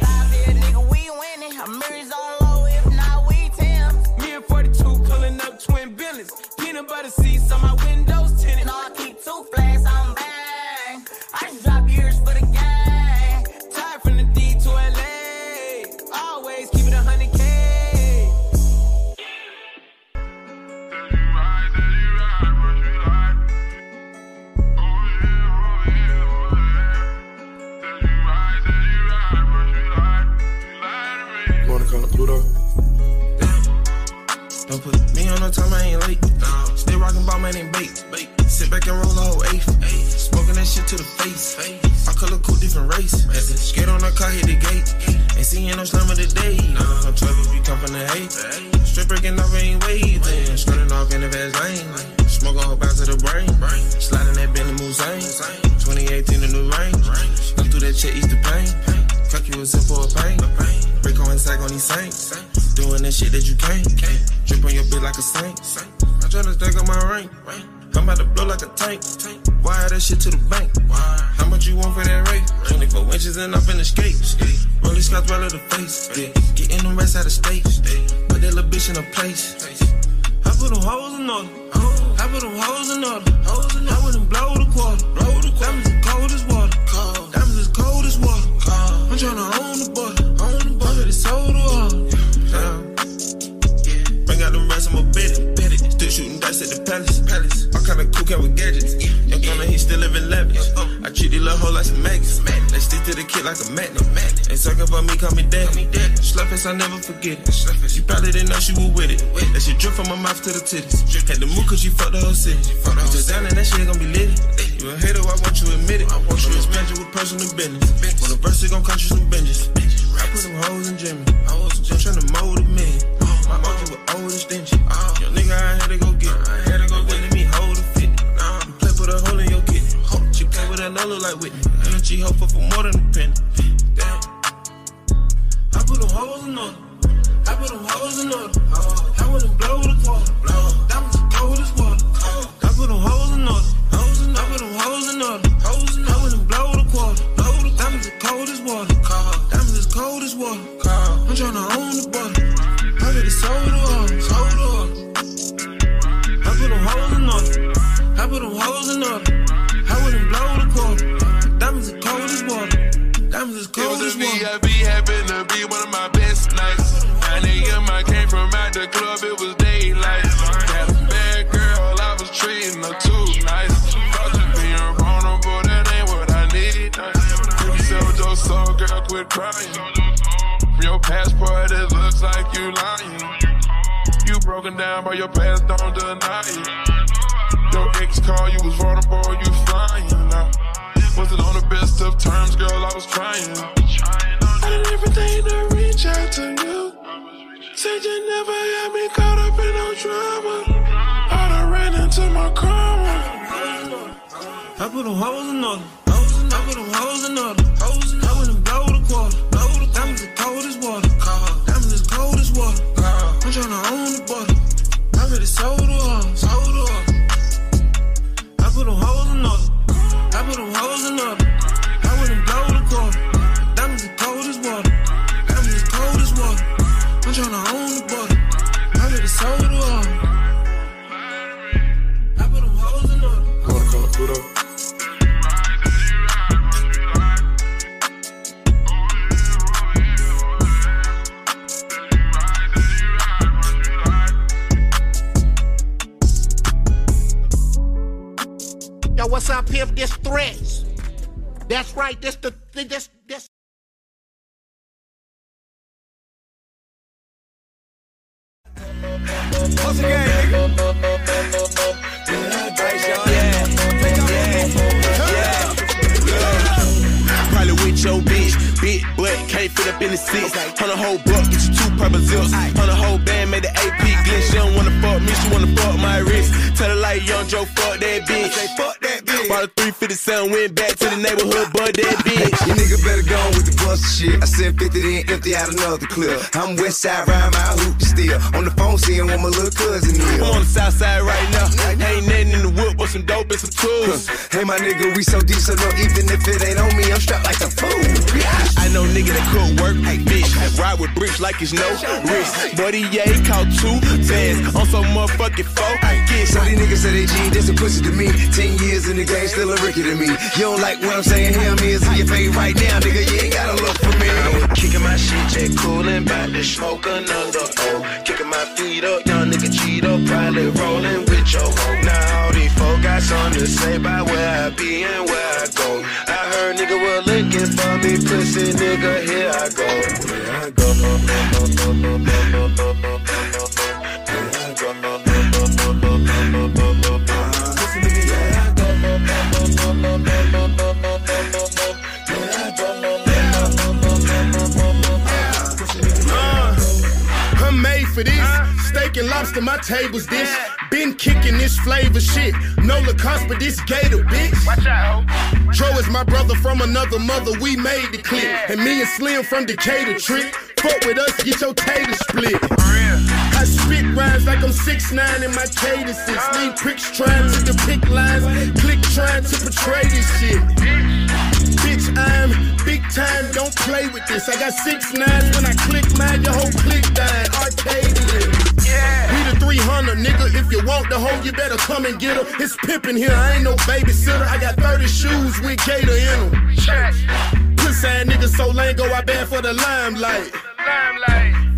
Mirrors all low, if not we Tim's. Me and forty-two pulling up twin billets. Peanut butter seats on my windows tinted. No, I keep two flags, I'm bang. I just drop years for the gang. Tied from the D to L A. Always keep it a hundred K. Don't put me on no time, I ain't late. Stay rockin' ball, man, ain't baked. Sit back and roll the whole eighth. Smoking that shit to the face. I color cool different race. Skate on the car, hit the gate. Ain't seeing no slumber today. No trouble, we come from the hate. Strip breaking off, ain't waving. Skirting off in the fast lane. Smoke on her bounce to the brain. Sliding that Bentley Moussain. twenty eighteen, the new range. Look through that shit, ease the pain. Crack you a sip for a pain. Break on and sack on these saints. Doing that shit that you can't. Drip on your bit like a saint. I'm tryna stack up my rank. I'm about to blow like a tank. Wire that shit to the bank. How much you want for that rate? twenty-four inches and up in the skate. Rolling scotch right out of the face. Getting them rest out of state. Put that little bitch in a place. I put them hoes in order. I put them hoes in order. I wouldn't blow the quarter. Diamonds as cold as water. Diamonds as cold as water. I'm tryna own the border. I'm ready to sold the water. Um, yeah. Bring out them rats, I'ma bet it, bet it. Still shooting dice at the palace, palace. All kind of cook out with gadgets. Yeah. Young Gunna, he still living lavish. Uh, uh. I treat these little hoe like some maggots. They stick to the kid like a magnet. Ain't talking about me, call me daddy. Slappies, I never forget it. Slappies. You probably didn't know she was with it. Wait. That shit drip from my mouth to the titties. Drip. Had to move cause she fucked the whole city. You just down and that shit gon' be lit. Hey. You a hater, I want you to admit it. I want you to expand you with personal business. When the burst, you gon' catch you some binges. I put them hoes in Jimmy. I'm tryna mold a million. My monkey was old and stingy. Your nigga, I had to go get it. I had to go get it. Let me hold a fit. You play with a hole in your kid. She play with a Lola like Whitney. And she hopeful for more than a penny. Damn. I put them hoes in order. I put them hoes in order. I wouldn't blow the quarter. That was the coldest water. I put them hoes in order. I put them hoes in order. I wouldn't blow the quarter. That was the coldest water. Cold as water. I'm tryna own the butter. I get it sold up, sold up. I put them hoes in order. I put them hoes in order. I wouldn't blow the quarter. Diamonds as cold as water. Diamonds as cold as water. It was a V I P, happened to be one of my best nights. nine a.m. I came from out the club, it was daylight. Got a bad girl, I was treating her too nice. Thought you being vulnerable, that ain't what I needed. Your soul, girl, quit crying. From your passport, it looks like you lying. You broken down by your past, don't deny it. Your ex called, you was vulnerable, you flying. I wasn't on the best of terms, girl, I was trying. I did everything to reach out to you. Said you never had me caught up in no drama. I done ran into my karma. I put them hoes in order. I put them hoes in order. I wouldn't blow the quarter. Diamonds as cold as water. Diamonds as cold as water. I'm tryna own the butter. I really sold her up, sold her up. I put them hoes in order. I put them hoes in order. I wouldn't blow the quarter. Diamonds as cold as water. Diamonds as cold as water. I'm tryna own the butter. I really sold her up. I put them hoes in order. I wanna call Pluto. Yo, what's up, pimp? This Threads. That's right. This the this this. What's the game, nigga? Yeah, yeah, yeah. Probably with your bitch. fit up in the seats. On the whole buck, get you two purple zips. On the whole band, made the A P glitch. She don't wanna fuck me, she wanna fuck my wrist. Tell her like Young Joe, fuck that bitch. Say fuck that bitch. Bought a three fifty-seven, went back to the neighborhood, bud that bitch. You nigga better go on with the bust shit. I said fifty, then empty out another clip. I'm west side, rhyme out hoop to steal. On the phone, seeing what my little cousin is. I'm on the south side right now. Ain't nothing in the whip but some dope and some tools. Hey, my nigga, we so deep, so no, even if it ain't on me, I'm strapped like a fool. I know nigga that could work, bitch. Ride with bricks like it's no risk. Buddy, yeah, he caught two bands on some motherfucking four. I get so these niggas say they G, that's a pussy to me. Ten years in the game, still a rookie to me. You don't like what I'm saying, him is in your face right now, nigga. You ain't gotta look for me. Kicking my shit, just coolin', bout to smoke another O. Kicking my feet up, young nigga Cheeto, probably rollin' with your hoe. Now all these folk got something to say about where I be and where I go. I heard nigga was looking for me, pussy nigga, here I go. Here I go, pussy nigga, here I go. Here I go. Uh, I'm made for this. Steak and lobster, my table's this. Been kicking this flavor shit. No Lacoste, but this gator, bitch. Watch out, ho. Tro is my brother from another mother. We made the clip. Yeah. And me and Slim from Decatur trick. Fuck with us, get your tater split. For real. I spit rhymes like I'm six nine in my cadences. Uh. Lean pricks trying to depict lines. Click trying to portray this shit. Bitch. Bitch, I'm big time. Don't play with this. I got six nines when I click mine. Your whole click dying. Arcadian. Yeah. We the three hundred, nigga. If you want the hoe, you better come and get her. It's pimpin' here, I ain't no babysitter. I got thirty shoes with Kata in them. Pussy ass nigga so lame, go out bad for the limelight.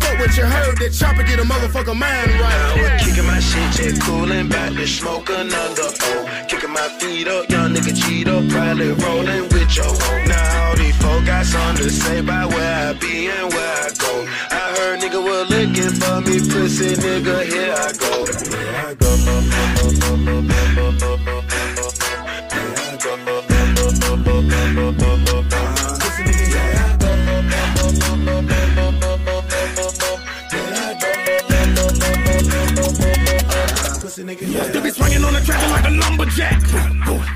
Fuck what you heard, that chopper get a motherfucker mind right. Yeah. Kickin' my shit, just coolin', bout to smoke another O. Kickin' my feet up, young nigga Cheeto, probably rollin' with your hoe. Now all these folk got something to say about where I be and where I go. I heard nigga was looking for me, pussy nigga, here I go. Here I go. Here I go. Pussy nigga, here I go. Pussy nigga, yeah. I still be swinging on the tractor like a lumberjack.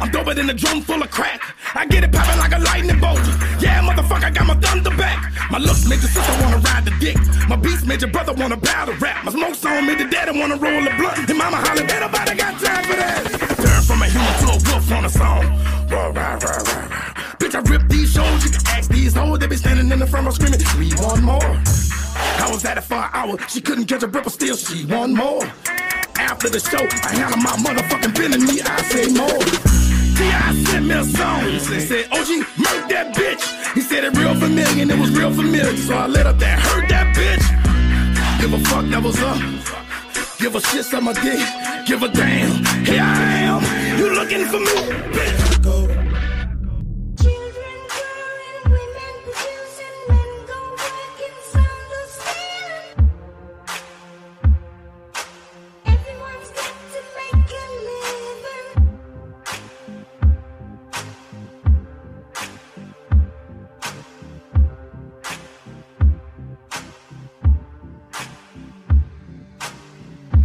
I'm doper than a drum full of crack. I get it poppin' like a lightning bolt. Yeah, motherfucker, I got my thunder back. My looks made your sister wanna ride the dick. My beats made your brother wanna bow to rap. My smoke song made your daddy wanna roll a blunt. And mama hollin', ain't nobody got time for that. Turn from a human to a wolf on a song. Rah, rah, rah, rah, rah. Bitch, I rip these shows. You can ask these hoes. They be standing in the front row screaming, we want more. I was at it for an hour. She couldn't catch a grip, but still she want more. After the show, I handle my motherfucking bending knee, I say more. T I sent me a song. He said, O G, murk that bitch. He said it real familiar, and it was real familiar. So I let up that hurt that bitch. Give a fuck, that was up. Give a shit, some my dick. Give a damn. Here I am. You looking for me, bitch. Go.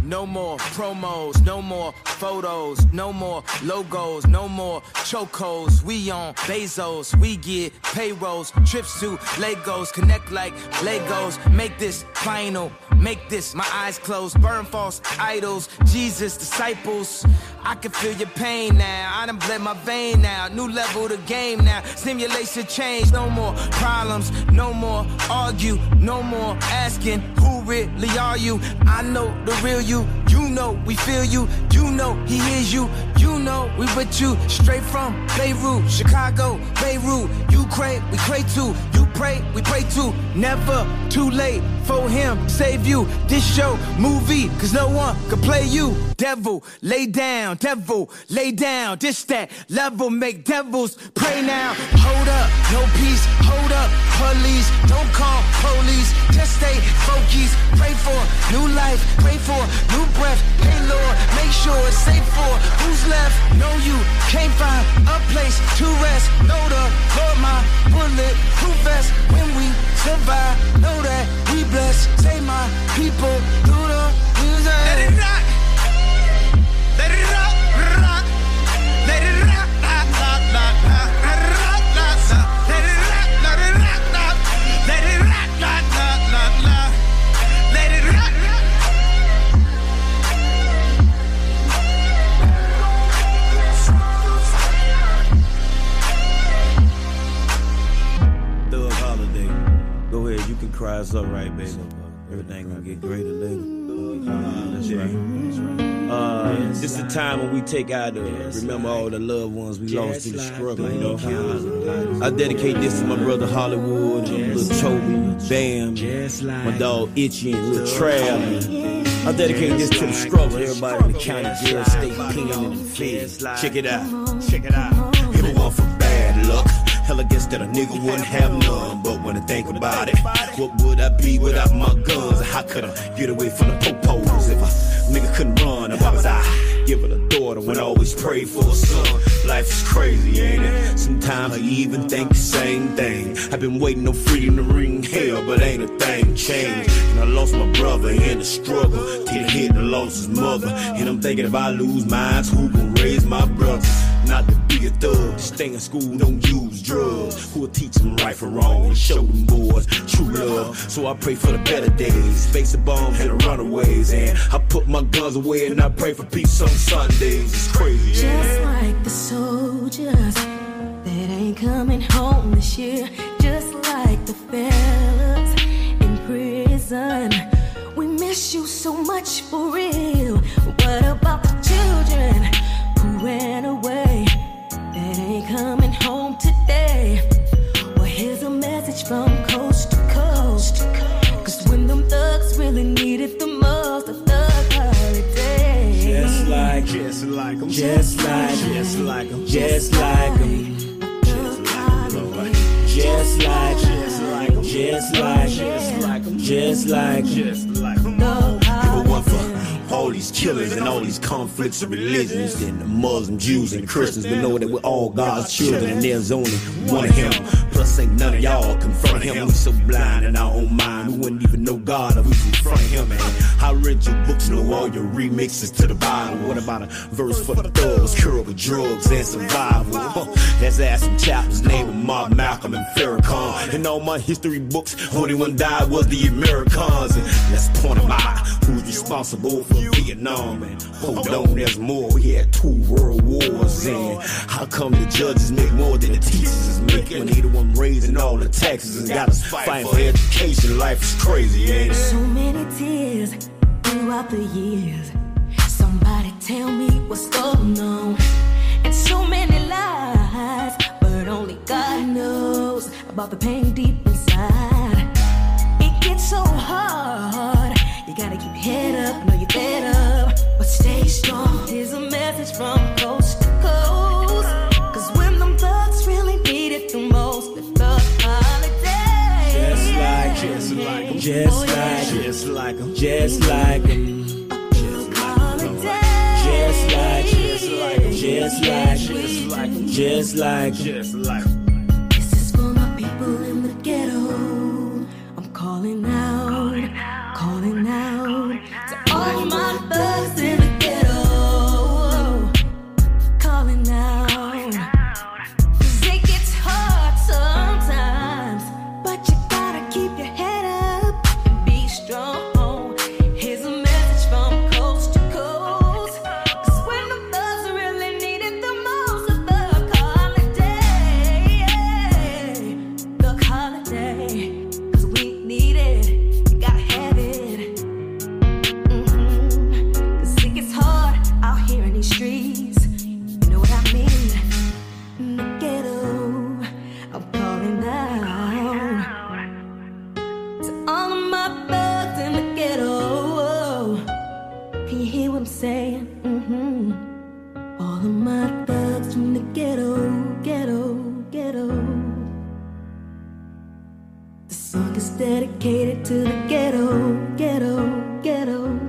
No more promos, no more photos, no more logos, no more chocos. We on Bezos, we get payrolls, trips to Legos, connect like Legos. Make this final, make this my eyes closed. Burn false idols, Jesus disciples. I can feel your pain now. I done bled my vein now. New level the game now. Simulation change. No more problems, no more argue, no more asking who really are you. I know the real you. You know we feel you. You know he hears you. You know we with you. Straight from Beirut, Chicago, Beirut, Ukraine. We pray to. You pray, we pray to. Never too late for him, save you, this show, movie, cause no one could play you. Devil, lay down, devil, lay down, this that level, make devils pray now. Hold up, no peace, hold up, police, don't call police, just stay focused, pray for new life, pray for new breath, hey Lord, make sure it's safe for who's left. No, you can't find a place to rest, know the Lord, my bullet, who vest, when we survive, know that we bless, say my people, through the music. Let it rock, let it rock, rock, let it rock, rock, rock, rock, rock, rock, rock, rock, let it rock, let it rock, rock, let it rock, rock, rock, rock, rock, let it rock, rock. Go ahead, you can cry us up, right, baby? Everything gonna get greater later. Uh, that's right. That's right. Uh, it's the time when we take out of remember all the loved ones we lost in the struggle, you know. I dedicate this to my brother Hollywood, little Toby, Bam, my dog Itchy, and little Trav. I dedicate this to the struggle, everybody in the county jail, state, pinging, and the feds. Check it out. Check it out. Everyone for bad luck. Hell, I guess that a nigga wouldn't have none. But when I think about it, what would I be without my guns? And how could I get away from the popos if a nigga couldn't run? If I was I, give it a daughter when I always pray for a son. Life is crazy, ain't it? Sometimes I even think the same thing. I've been waiting on freedom to ring hell, but ain't a thing changed. And I lost my brother in the struggle till he hit and lost his mother. And I'm thinking if I lose mine, who gon' raise my brother? Not to be a thug, stay in school, don't use drugs. Who'll teach them right from wrong and show them boys true love? So I pray for the better days, face the bombs and the runaways. And I put my guns away and I pray for peace on Sundays. It's crazy, yeah. Just like the soldiers that ain't coming home this year. Just like the fellas in prison. We miss you so much for real. What about the children? Ran away, that ain't coming home today. Well, here's a message from coast to coast. Cause when them thugs really need it the most, the thug holiday. Just like, just like them, just like, just like them, just like them, just like them, just like, just like them, just like, just like them, just like, just like them. All these killers and all these conflicts of religions, and the Muslims, Jews, and Christians, but know that we're all God's children, and there's only one of Him. Plus, ain't none of y'all confront Him. We so blind in our own mind, we wouldn't even know God if we was in front of Him. And I read your books, know all your remixes to the Bible. What about a verse for the thugs, cure with drugs and survival? Huh. Let's ask some chapters, name of Martin, Malcolm, and Farrakhan. In all my history books, only one died was the Americans. And let's point them out, who's responsible for Vietnam? And hold on, there's more. We had two world wars, and how come the judges make more than the teachers make when they the one raising all the taxes and got us fighting for education? Life is crazy, ain't it? So many tears throughout the years. Somebody tell me what's going on. And so many lies, but only God knows about the pain deep inside. It gets so hard. You gotta keep your head up, know you're fed up, but stay strong. Here's a message from coast to coast. Cause when them thugs really need it the most, it's the holiday. Just like, just like them, just like, just like them, just like them. Just like, just like them, just like, just like them, just like, just like them. This is for my people in the ghetto. I'm calling out. Calling out to all my thugs in the ghetto. Calling out, cause it gets hard sometimes, but you gotta keep your head up and be strong. Here's a message from coast to coast. Cause when the thugs really need it the most, the thug holiday. Thug holiday, cause we need it. Gotta have it. Cause it gets ghetto, ghetto, ghetto.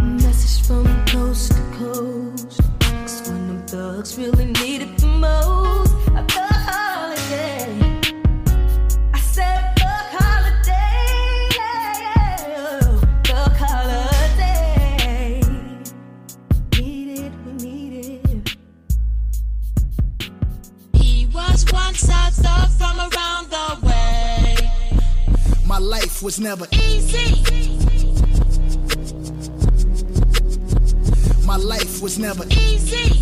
Message from coast to coast. It's when them thugs really need it the most. I felt a holiday. I said fuck holiday, yeah, yeah. Fuck holiday. Need it, we need it. He was once a thug from around the way. My life was never easy. My life was never easy.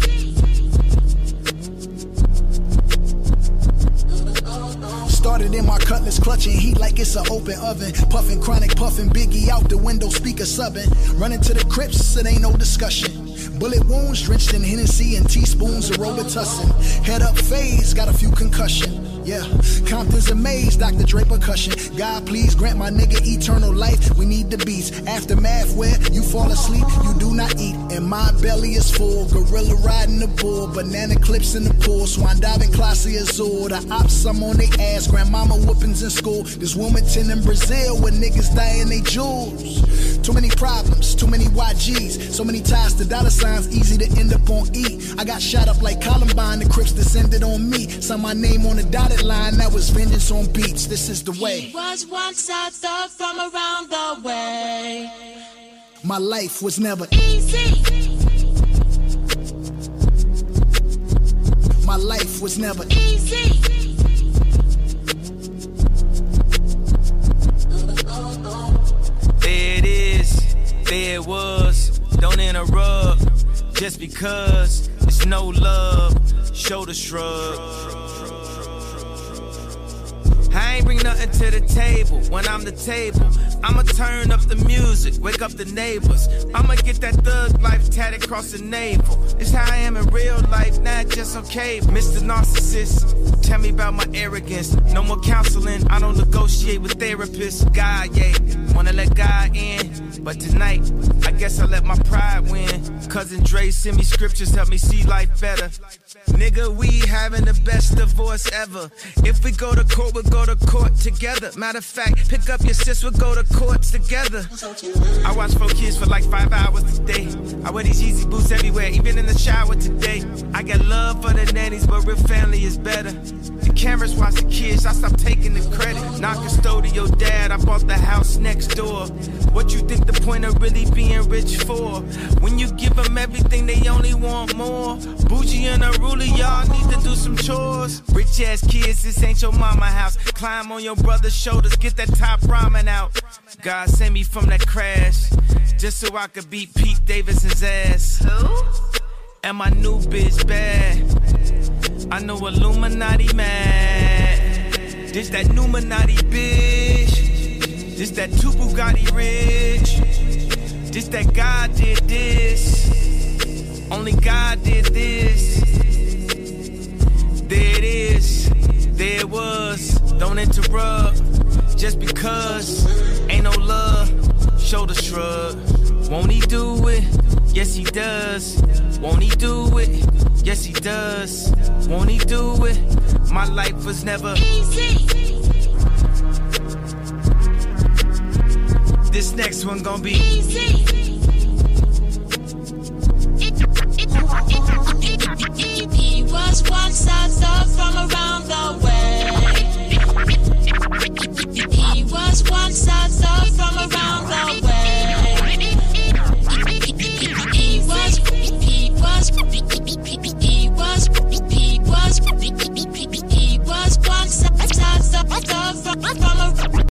Started in my cutlass, clutching heat like it's an open oven. Puffing, chronic puffing, Biggie out the window, speaker subbing. Running to the Crips, it ain't no discussion. Bullet wounds drenched in Hennessy and teaspoons of Robitussin. Head up phase, got a few concussion. Yeah, Compton's amazed, Doctor Dre percussion. God please grant my nigga eternal life. We need the beats. Aftermath where you fall asleep, you do not eat. And my belly is full. Gorilla riding the bull, banana clips in the pool. Swan diving, classy azul. The ops, some on they ass. Grandmama whoopings in school. This Wilmington in Brazil where niggas die in they jewels. Too many problems, too many Y Gs. So many ties to dollar signs, easy to end up on E. I got shot up like Columbine, the Crips descended on me. Signed my name on the dotted line, that was vengeance on beats. This is the way. He was once a thug from around the way. My life was never easy. My life was never easy. There it is, there it was. Don't interrupt, just because it's no love. Shoulder shrug. I ain't bring nothing to the table. When I'm the table, I'ma turn up the music, wake up the neighbors. I'ma get that thug life tatted across the navel. It's how I am in real life, not just okay. Mister Narcissist, tell me about my arrogance. No more counseling, I don't negotiate with therapists. God, yeah, wanna let God in, but tonight, I guess I let my pride win. Cousin Dre send me scriptures, help me see life better. Nigga, we having the best divorce ever. If we go to court, we'll go to court together. Matter of fact, pick up your sis, we'll go to courts together. I watch four kids for like five hours a day. I wear these Yeezy boots everywhere, even in the shower today. I got love for the nannies, but real family is better. The cameras watch the kids, I stop taking the credit. Not custodial dad, I bought the house next door. What you think the point of really being rich for? When you give them everything, they only want more. Bougie and a ruler, y'all need to do some chores. Rich ass kids, this ain't your mama house. Climb on your brother's shoulders, get that top ramen out. God sent me from that crash, just so I could beat Pete Davidson's ass. Who? And my new bitch bad. I know Illuminati mad. This that Numinati bitch. This that two Bugatti rich. This that God did this. Only God did this. There it is. There it was, don't interrupt, just because, ain't no love, shoulder shrug. Won't he do it? Yes he does. Won't he do it? Yes he does. Won't he do it? My life was never easy. This next one gon' be easy. He was once a thug from around the way. Once once I saw from around the way. He was, he was, he was, he was, he was once I saw from around the way.